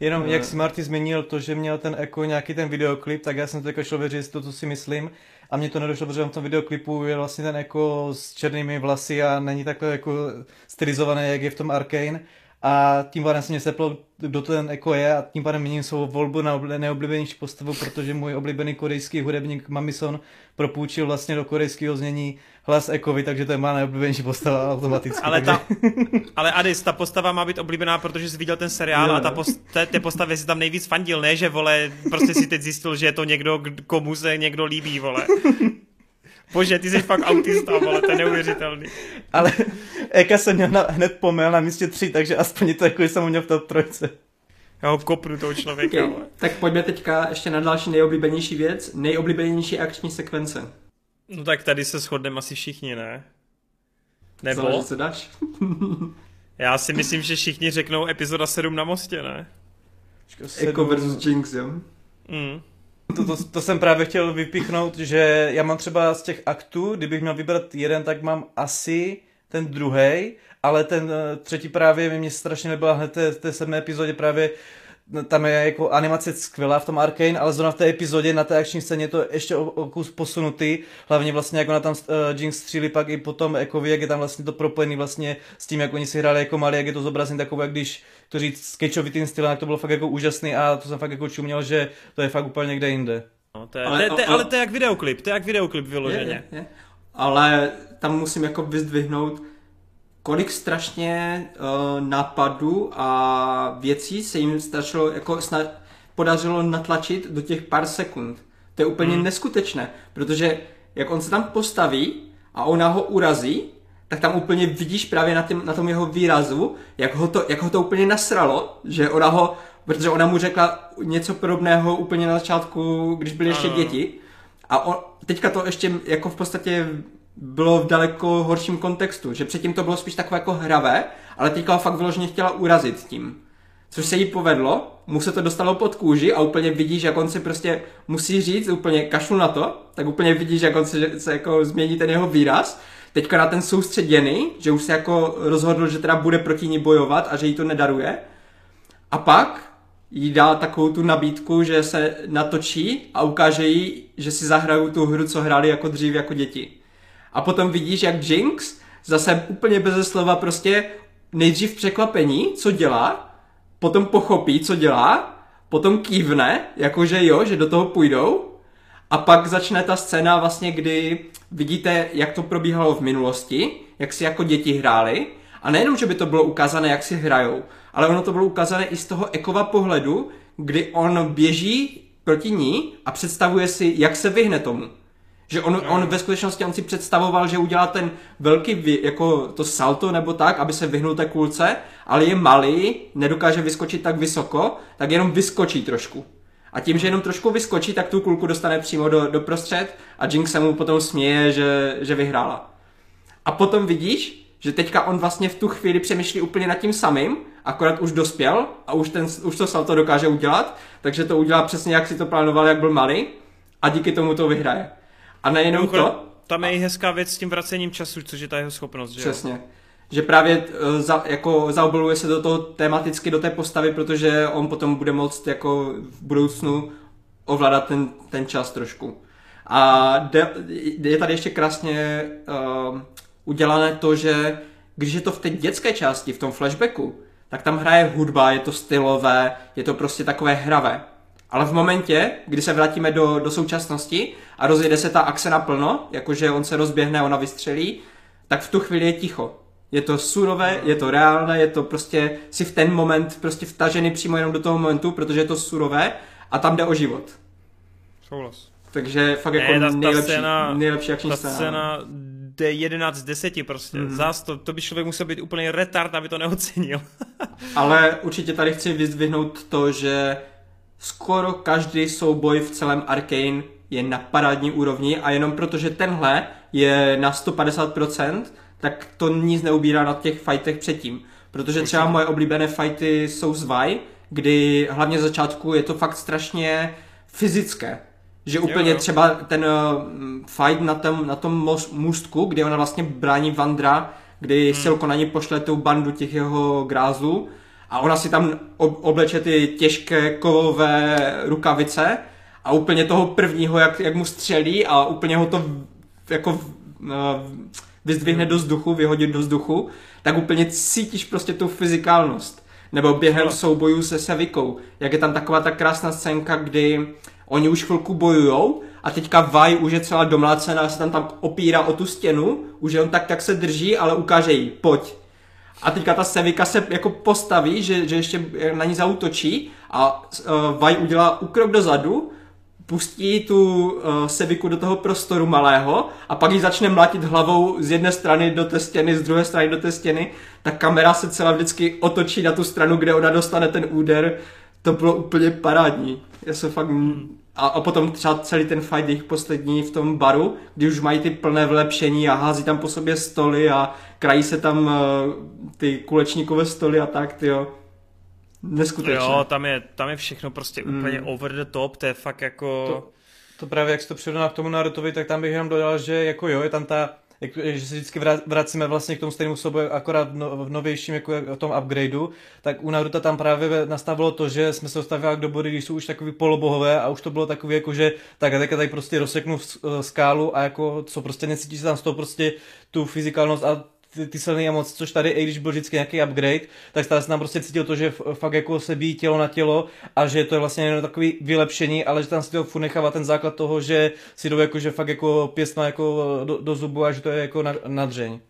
Jenom no. Jak si Marty zmínil to, že měl ten jako nějaký ten videoklip, tak já jsem to jako šel věřit to, co si myslím. A mně to nedošlo, protože v tom videoklipu je vlastně ten jako s černými vlasy a není takhle jako stylizované, jak je v tom Arcane. A tím vlastně mě seplo kdo ten jako je, a tím pádem měním svou volbu na neoblíbenější postavu, protože můj oblíbený korejský hudebník Mamison propůjčil vlastně do korejského znění hlas Ekovi, takže to je má nejoblíbenější postava automaticky. Ale, ta, ale Adis, ta postava má být oblíbená, protože jsi viděl ten seriál, jo, a ta posta, té postavě si tam nejvíc fandil, ne, že vole, prostě si teď zjistil, že je to někdo, komu se někdo líbí, vole. Bože, ty jsi fakt autista, vole, to je neuvěřitelný. Ale Eka jsem měl na, hned poměl na místě tři, takže aspoň to jako jsem měl v top trojce. Já ho kopnu toho člověka, okay, vole. Tak pojďme teďka ještě na další nejoblíbenější věc, nejoblíbenější akční sekvence. No tak tady se shodneme asi všichni, ne? Nebo? Záleží, co dáš? Já si myslím, že všichni řeknou epizoda sedm na mostě, ne? Eko versus Jinx, jo? Mm. To, to, to jsem právě chtěl vypíchnout, že já mám třeba z těch aktů, kdybych měl vybrat jeden, tak mám asi ten druhý, ale ten třetí právě mě strašně nebyl hned té, té sedmé epizodě právě. Tam je jako animace skvělá v tom Arcane, ale zrovna v té epizodě na té akční scéně je to ještě o, o kus posunutý, hlavně vlastně jak ona tam uh, Jinx střílí pak i potom Ekovi, jak je tam vlastně to propojený vlastně s tím, jak oni si hráli jako malí, jak je to zobrazený takový, jak když to říct skečovitým stylem, tak to bylo fakt jako úžasný a to jsem fakt jako čuměl, že to je fakt úplně někde jinde. No, to je, ale, to, to, ale to je jak videoklip, to je jak videoklip vyloženě. Je, je, je. Ale tam musím jako vyzdvihnout, kolik strašně uh, nápadů a věcí se jim stačilo, jako sna- podařilo natlačit do těch pár sekund. To je úplně hmm. neskutečné, protože jak on se tam postaví a ona ho urazí, tak tam úplně vidíš právě na, tým, na tom jeho výrazu, jak ho, to, jak ho to úplně nasralo, že ona ho, protože ona mu řekla něco podobného úplně na začátku, když byly ještě ano. děti. A on, teďka to ještě jako v podstatě bylo v daleko horším kontextu, že předtím to bylo spíš takové jako hravé, ale teďka ho fakt vyloženě chtěla urazit tím. Což se jí povedlo, mu se to dostalo pod kůži a úplně vidíš, jak on si prostě musí říct, úplně kašlu na to, tak úplně vidíš, jak on se, se jako změní ten jeho výraz. Teďka na ten soustředěný, že už se jako rozhodl, že teda bude proti ní bojovat a že jí to nedaruje. A pak jí dá takovou tu nabídku, že se natočí a ukáže jí, že si zahrajou tu hru, co hráli jako dřív jako děti. A potom vidíš, jak Jinx zase úplně beze slova prostě nejdřív překvapení, co dělá, potom pochopí, co dělá, potom kývne, jakože jo, že do toho půjdou. A pak začne ta scéna vlastně, kdy vidíte, jak to probíhalo v minulosti, jak si jako děti hráli. A nejenom, že by to bylo ukázané, jak si hrajou, ale ono to bylo ukázané i z toho Ekova pohledu, kdy on běží proti ní a představuje si, jak se vyhne tomu. Že on, on ve skutečnosti on si představoval, že udělá ten velký jako to salto nebo tak, aby se vyhnul té kulce, ale je malý, nedokáže vyskočit tak vysoko, tak jenom vyskočí trošku. A tím, že jenom trošku vyskočí, tak tu kulku dostane přímo do, do prostřed a Jinx se mu potom směje, že, že vyhrála. A potom vidíš, že teďka on vlastně v tu chvíli přemýšlí úplně nad tím samým, akorát už dospěl a už, ten, už to salto dokáže udělat, takže to udělá přesně, jak si to plánoval, jak byl malý a díky tomu to vyhraje. A nejenom to. Tam je i hezká věc s tím vracením času, což je ta jeho schopnost, že přesně. Jo? Že právě za, jako zaobaluje se do toho tematicky, do té postavy, protože on potom bude moct jako v budoucnu ovládat ten, ten čas trošku. A de, je tady ještě krásně uh, udělané to, že když je to v té dětské části, v tom flashbacku, tak tam hraje hudba, je to stylové, je to prostě takové hravé. Ale v momentě, kdy se vrátíme do, do současnosti a rozjede se ta akce naplno, jakože on se rozběhne, ona vystřelí, tak v tu chvíli je ticho. Je to surové, je to reálné, je to prostě si v ten moment prostě vtažený přímo jenom do toho momentu, protože je to surové a tam jde o život. Souhlas. Takže fakt jako ne, ta, ta nejlepší, scéna, nejlepší akční scéna. Ta scéna jde jedenáct z deseti prostě. Mm. Zás to, to by člověk musel být úplně retard, aby to neocenil. Ale určitě tady chci vyzdvihnout to, že skoro každý souboj v celém Arcane je na parádní úrovni a jenom protože tenhle je na sto padesát procent, tak to nic neubírá na těch fightech předtím. Protože třeba moje oblíbené fighty jsou z Vai, kdy hlavně v začátku je to fakt strašně fyzické. Že úplně třeba ten fight na tom, na tom můstku, kde ona vlastně brání Vandra, kdy hmm. Silko na ní pošle tu bandu těch jeho grázů, a ona si tam obleče ty těžké kovové rukavice a úplně toho prvního, jak, jak mu střelí a úplně ho to jako vyzdvihne do vzduchu, vyhodí do vzduchu, tak úplně cítíš prostě tu fyzikálnost. nebo během no. soubojů se Sevikou, jak je tam taková ta krásná scénka, kdy oni už chvilku bojujou a teďka Vaj už je celá domlácená, se tam tam opírá o tu stěnu, už je on tak, tak se drží, ale ukáže jí, pojď. A teďka ta Sevika se jako postaví, že, že ještě na ní zaútočí a uh, Vaj udělá úkrok dozadu, pustí tu uh, Seviku do toho prostoru malého a pak ji začne mlátit hlavou z jedné strany do té stěny, z druhé strany do té stěny. Ta kamera se celá vždycky otočí na tu stranu, kde ona dostane ten úder. To bylo úplně parádní. Já se fakt... Hmm. A, a potom třeba celý ten fight jejich poslední v tom baru, kdy už mají ty plné vylepšení a hází tam po sobě stoly a krají se tam uh, ty kulečníkové stoly a tak, tyjo. Neskutečné. Jo, tam je, tam je všechno prostě mm. úplně over the top, to je fakt jako... To, to právě, jak se to přirovná k tomu Narutovi, tak tam bych jenom dodal, že jako jo, je tam ta... Jak, že se vždycky vracíme vlastně k tomu stejnému souboji, akorát no, v novějším jako v tom upgradeu, tak u Naruta tam právě nastavilo to, že jsme se dostavili do body, když jsou už takový polobohové a už to bylo takový jako, že tak a tady prostě rozseknu skálu a jako co prostě necítíš tam z toho prostě tu fyzikálnost a ty, ty silné emoce, což tady, i když byl vždycky nějaký upgrade, tak tady se nám prostě cítil to, že fakt jako se bíjí tělo na tělo a že to je vlastně jenom takový vylepšení, ale že tam si to furt nechává ten základ toho, že si jdou jako, že fakt jako pěst má jako do, do zubu a že to je jako nadřeň.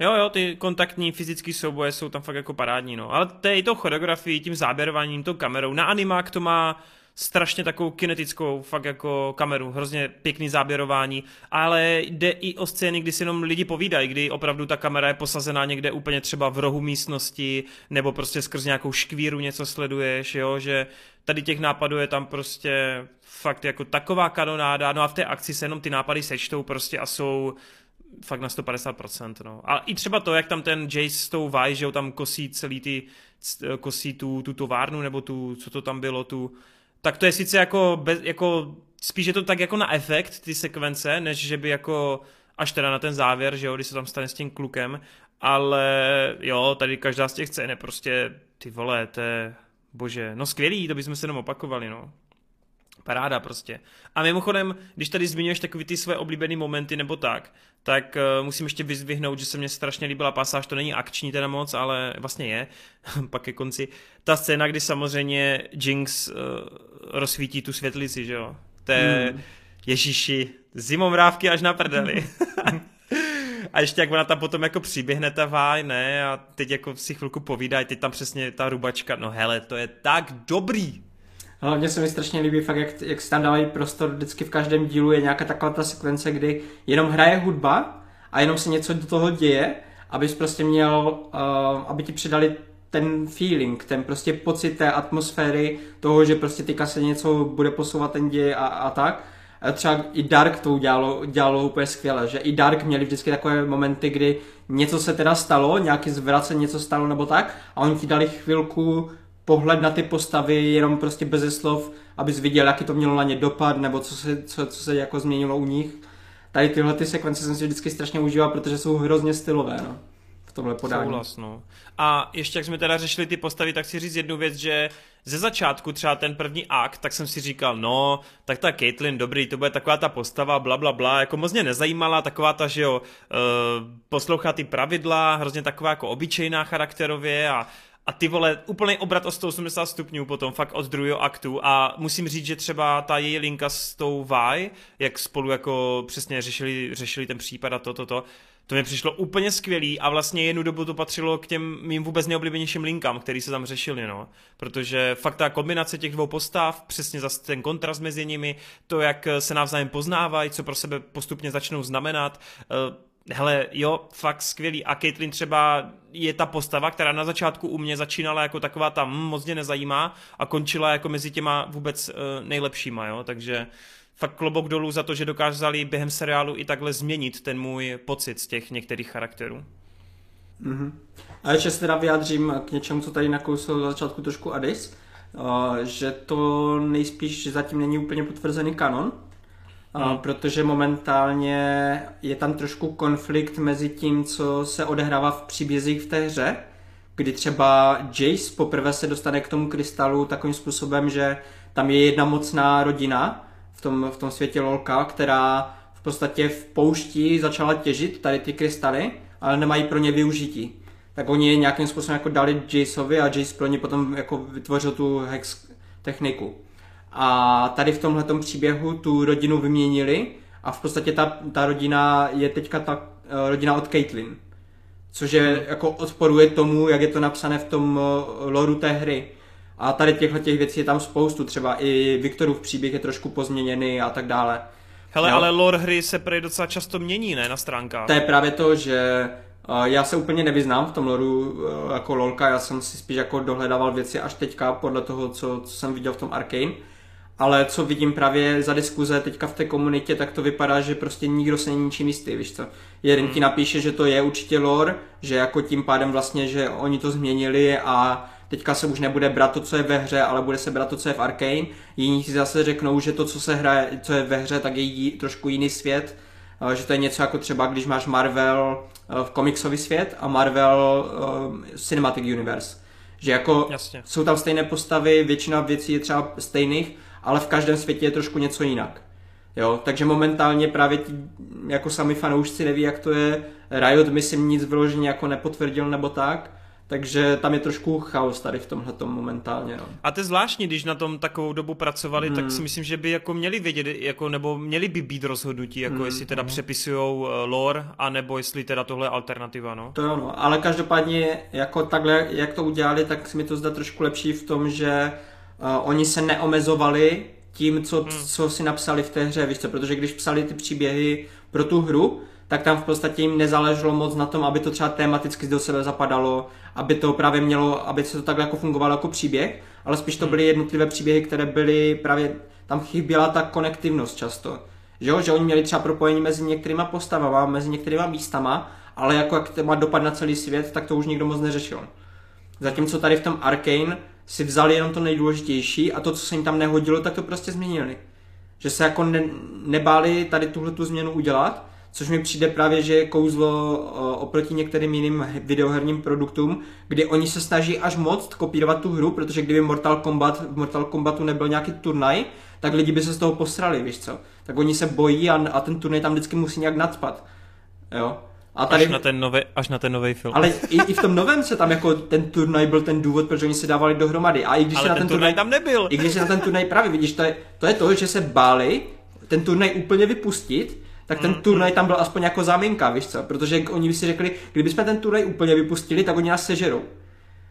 Jo, jo, ty kontaktní fyzické souboje jsou tam fakt jako parádní, no. Ale to je i tou choreografií, tím záběrováním, tou kamerou. Na animák to má strašně takovou kinetickou fakt jako kameru, hrozně pěkný záběrování, ale jde i o scény, kdy si jenom lidi povídají, kdy opravdu ta kamera je posazená někde úplně třeba v rohu místnosti, nebo prostě skrz nějakou škvíru něco sleduješ, jo, že tady těch nápadů je tam prostě fakt jako taková kanonáda, no a v té akci se jenom ty nápady sečtou prostě a jsou fakt na sto padesát procent, no. A i třeba to, jak tam ten Jace s tou Vai, že jo, tam kosí celý ty, kosí tu, tu továrnu, nebo tu, co to tam bylo, tu tak to je sice jako, bez, jako spíš je to tak jako na efekt ty sekvence, než že by jako až teda na ten závěr, že jo, když se tam stane s tím klukem, ale jo, tady každá z těch scén je prostě, ty vole, to je, bože, no skvělý, to bychom se jenom opakovali, no. Paráda prostě. A mimochodem, když tady zmiňuješ takový ty své oblíbené momenty nebo tak, tak uh, musím ještě vyzvihnout, že se mně strašně líbila pasáž, to není akční teda moc, ale vlastně je, pak ke konci. Ta scéna, kdy samozřejmě Jinx uh, rozsvítí tu světlici, že jo? To je, hmm. ježiši, zimomrávky až na prdeli. A ještě jak ona tam potom jako přiběhne ta Váj, ne? A teď jako si chvilku povídá, teď tam přesně ta rubačka, no hele, to je tak dobrý. Hlavně se mi strašně líbí fakt, jak, jak se tam dávají prostor, vždycky v každém dílu je nějaká taková ta sekvence, kdy jenom hraje hudba a jenom se něco do toho děje, abys prostě měl, uh, aby ti přidali ten feeling, ten prostě pocit té atmosféry toho, že prostě teďka se něco bude posouvat, ten děje a, a tak. A třeba i Dark to udělalo, dělalo úplně skvěle, že i Dark měli vždycky takové momenty, kdy něco se teda stalo, nějaký zvracení něco stalo nebo tak a oni ti dali chvilku pohled na ty postavy jenom prostě beze slov, abys viděl, jaký to mělo na ně dopad, nebo co se, co, co se jako změnilo u nich. Tady tyhle ty sekvence jsem si vždycky strašně užíval, protože jsou hrozně stylové, no. V tomhle podání. Souhlas, no. A ještě jak jsme teda řešili ty postavy, tak si říct jednu věc, že ze začátku třeba ten první akt, tak jsem si říkal, no, tak ta Caitlyn, dobrý, to bude taková ta postava, bla, bla, bla, jako moc mě nezajímala, taková ta, že jo, uh, poslouchá ty pravidla, hrozně taková jako obyčejná charakterově a A ty vole, úplný obrat o sto osmdesát stupňů potom, fakt od druhého aktu a musím říct, že třeba ta její linka s tou Vai, jak spolu jako přesně řešili, řešili ten případ a to, to, to, to mi přišlo úplně skvělý a vlastně jednu dobu to patřilo k těm mým vůbec neoblíbenějším linkám, který se tam řešili, no. Protože fakt ta kombinace těch dvou postav, přesně zase ten kontrast mezi nimi, to, jak se navzájem poznávají, co pro sebe postupně začnou znamenat, hele, jo, fakt skvělý. A Caitlyn třeba je ta postava, která na začátku u mě začínala jako taková ta mm, moc mě nezajímá a končila jako mezi těma vůbec uh, nejlepšíma, jo, takže fakt klobouk dolů za to, že dokázali během seriálu i takhle změnit ten můj pocit z těch některých charakterů. Mm-hmm. A ještě se teda vyjádřím k něčemu, co tady nakousil na začátku trošku Adis, uh, že to nejspíš zatím není úplně potvrzený kanon, Hmm. protože momentálně je tam trošku konflikt mezi tím, co se odehrává v příbězích v té hře, kdy třeba Jace poprvé se dostane k tomu krystalu takovým způsobem, že tam je jedna mocná rodina v tom, v tom světě LOLka, která v podstatě v poušti začala těžit tady ty krystaly, ale nemají pro ně využití. tak oni je nějakým způsobem jako dali Jaceovi a Jace pro ně potom jako vytvořil tu hex techniku. A tady v tomhletom příběhu tu rodinu vyměnili a v podstatě ta, ta rodina je teďka ta uh, rodina od Caitlyn. Což je, jako odporuje tomu, jak je to napsané v tom uh, loru té hry. A tady těchto těch věcí je tam spoustu, třeba i Viktorův příběh je trošku pozměněný a tak dále. Hele, no. Ale lore hry se prej docela často mění, ne, na stránkách? To je právě to, že uh, já se úplně nevyznám v tom loru uh, jako lolka, já jsem si spíš jako dohledával věci až teďka podle toho, co, co jsem viděl v tom Arcane. Ale co vidím právě za diskuze teďka v té komunitě, tak to vypadá, že prostě nikdo se není ničím jistý, víš co. Jeden ti napíše, že to je určitě lore, že jako tím pádem vlastně, že oni to změnili a teďka se už nebude brát to, co je ve hře, ale bude se brát to, co je v Arcane. Jiní si zase řeknou, že to, co se hraje, co je ve hře, tak je jí, trošku jiný svět. Že to je něco jako třeba, když máš Marvel v komiksový svět a Marvel Cinematic Universe. Že jako Jasně. jsou tam stejné postavy, většina věcí je třeba stejných, ale v každém světě je trošku něco jinak. Jo, takže momentálně právě tí, jako sami fanoušci neví, jak to je. Riot myslím nic vyloženě jako nepotvrdil nebo tak, takže tam je trošku chaos tady v tomhletom momentálně. No. A to je zvláštní, když na tom takovou dobu pracovali, hmm. tak si myslím, že by jako měli vědět, jako, nebo měli by být rozhodnutí, jako hmm. jestli teda hmm. přepisujou lore, anebo jestli teda tohle je alternativa. No? To jo, no. Ale každopádně jako takhle, jak to udělali, tak si mi to zdá trošku lepší v tom, že Uh, oni se neomezovali tím, co, hmm. co si napsali v té hře, víš co? Protože když psali ty příběhy pro tu hru, tak tam v podstatě jim nezáleželo moc na tom, aby to třeba tematicky do sebe zapadalo, aby to právě mělo, aby se to takhle jako fungovalo jako příběh, ale spíš to byly jednotlivé příběhy, které byly právě, tam chyběla ta konektivnost často, že jo? Že oni měli třeba propojení mezi některýma postavama, mezi některýma místama, ale jako jak to má dopad na celý svět, tak to už nikdo moc neřešil. Zatímco tady v tom Arcane si vzali jenom to nejdůležitější a to, co se jim tam nehodilo, tak to prostě změnili. Že se jako ne, nebáli tady tuhle tu změnu udělat, což mi přijde právě, že je kouzlo uh, oproti některým jiným videoherním produktům, kdy oni se snaží až moc kopírovat tu hru, protože kdyby Mortal Kombat, v Mortal Kombatu nebyl nějaký turnaj, tak lidi by se z toho posrali, víš co. Tak oni se bojí a, a ten turnaj tam vždycky musí nějak nadspat, jo. A tady, až na ten nový, až na ten nový film. Ale i, i v tom novém se tam jako ten turnaj byl ten důvod, protože oni se dávali dohromady. A i když se na ten, ten turnaj, turnaj tam nebyl. I když se na ten turnaj právě vidíš, to je, to je to, že se báli ten turnaj úplně vypustit, tak ten mm, turnaj mm. tam byl aspoň jako záminka, víš co? Protože oni by si řekli, kdybychom ten turnaj úplně vypustili, tak oni nás sežerou.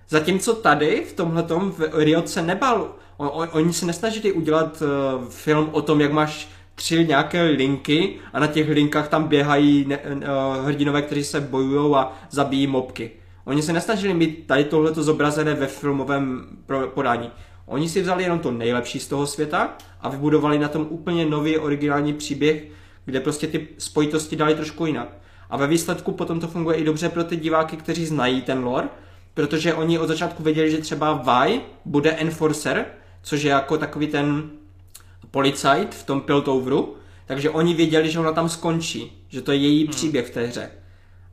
Zatímco tady v tomhletom v Riot se nebál. On, on, oni se nesnažili udělat uh, film o tom, jak máš tři nějaké linky a na těch linkách tam běhají ne, ne, hrdinové, kteří se bojují a zabíjí mobky. Oni se nesnažili mít tady tohleto zobrazené ve filmovém podání. Oni si vzali jenom to nejlepší z toho světa a vybudovali na tom úplně nový originální příběh, kde prostě ty spojitosti dali trošku jinak. A ve výsledku potom to funguje i dobře pro ty diváky, kteří znají ten lore, protože oni od začátku věděli, že třeba Vi bude enforcer, což je jako takový ten policajt v tom Piltoveru, takže oni věděli, že ona tam skončí, že to je její příběh v té hře.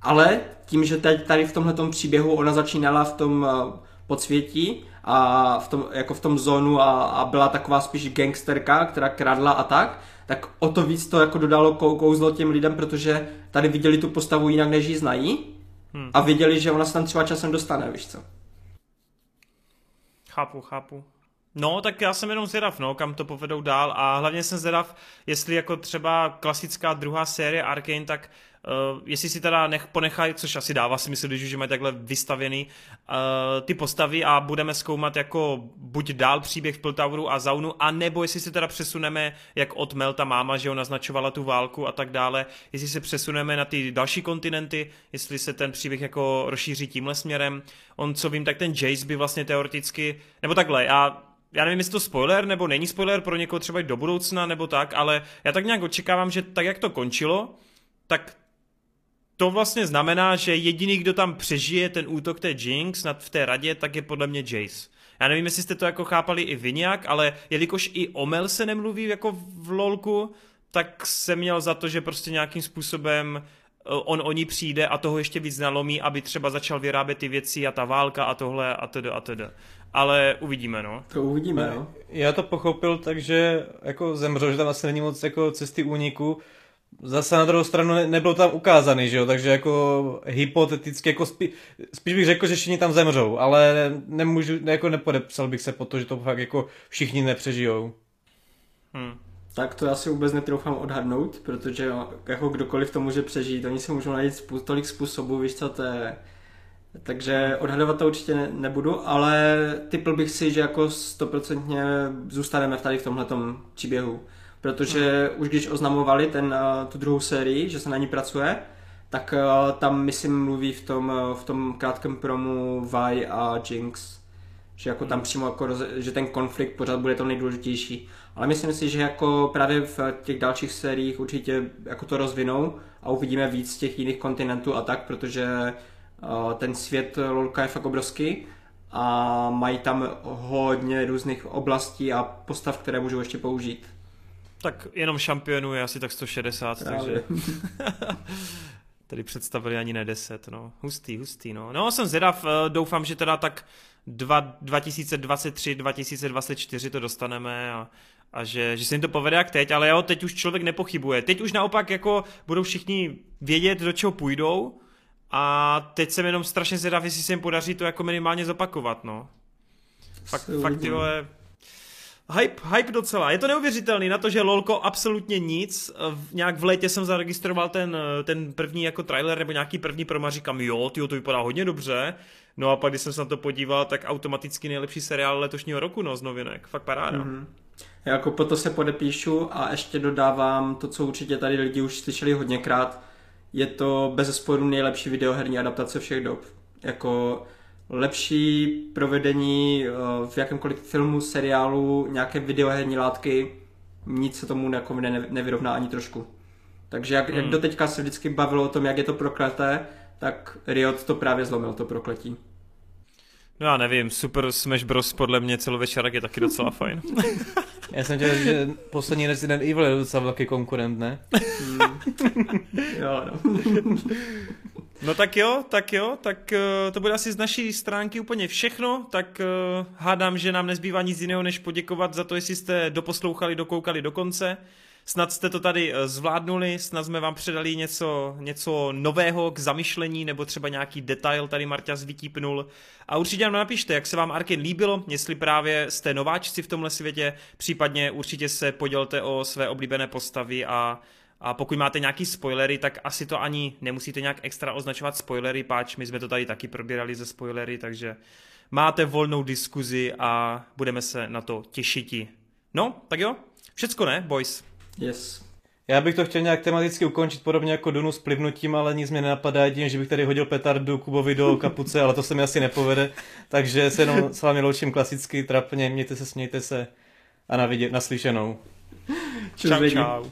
Ale tím, že teď tady v tomhletom příběhu ona začínala v tom podsvětí a v tom, jako v tom zónu a, a byla taková spíš gangsterka, která kradla a tak, tak o to víc to jako dodalo kouzlo těm lidem, protože tady viděli tu postavu jinak, než ji znají a věděli, že ona se tam třeba časem dostane, víš co. Chápu, chápu. No, tak já jsem jenom zvědav, no, kam to povedou dál a hlavně jsem zvědav, jestli jako třeba klasická druhá série Arcane, tak uh, jestli si teda nech ponechají, což asi dává si myslím, že mají takhle vystavěný uh, ty postavy a budeme zkoumat jako buď dál příběh v Piltoveru a Zaunu, anebo jestli se teda přesuneme, jak od Mel ta máma, že ona naznačovala tu válku a tak dále, jestli se přesuneme na ty další kontinenty, jestli se ten příběh jako rozšíří tímhle směrem. On, co vím, tak ten Jace by vlastně teoreticky, nebo takhle, já Já nevím, jestli to spoiler, nebo není spoiler pro někoho třeba i do budoucna, nebo tak, ale já tak nějak očekávám, že tak, jak to končilo, tak to vlastně znamená, že jediný, kdo tam přežije ten útok té Jinx nad v té radě, tak je podle mě Jace. Já nevím, jestli jste to jako chápali i vy nějak, ale jelikož i o Mel se nemluví jako v lolku, tak jsem měl za to, že prostě nějakým způsobem on o ní přijde a toho ještě víc nalomí, aby třeba začal vyrábět ty věci a ta válka a tohle a teda a teda. Ale uvidíme, no. To uvidíme, no. Já to pochopil, takže jako zemřel, že tam asi není moc jako cesty úniku, Zase na druhou stranu nebylo tam ukázaný, že jo, takže jako hypoteticky, jako spí, spíš bych řekl, že všichni tam zemřou, ale nemůžu, jako nepodepsal bych se po to, že to fakt jako všichni nepřežijou. Hmm. Tak to já si vůbec netroufám odhadnout, protože jako kdokoliv to může přežít, oni se můžou najít spou- tolik způsobů, víš co, to je... Takže odhadovat to určitě ne- nebudu, ale tipl bych si, že jako stoprocentně zůstaneme tady v tomhletom příběhu. Protože už když oznamovali ten, tu druhou sérii, že se na ní pracuje, tak tam myslím mluví v tom, v tom krátkém promu Vi a Jinx. Že jako tam přímo jako, že ten konflikt pořád bude to nejdůležitější. Ale myslím si, že jako právě v těch dalších sériích určitě jako to rozvinou a uvidíme víc těch jiných kontinentů a tak, protože ten svět LOLka je fakt obrovský a mají tam hodně různých oblastí a postav, které můžou ještě použít. Tak jenom šampionů je asi tak sto šedesát, právě. Takže tady představili ani ne deset, no. Hustý, hustý, no. No, jsem zvědav, doufám, že teda tak dva tisíce dvacet tři, dva tisíce dvacet čtyři to dostaneme a, a že, že se jim to povede jak teď, ale jo, teď už člověk nepochybuje. Teď už naopak jako budou všichni vědět, do čeho půjdou a teď jsem jenom strašně zvědav, jestli se jim podaří to jako minimálně zopakovat, no. Fakt, fakt jo, je... Hype, hype docela. Je to neuvěřitelný na to, že LOLko absolutně nic. Nějak v létě jsem zaregistroval ten, ten první jako trailer nebo nějaký první promo a říkám, jo, tyjo, to vypadá hodně dobře. No a pak, když jsem se na to podíval, tak automaticky nejlepší seriál letošního roku, no, z novinek. Fakt paráda. Mm-hmm. Já jako po to se podepíšu a ještě dodávám to, co určitě tady lidi už slyšeli hodněkrát. Je to bezesporu nejlepší videoherní adaptace všech dob. Jako... lepší provedení v jakémkoliv filmu, seriálu, nějaké videoherní látky, nic se tomu jako ne- nevyrovná ani trošku. Takže jak, mm. jak doteďka se vždycky bavilo o tom, jak je to prokleté, tak Riot to právě zlomil, to prokletí. No já nevím, Super Smash Bros. Podle mě celovečerák je taky docela fajn. Já jsem říkal, že poslední Resident Evil je docela velký konkurent, ne? Jo, no. No tak jo, tak jo, tak uh, to bude asi z naší stránky úplně všechno, tak uh, hádám, že nám nezbývá nic jiného, než poděkovat za to, jestli jste doposlouchali, dokoukali do konce. Snad jste to tady zvládnuli, snad jsme vám předali něco, něco nového k zamyšlení, nebo třeba nějaký detail tady Marta vytípnul. A určitě nám napište, jak se vám Arcane líbilo, jestli právě jste nováčci v tomhle světě, případně určitě se podělte o své oblíbené postavy a... A pokud máte nějaký spoilery, tak asi to ani nemusíte nějak extra označovat spoilery, páč my jsme to tady taky probírali ze spoilery, takže máte volnou diskuzi a budeme se na to těšiti. No, tak jo, všecko ne, boys? Yes. Já bych to chtěl nějak tematicky ukončit, podobně jako Dunu s plivnutím, ale nic mě nenapadá, jedině, že bych tady hodil petardu Kubovi do kapuce, ale to se mi asi nepovede, takže se jenom s vámi loučím klasicky, trapně, mějte se, smějte se a na vidět, naslyšenou. Čau, čau.